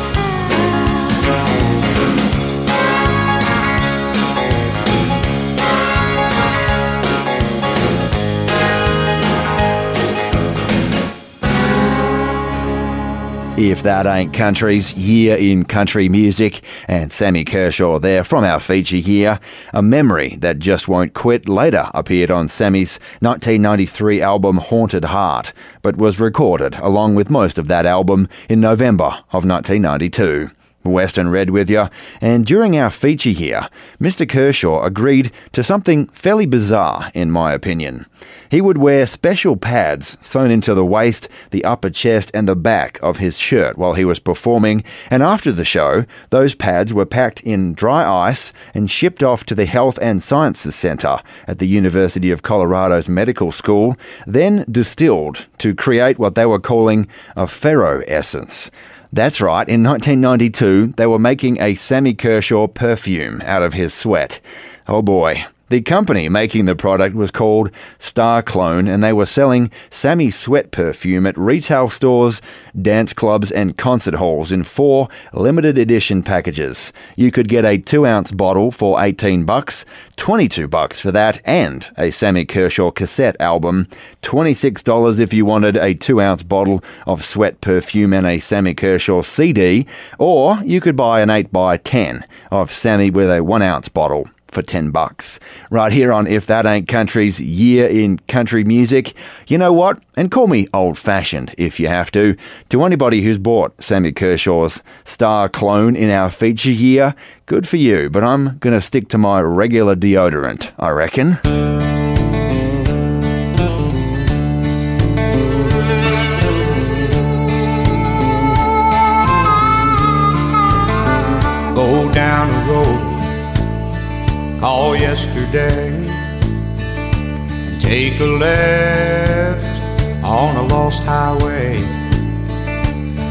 If That Ain't Country's Year in Country Music, and Sammy Kershaw there from our feature year, A Memory That Just Won't Quit, later appeared on Sammy's 1993 album Haunted Heart, but was recorded along with most of that album in November of 1992. Western Red with you, and during our feature here, Mr. Kershaw agreed to something fairly bizarre, in my opinion. He would wear special pads sewn into the waist, the upper chest, and the back of his shirt while he was performing, and after the show, those pads were packed in dry ice and shipped off to the Health and Sciences Center at the University of Colorado's Medical School, then distilled to create what they were calling a ferro essence. That's right, in 1992, they were making a Sammy Kershaw perfume out of his sweat. Oh boy. The company making the product was called Star Clone, and they were selling Sammy Sweat perfume at retail stores, dance clubs, and concert halls in 4 limited edition packages. You could get a 2-ounce bottle for $18, $22 for that, and a Sammy Kershaw cassette album, $26 if you wanted a 2-ounce bottle of sweat perfume and a Sammy Kershaw CD, or you could buy an 8x10 of Sammy with a 1-ounce bottle for $10, right here on If That Ain't Country's Year in Country Music. You know what? And call me old-fashioned if you have to anybody who's bought Sammy Kershaw's Star Clone in our feature year. Good for you, but I'm going to stick to my regular deodorant, I reckon. Go down the road, call yesterday, and take a left on a lost highway,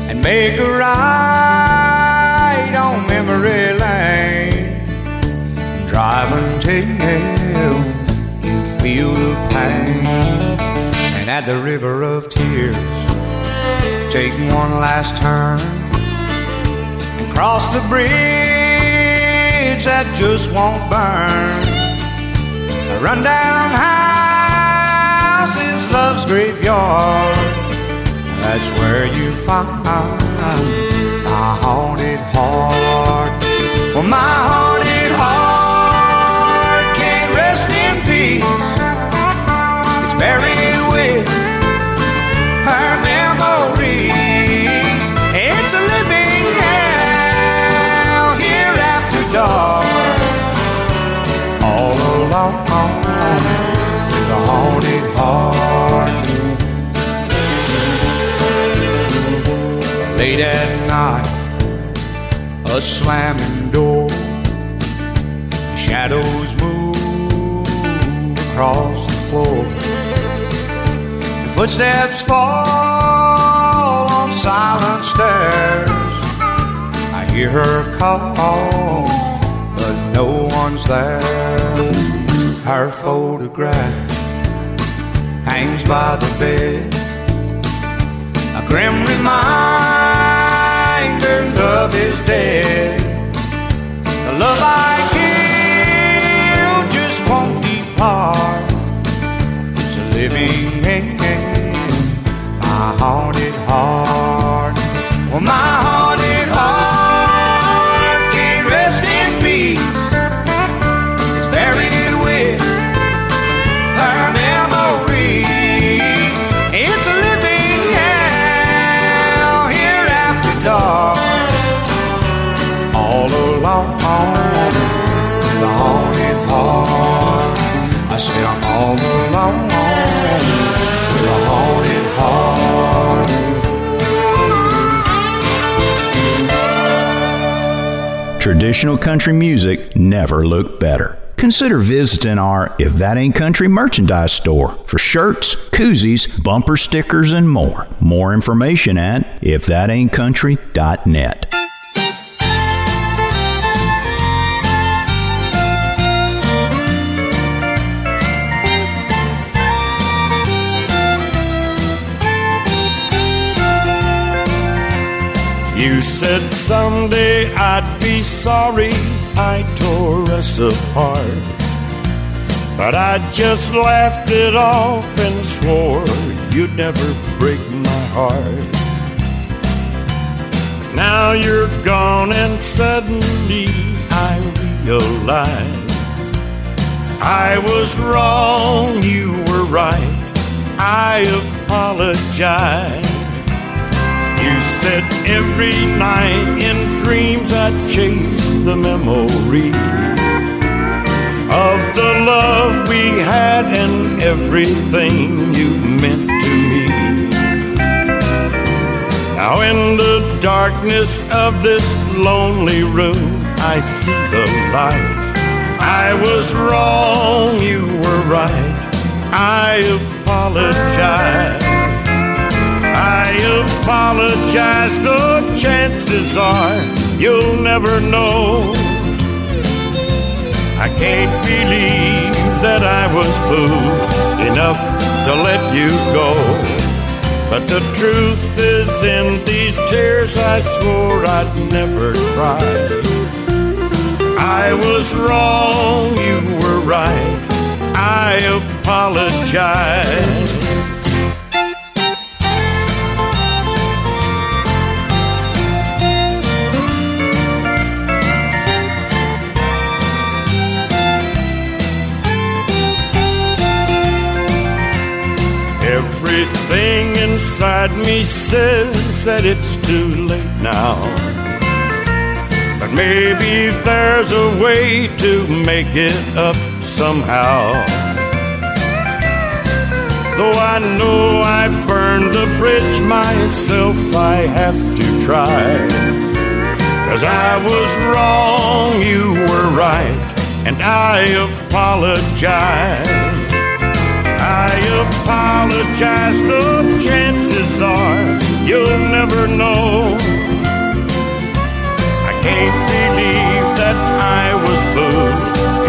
and make a right on memory lane, and drive until you feel the pain, and at the river of tears, take one last turn, and cross the bridge that just won't burn. A rundown house is love's graveyard. That's where you find my haunted heart. Well, my haunted heart can't rest in peace. It's buried with her memory. It's a living hell here after dark. All alone to the haunted heart. Late at night, a slamming door, shadows move across the floor, the footsteps fall on silent stairs. I hear her call, but no one's there. Her photograph hangs by the bed, a grim reminder, love is dead. The love I give just won't depart. It's a living in my haunted heart. Well, my haunted heart can't rest in peace. It's buried with her memory. It's a living the haunted heart. I say I'm all alone with a haunted heart. Traditional country music never looked better. Consider visiting our If That Ain't Country merchandise store for shirts, koozies, bumper stickers, and more. More information at ifthataincountry.net. You said someday I'd be sorry I tore us apart, but I just laughed it off and swore you'd never break my heart. Now you're gone and suddenly I realize I was wrong, you were right, I apologize. You said every night in dreams I chase the memory of the love we had and everything you meant to me. Now in the darkness of this lonely room I see the light. I was wrong, you were right, I apologize. I apologize, though chances are you'll never know. I can't believe that I was fooled enough to let you go. But the truth is in these tears I swore I'd never cry. I was wrong, you were right, I apologize. Everything inside me says that it's too late now, but maybe there's a way to make it up somehow. Though I know I burned the bridge myself, I have to try. 'Cause I was wrong, you were right, and I apologize. I apologize, though chances are you'll never know. I can't believe that I was fooled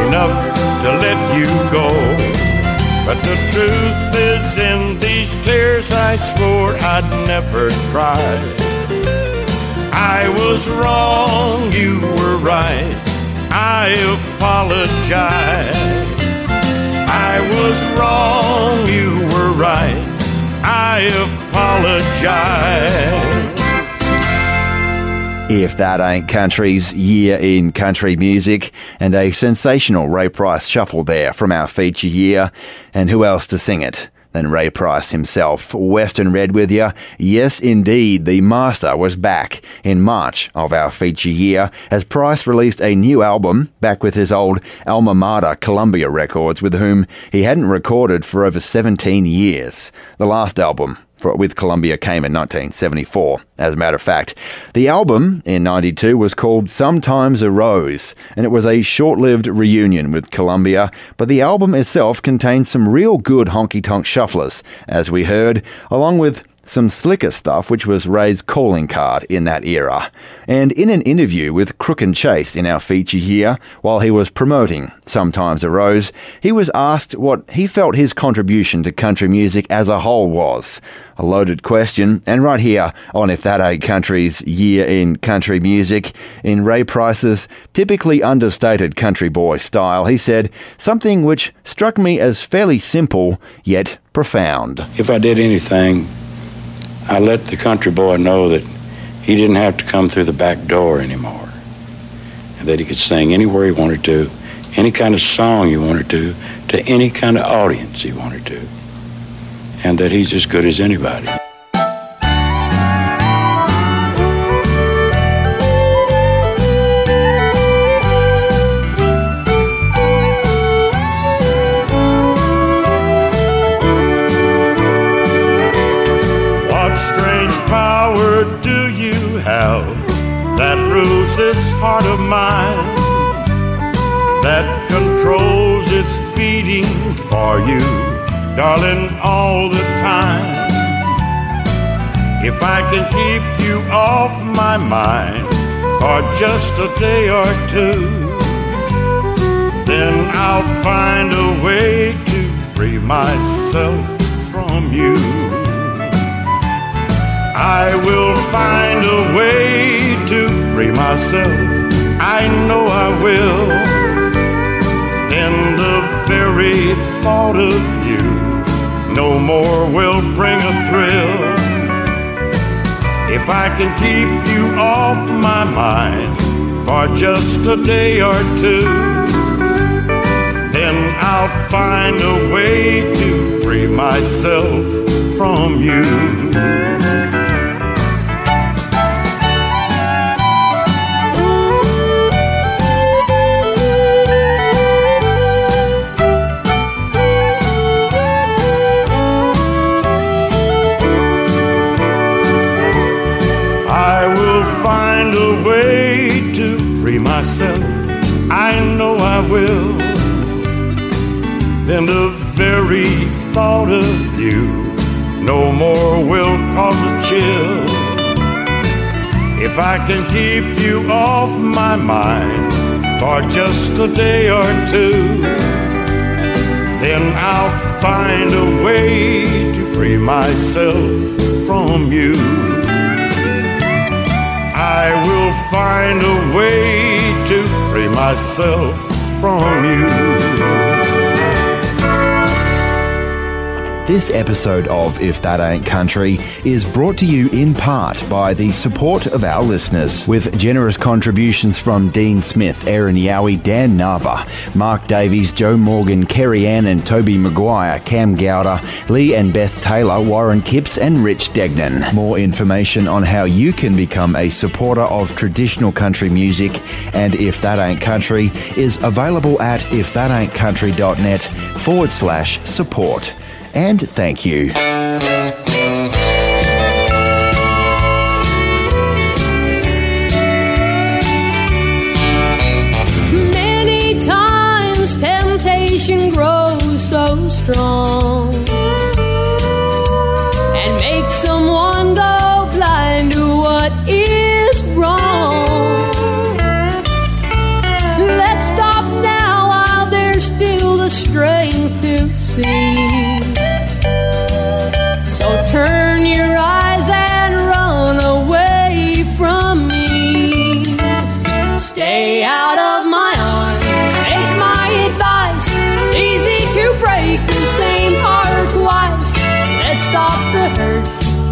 enough to let you go. But the truth is in these tears I swore I'd never cry. I was wrong, you were right, I apologize. I was wrong, you were right, I apologize. If That Ain't Country's year in country music, and a sensational Ray Price shuffle there from our feature year. And who else to sing it than Ray Price himself? Western Red with you. Yes, indeed, the master was back in March of our feature year as Price released a new album back with his old alma mater, Columbia Records, with whom he hadn't recorded for over 17 years. The last album with Columbia came in 1974, as a matter of fact. The album, in 92, was called Sometimes a Rose, and it was a short-lived reunion with Columbia, but the album itself contained some real good honky-tonk shufflers, as we heard, along with some slicker stuff, which was Ray's calling card in that era. And in an interview with Crook and Chase in our feature here, while he was promoting Sometimes a Rose, he was asked what he felt his contribution to country music as a whole was. A loaded question, and right here on If That Ain't Country's year in country music, in Ray Price's typically understated country boy style, he said something which struck me as fairly simple, yet profound. If I did anything, I let the country boy know that he didn't have to come through the back door anymore, and that he could sing anywhere he wanted to, any kind of song he wanted to any kind of audience he wanted to, and that he's as good as anybody. This heart of mine that controls its beating for you, darling, all the time. If I can keep you off my mind for just a day or two, then I'll find a way to free myself from you. I will find a way to free myself, I know I will. Then the very thought of you no more will bring a thrill. If I can keep you off my mind for just a day or two, then I'll find a way to free myself from you. I know I will. Then the very thought of you no more will cause a chill. If I can keep you off my mind for just a day or two, then I'll find a way to free myself from you. I will find a way to free myself from you. This episode of If That Ain't Country is brought to you in part by the support of our listeners, with generous contributions from Dean Smith, Aaron Yowie, Dan Nava, Mark Davies, Joe Morgan, Kerry Ann and Toby Maguire, Cam Gowder, Lee and Beth Taylor, Warren Kipps and Rich Degnan. More information on how you can become a supporter of traditional country music and If That Ain't Country is available at ifthataincountry.net/support. And thank you. Many times temptation grows so strong and makes someone go blind to what is wrong. Let's stop now while there's still the strength to see. Turn your eyes and run away from me. Stay out of my arms, take my advice. It's easy to break the same heart twice. Let's stop the hurt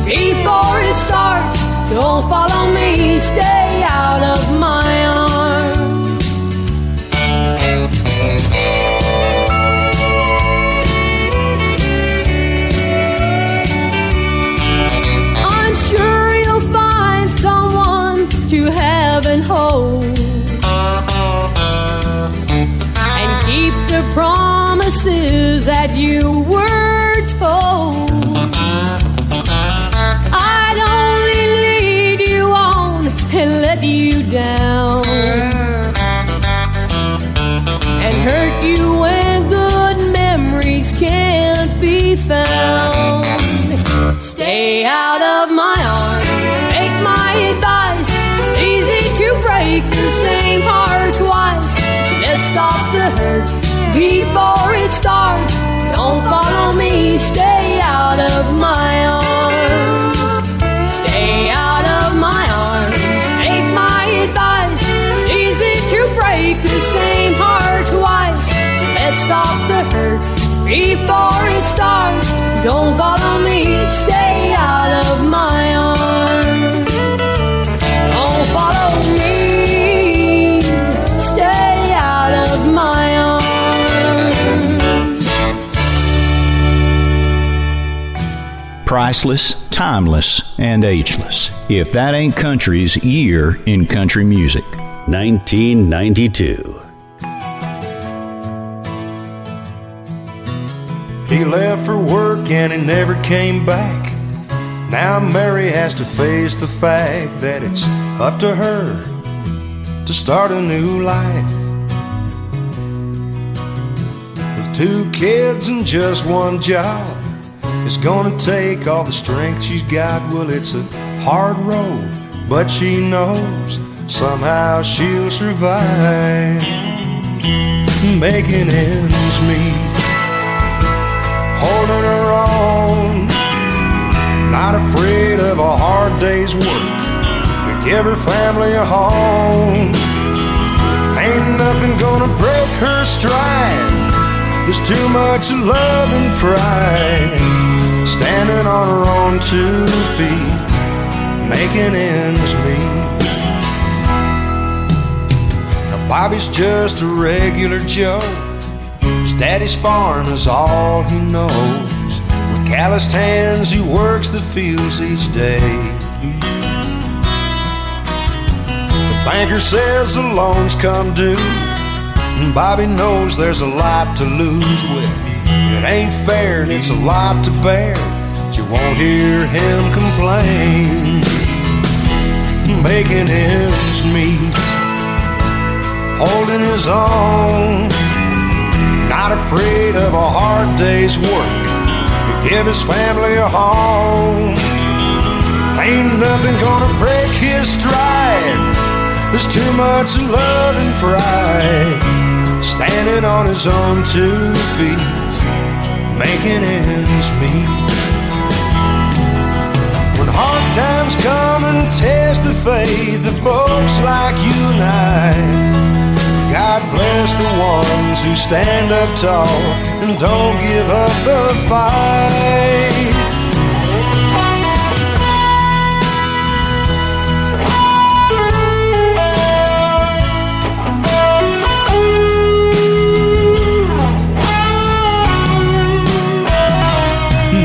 before it starts. Don't follow me, stay out. out of my arms. I'm sure you'll find someone to have and hold, and keep the promises that you were told. I'd only lead you on and let you down, and hurt you when good memories can't be found. Stay out of my arms, take my advice. It's easy to break the same heart twice. Let's stop the hurt before it starts. Don't follow me, stay out of my arms. The same heart twice. Let's stop the hurt before it starts. Don't follow me, stay out of my arms. Don't follow me, stay out of my arms. Priceless, timeless, and ageless. If That Ain't Country's year in country music. 1992. He left for work and he never came back. Now Mary has to face the fact that it's up to her to start a new life, with two kids and just one job. It's gonna take all the strength she's got. Well, it's a hard road, but she knows somehow she'll survive, making ends meet, holding her own, not afraid of a hard day's work to give her family a home. Ain't nothing gonna break her stride, there's too much love and pride, standing on her own 2 feet, making ends meet. Bobby's just a regular Joe. His daddy's farm is all he knows. With calloused hands he works the fields each day. The banker says the loans come due, and Bobby knows there's a lot to lose with. It ain't fair and it's a lot to bear, but you won't hear him complain, making ends meet, holding his own, not afraid of a hard day's work to give his family a home. Ain't nothing gonna break his stride, there's too much love and pride, standing on his own 2 feet, making ends meet. When hard times come and test the faith of folks like you and I, God bless the ones who stand up tall and don't give up the fight,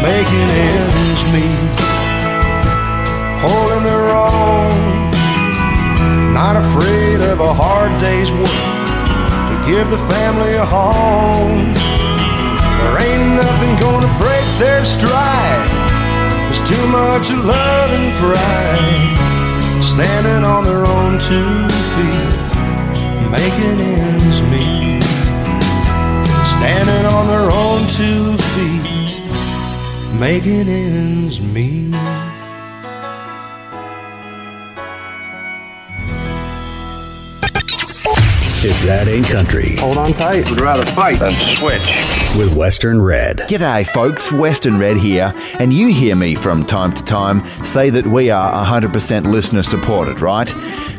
making ends meet, holding their own, not afraid of a hard day's work, give the family a home. There ain't nothing gonna break their stride, there's too much love and pride, standing on their own 2 feet, making ends meet, standing on their own 2 feet, making ends meet. If That Ain't Country. Hold on tight. We'd rather fight than switch. With Western Red. G'day folks, Western Red here, and you hear me from time to time say that we are 100% listener supported, right?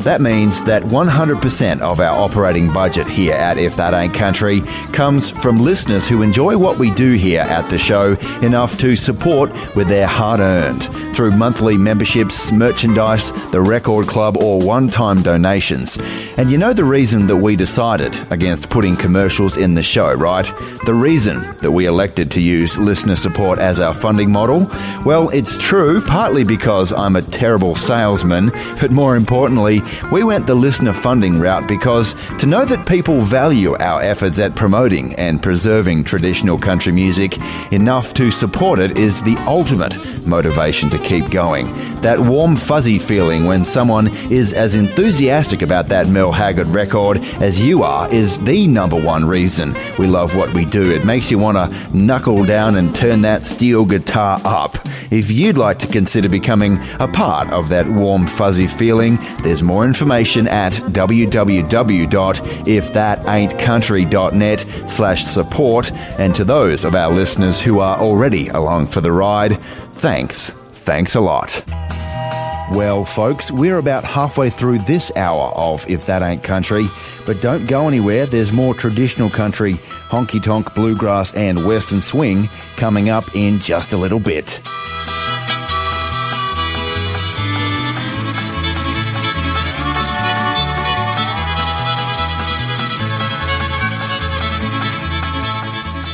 That means that 100% of our operating budget here at If That Ain't Country comes from listeners who enjoy what we do here at the show enough to support with their hard-earned through monthly memberships, merchandise, the record club, or one-time donations. And you know the reason that we decided against putting commercials in the show, right? The reason that we elected to use listener support as our funding model? Well, it's true, partly because I'm a terrible salesman, but more importantly, we went the listener funding route because to know that people value our efforts at promoting and preserving traditional country music enough to support it is the ultimate motivation to keep going. That warm, fuzzy feeling when someone is as enthusiastic about that Mel Haggard record as you are is the number one reason we love what we do. It makes you want to knuckle down and turn that steel guitar up. If you'd like to consider becoming a part of that warm, fuzzy feeling, there's more information at www.ifthataintcountry.net/support. And to those of our listeners who are already along for the ride, thanks a lot. Well, folks, we're about halfway through this hour of If That Ain't Country, but don't go anywhere. There's more traditional country, honky-tonk, bluegrass, and western swing coming up in just a little bit.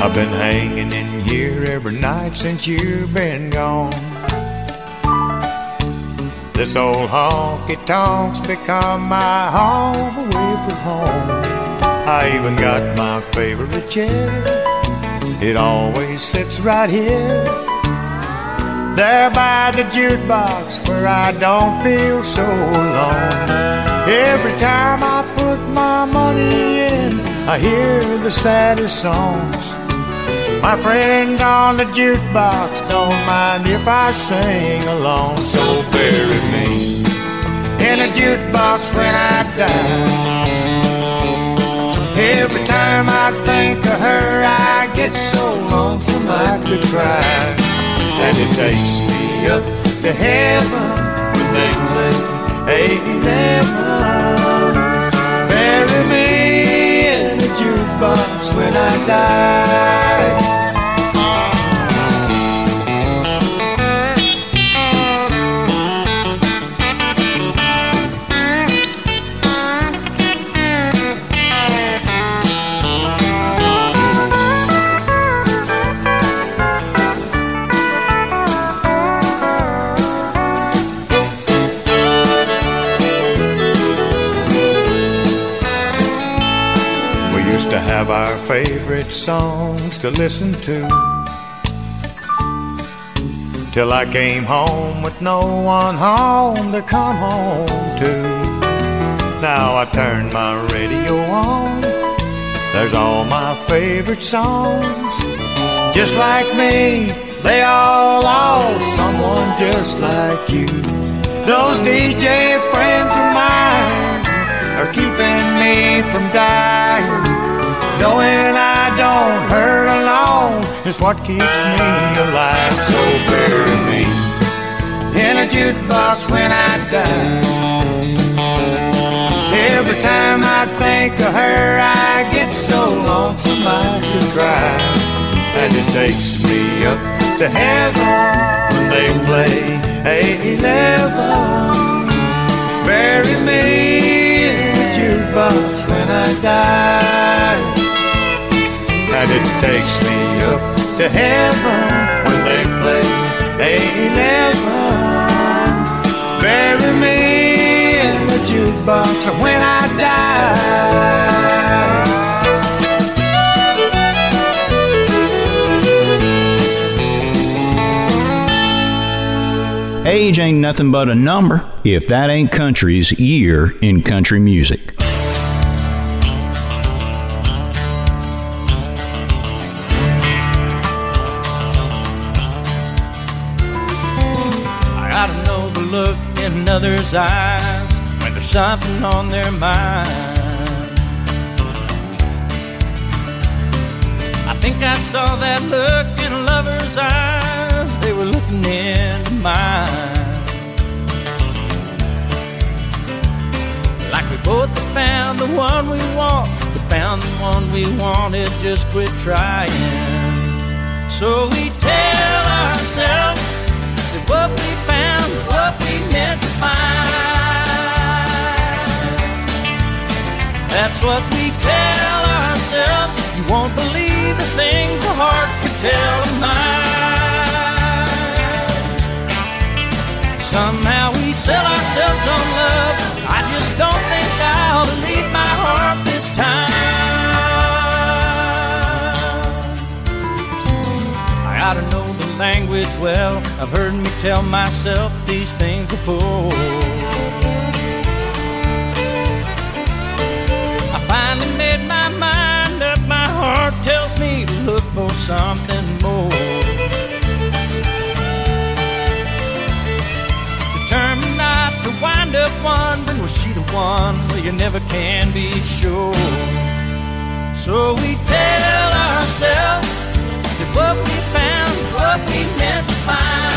I've been hanging in here every night since you've been gone. This old honky-tonk's become my home away from home. I even got my favorite chair. It always sits right here, there by the jukebox where I don't feel so alone. Every time I put my money in, I hear the saddest songs. My friend on the jukebox don't mind if I sing along. So bury me in a jukebox when I die. Every time I think of her, I get so lonesome I could cry. And it takes me up to heaven with England 811. Bury me in a jukebox when I die. Have our favorite songs to listen to, till I came home with no one home to come home to. Now I turn my radio on, there's all my favorite songs. Just like me, they all lost someone just like you. Those DJ friends of mine are keeping me from dying. Knowing I don't hurt alone is what keeps me alive. So bury me in a jukebox when I die. Every time I think of her, I get so lonesome I could cry. And it takes me up to heaven when they play 811. Bury me in a jukebox when I die. And it takes me up to heaven when they play 811. so when I die. Age ain't nothing but a number. If That Ain't Country's year in country music. Others' eyes when there's something on their mind. I think I saw that look in a lover's eyes. They were looking into mine. Like we both have found the one we want, we found the one we wanted, just quit trying. So we tell ourselves that what we found is what we meant to find. That's what we tell ourselves. You won't believe the things a heart could tell a mind. Somehow we sell ourselves on love. I just don't think I'll believe my heart this time. I ought to know language well. I've heard me tell myself these things before. I finally made my mind up. My heart tells me to look for something more. Determined not to wind up wondering, was she the one? Well, you never can be sure. So we tell ourselves that what we found is what we meant to find.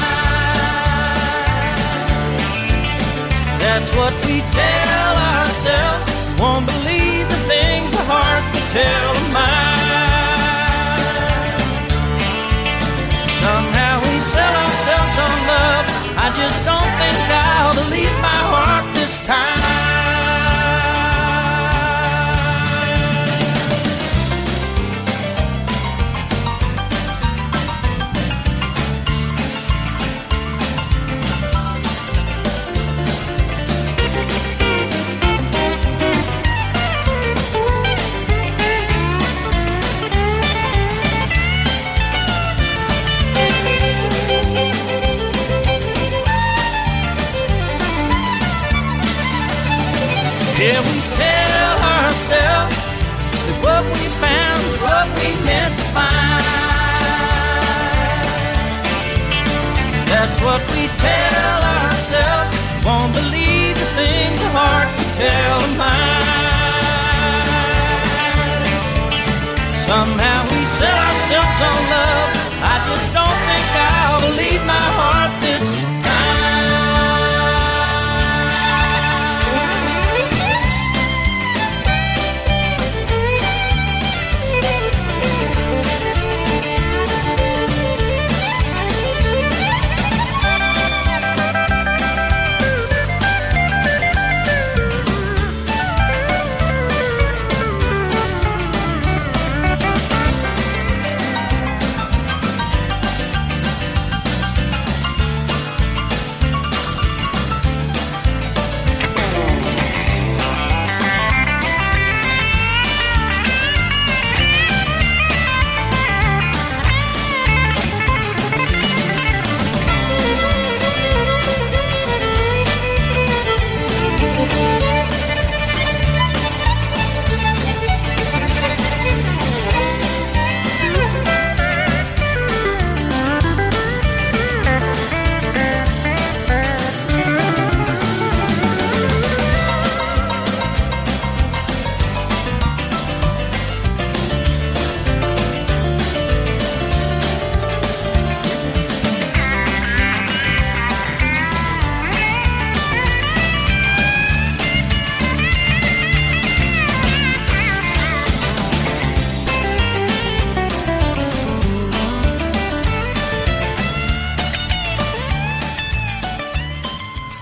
That's what we tell ourselves. Won't believe the things a heart can tell a mind. Somehow we sell ourselves on love. I just don't think I'll believe my heart this time. Yeah, we tell ourselves that what we found is what we meant to find. That's what we tell ourselves. Won't believe the things a heart can tell a mind. Somehow we sell ourselves on love. I just don't think I'll believe my heart this time.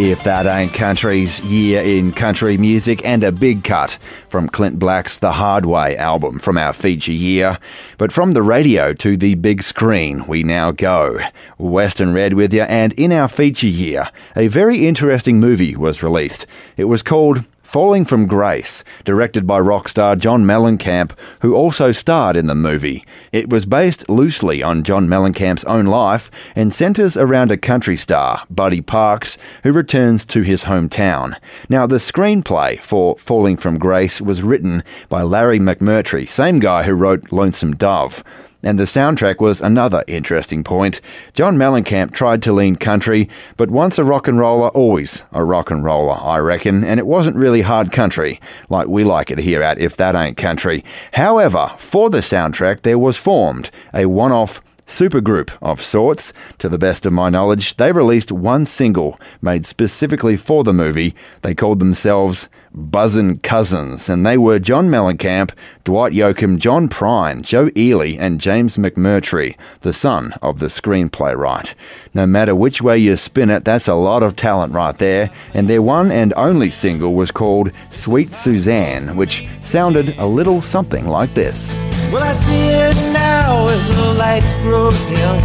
If That Ain't Country's year in country music, and a big cut from Clint Black's The Hard Way album from our feature year. But from the radio to the big screen, we now go. Western Red with you, and in our feature year, a very interesting movie was released. It was called Falling from Grace, directed by rock star John Mellencamp, who also starred in the movie. It was based loosely on John Mellencamp's own life and centres around a country star, Buddy Parks, who returns to his hometown. Now, the screenplay for Falling from Grace was written by Larry McMurtry, same guy who wrote Lonesome Dove. And the soundtrack was another interesting point. John Mellencamp tried to lean country, but once a rock and roller, always a rock and roller, I reckon, and it wasn't really hard country, like we like it here at If That Ain't Country. However, for the soundtrack, there was formed a one-off supergroup of sorts. To the best of my knowledge, they released one single made specifically for the movie. They called themselves Buzzin' Cousins, and they were John Mellencamp, Dwight Yoakam, John Prine, Joe Ely, and James McMurtry, the son of the screenplay writer. No matter which way you spin it, that's a lot of talent right there, and their one and only single was called Sweet Suzanne, which sounded a little something like this. Well, I see it now as the lights grow dim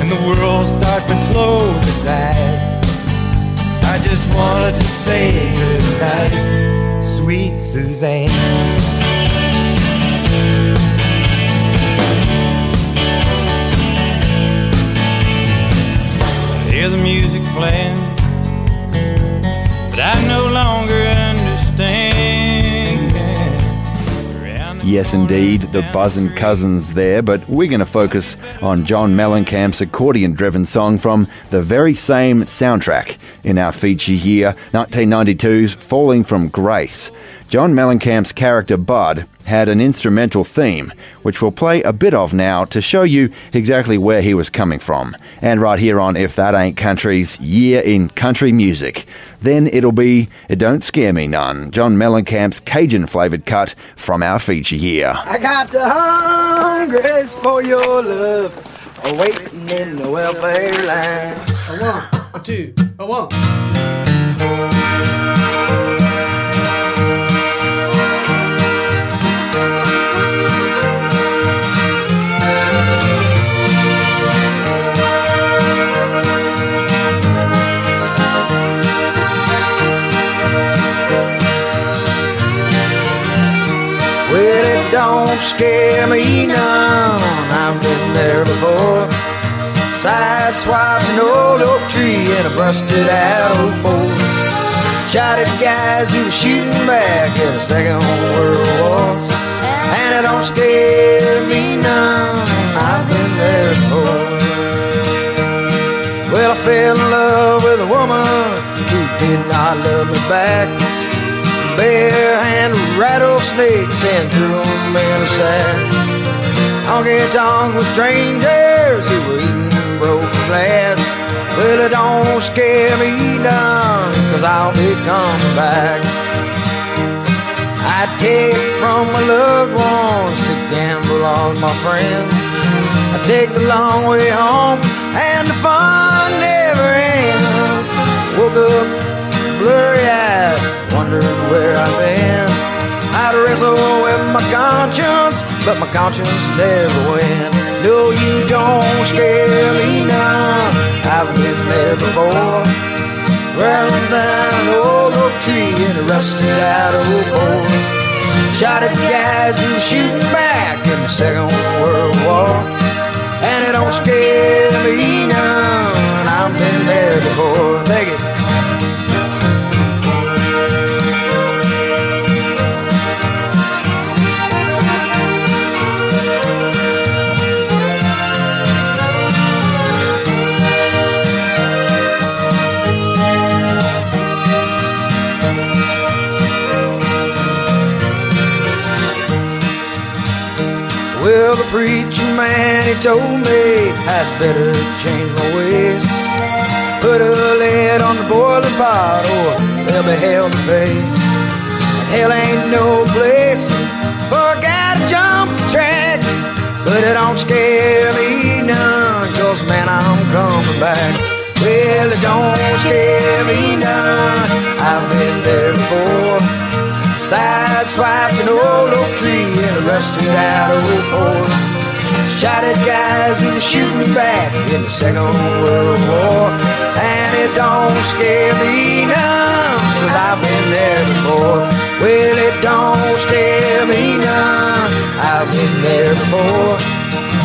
and the world starts to close its eyes. I just wanted to say goodnight, sweet Suzanne. I hear the music playing, but I no longer understand. Yes, indeed, the Buzzin' Cousins there, but we're going to focus on John Mellencamp's accordion-driven song from the very same soundtrack in our feature year, 1992's Falling from Grace. John Mellencamp's character Bud had an instrumental theme, which we'll play a bit of now to show you exactly where he was coming from. And right here on If That Ain't Country's Year in Country Music. Then it'll be Don't Scare Me None, John Mellencamp's Cajun-flavoured cut from our feature year. I got the hungers for your love, waiting in the welfare line. A one, a two, a one. Don't scare me none, I've been there before. Side swiped an old oak tree and a busted out four. Shot at guys who were shooting back in the Second World War. And it don't scare me none, I've been there before. Well, I fell in love with a woman who did not love me back. Bear and rattlesnakes and threw them in a sack. Honky-tonk with strangers who were eating broken glass. Well, it don't scare me none, cause I'll be coming back. I take from my loved ones to gamble on my friends. I take the long way home and the fun never ends. Woke up blurry-eyed, wondering where I've been. I'd wrestle with my conscience, but my conscience never win. No, you don't scare me now, I've been there before. Rattling down an old oak tree in a rusted out old board. Shot at guys who were shooting back in the Second World War. And it don't scare me now, I've been there before. Take it. Well, the preacher man, he told me I'd better change my ways. Put a lid on the boiling pot or there'll be hell to pay. And hell ain't no place for a guy to jump the track. But it don't scare me none, cause man, I'm coming back. Well, it don't scare me none, I've been there before. Sideswiped an old oak tree and a rusted out old board. Shot at guys who were shooting back in the Second World War. And it don't scare me none, cause I've been there before. before.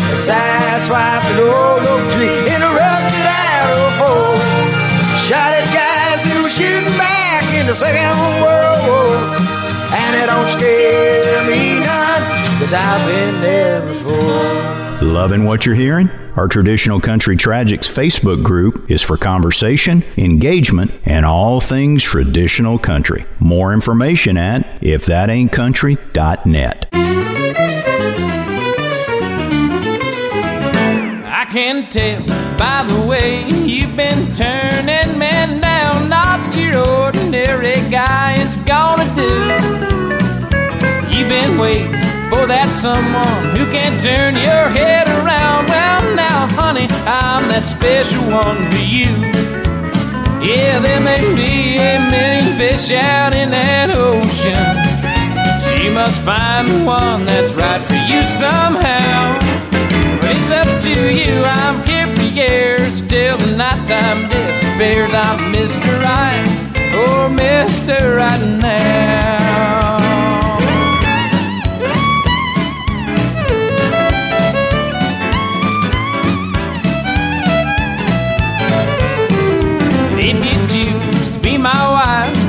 A sideswiped an old oak tree in a rusted arrow four. Shot at guys who were shooting back in the Second World War. And it don't scare me none, cause I've been there before. Loving what you're hearing? Our Traditional Country Tragics Facebook group is for conversation, engagement, and all things traditional country. More information at ifthataincountry.net. I can tell by the way you've been turning men down, not your ordinary guy is gonna do. You've been waiting for that someone who can turn your head around. Well now, honey, I'm that special one to you. Yeah, there may be a million fish out in that ocean, so you must find the one that's right for you somehow. But it's up to you, I'm here for years, till the nighttime disappears. I'm Mr. Right, oh Mr. Right now.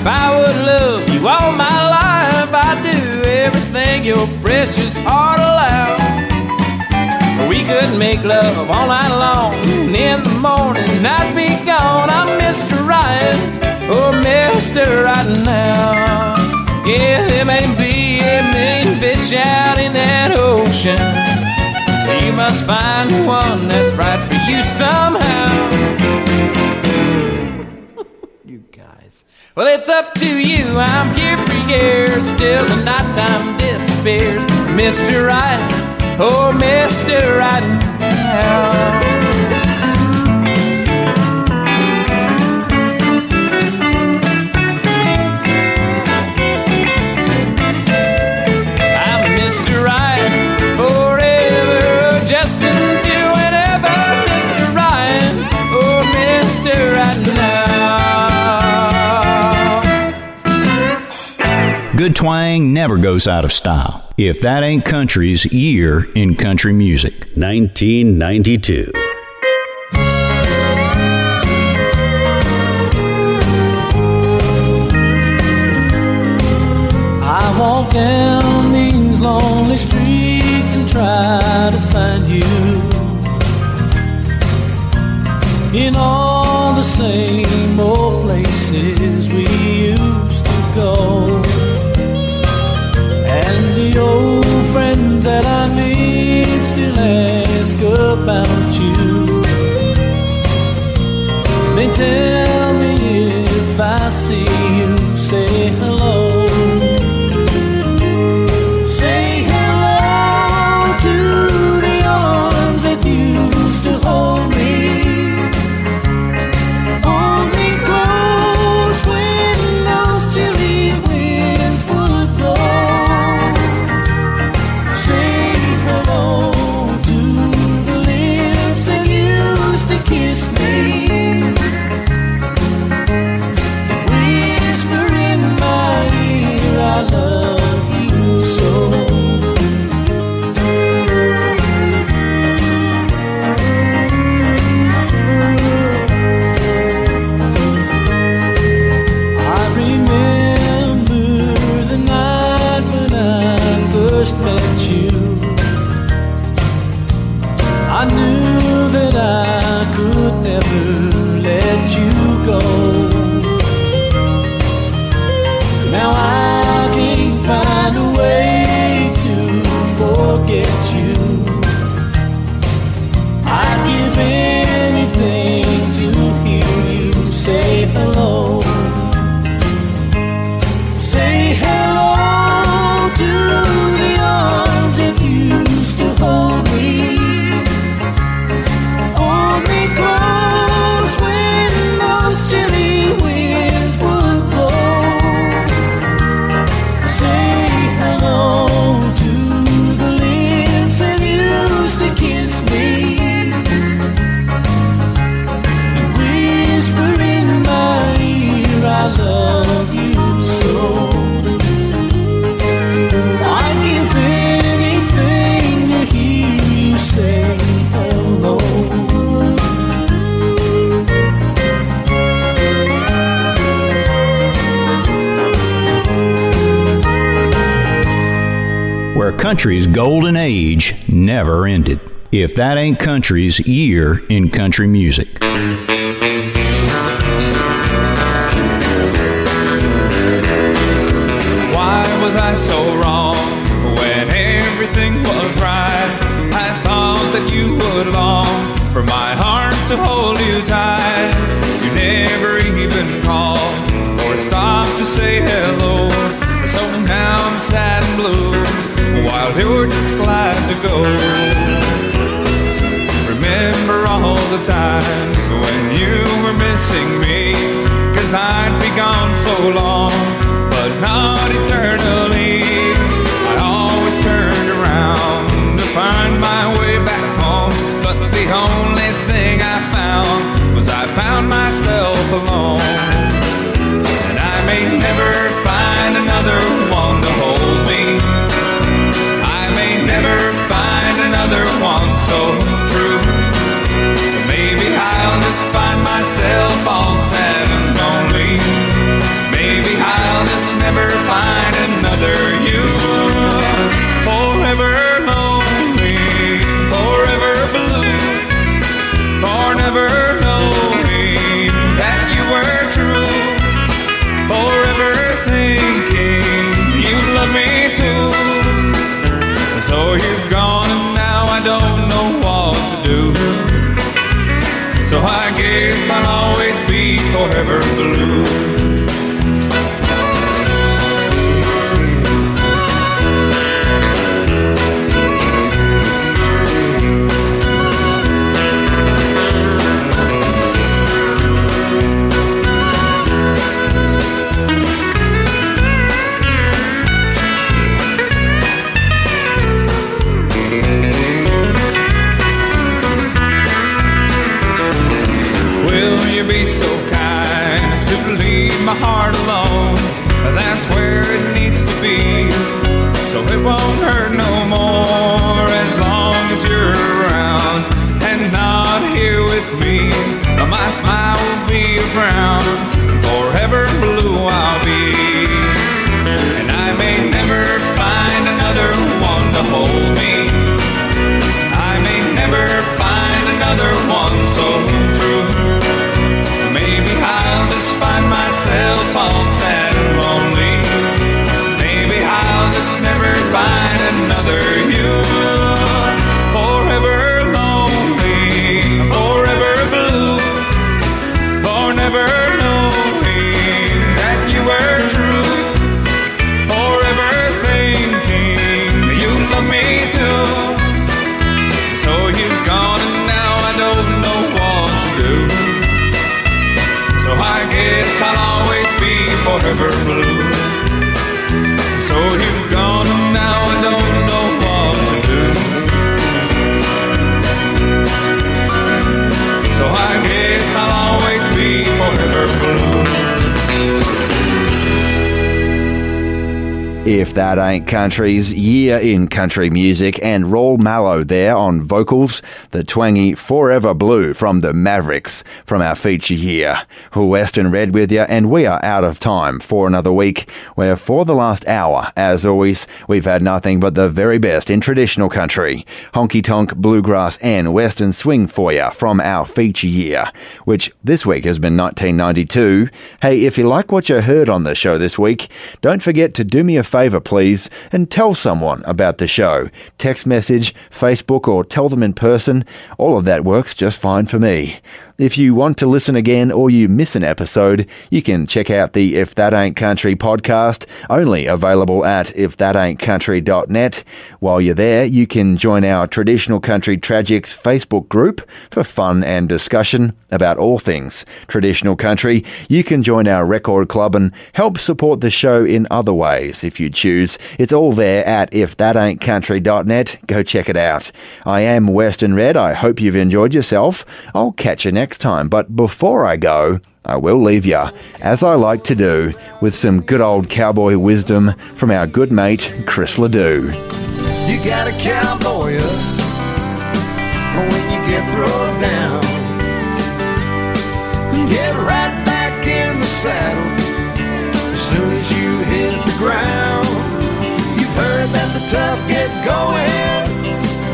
I would love you all my life. I'd do everything your precious heart allowed. We could make love all night long, and in the morning I'd be gone. I'm Mr. Right, oh Mr. Right now. Yeah, there may be a million fish out in that ocean, so you must find one that's right for you somehow. Well, it's up to you, I'm here for years, till the nighttime disappears. Mr. Right, oh, Mr. Right now. I'm Mr. Right forever, just until whenever. Mr. Right, oh, Mr. Right now. Good twang never goes out of style. If That Ain't Country's year in country music. 1992. I walk down these lonely streets and try to find you, in all the same old places we used to go. And the old friends that I made still ask about you, and they tell me if I see you, say hello. Say hello to the arms that used to hold me. Hold me close when those chilly winds would blow. Whisper in my ear. country's golden age never ended. If That Ain't Country's year in country music. Why was I so wrong when everything was right? I thought that you would long for my arms to hold you tight. You never even called or stopped to say hello. So now I'm sad and blue while you're just glad to go. Remember all the times when you were missing me, 'cause I'd be gone so long, but not eternally. I always turned around to find my way back home, but the only thing I found was I found myself alone. And I may never find another one to hold me. I may never find another one so true. Maybe I'll just find myself all sad and lonely. Maybe I'll just never find another you. Forever lonely, forever blue, forever knowing that you were true, forever thinking you love me too. So you've gone and now I don't know what to do. So I guess I'll always be forever blue. Be so kind as to leave my heart alone. That's where it needs to be, so it won't hurt no more. As long as you're around and not here with me, my smile will be a frown. Forever blue I'll be. And I may never find another one to hold me. I may never find another one so true. I'll just find myself all sad and lonely. Maybe I'll just never find another you. Forever lonely, forever blue, forever knowing that you were true, forever thinking you love me too. So you've gone and now I don't know what to do. So I guess I'll always be forever blue. So you've gone and now I don't know what to do. So I guess I'll always be forever blue. If That Ain't Country's year in country music, and Roll Mallow there on vocals, the twangy Forever Blue from the Mavericks from our feature here. Western Red with you, and we are out of time for another week, where for the last hour, as always, we've had nothing but the very best in traditional country, honky-tonk, bluegrass and western swing for you from our feature year, which this week has been 1992. Hey, if you like what you heard on the show this week, don't forget to do me a favour, please, and tell someone about the show. Text message, Facebook, or tell them in person. All of that works just fine for me. If you want to listen again or you miss an episode, you can check out the If That Ain't Country podcast, only available at ifthataintcountry.net. While you're there, you can join our Traditional Country Tragics Facebook group for fun and discussion about all things traditional country. You can join our record club and help support the show in other ways if you choose. It's all there at ifthataintcountry.net. Go check it out. I am Western Red. I hope you've enjoyed yourself. I'll catch you next time, but before I go, I will leave you, as I like to do, with some good old cowboy wisdom from our good mate Chris Ledoux. You got a cowboy up when you get thrown down. Get right back in the saddle as soon as you hit the ground. You've heard that the tough, get going.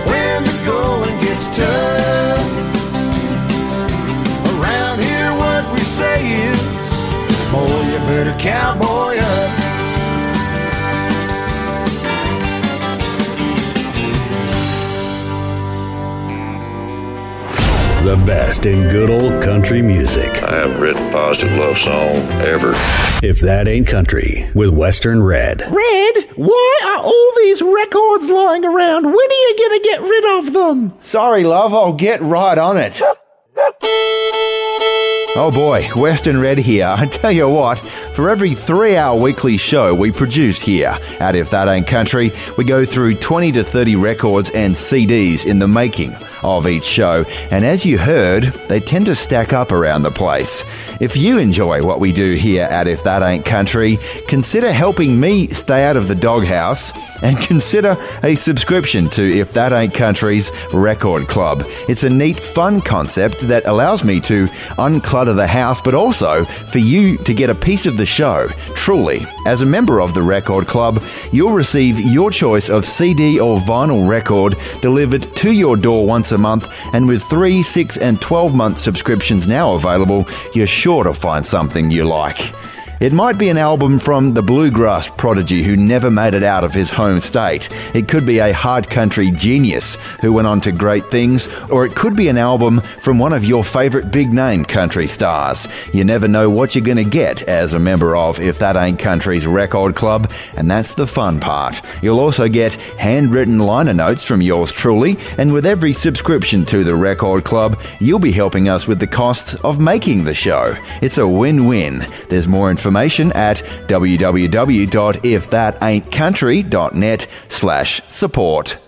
When the going gets tough, around here what we say is, boy, you better cowboy up. The best in good old country music. I haven't written a positive love song ever. If That Ain't Country with Western Red. Red? Why are all these records lying around? When are you going to get rid of them? Sorry, love. I'll get right on it. Oh boy, Western Red here. I tell you what, for every 3-hour weekly show we produce here at If That Ain't Country, we go through 20 to 30 records and CDs in the making of each show. And as you heard, they tend to stack up around the place. If you enjoy what we do here at If That Ain't Country, consider helping me stay out of the doghouse and consider a subscription to If That Ain't Country's Record Club. It's a neat, fun concept that allows me to unclutter of the house, but also for you to get a piece of the show. Truly, as a member of the Record Club, you'll receive your choice of CD or vinyl record delivered to your door once a month, and with 3, 6 and 12-month subscriptions now available, you're sure to find something you like. It might be an album from the bluegrass prodigy who never made it out of his home state. It could be a hard country genius who went on to great things, or it could be an album from one of your favourite big-name country stars. You never know what you're going to get as a member of If That Ain't Country's Record Club, and that's the fun part. You'll also get handwritten liner notes from yours truly, and with every subscription to the Record Club, you'll be helping us with the costs of making the show. It's a win-win. There's more information at www.ifthataintcountry.net/support.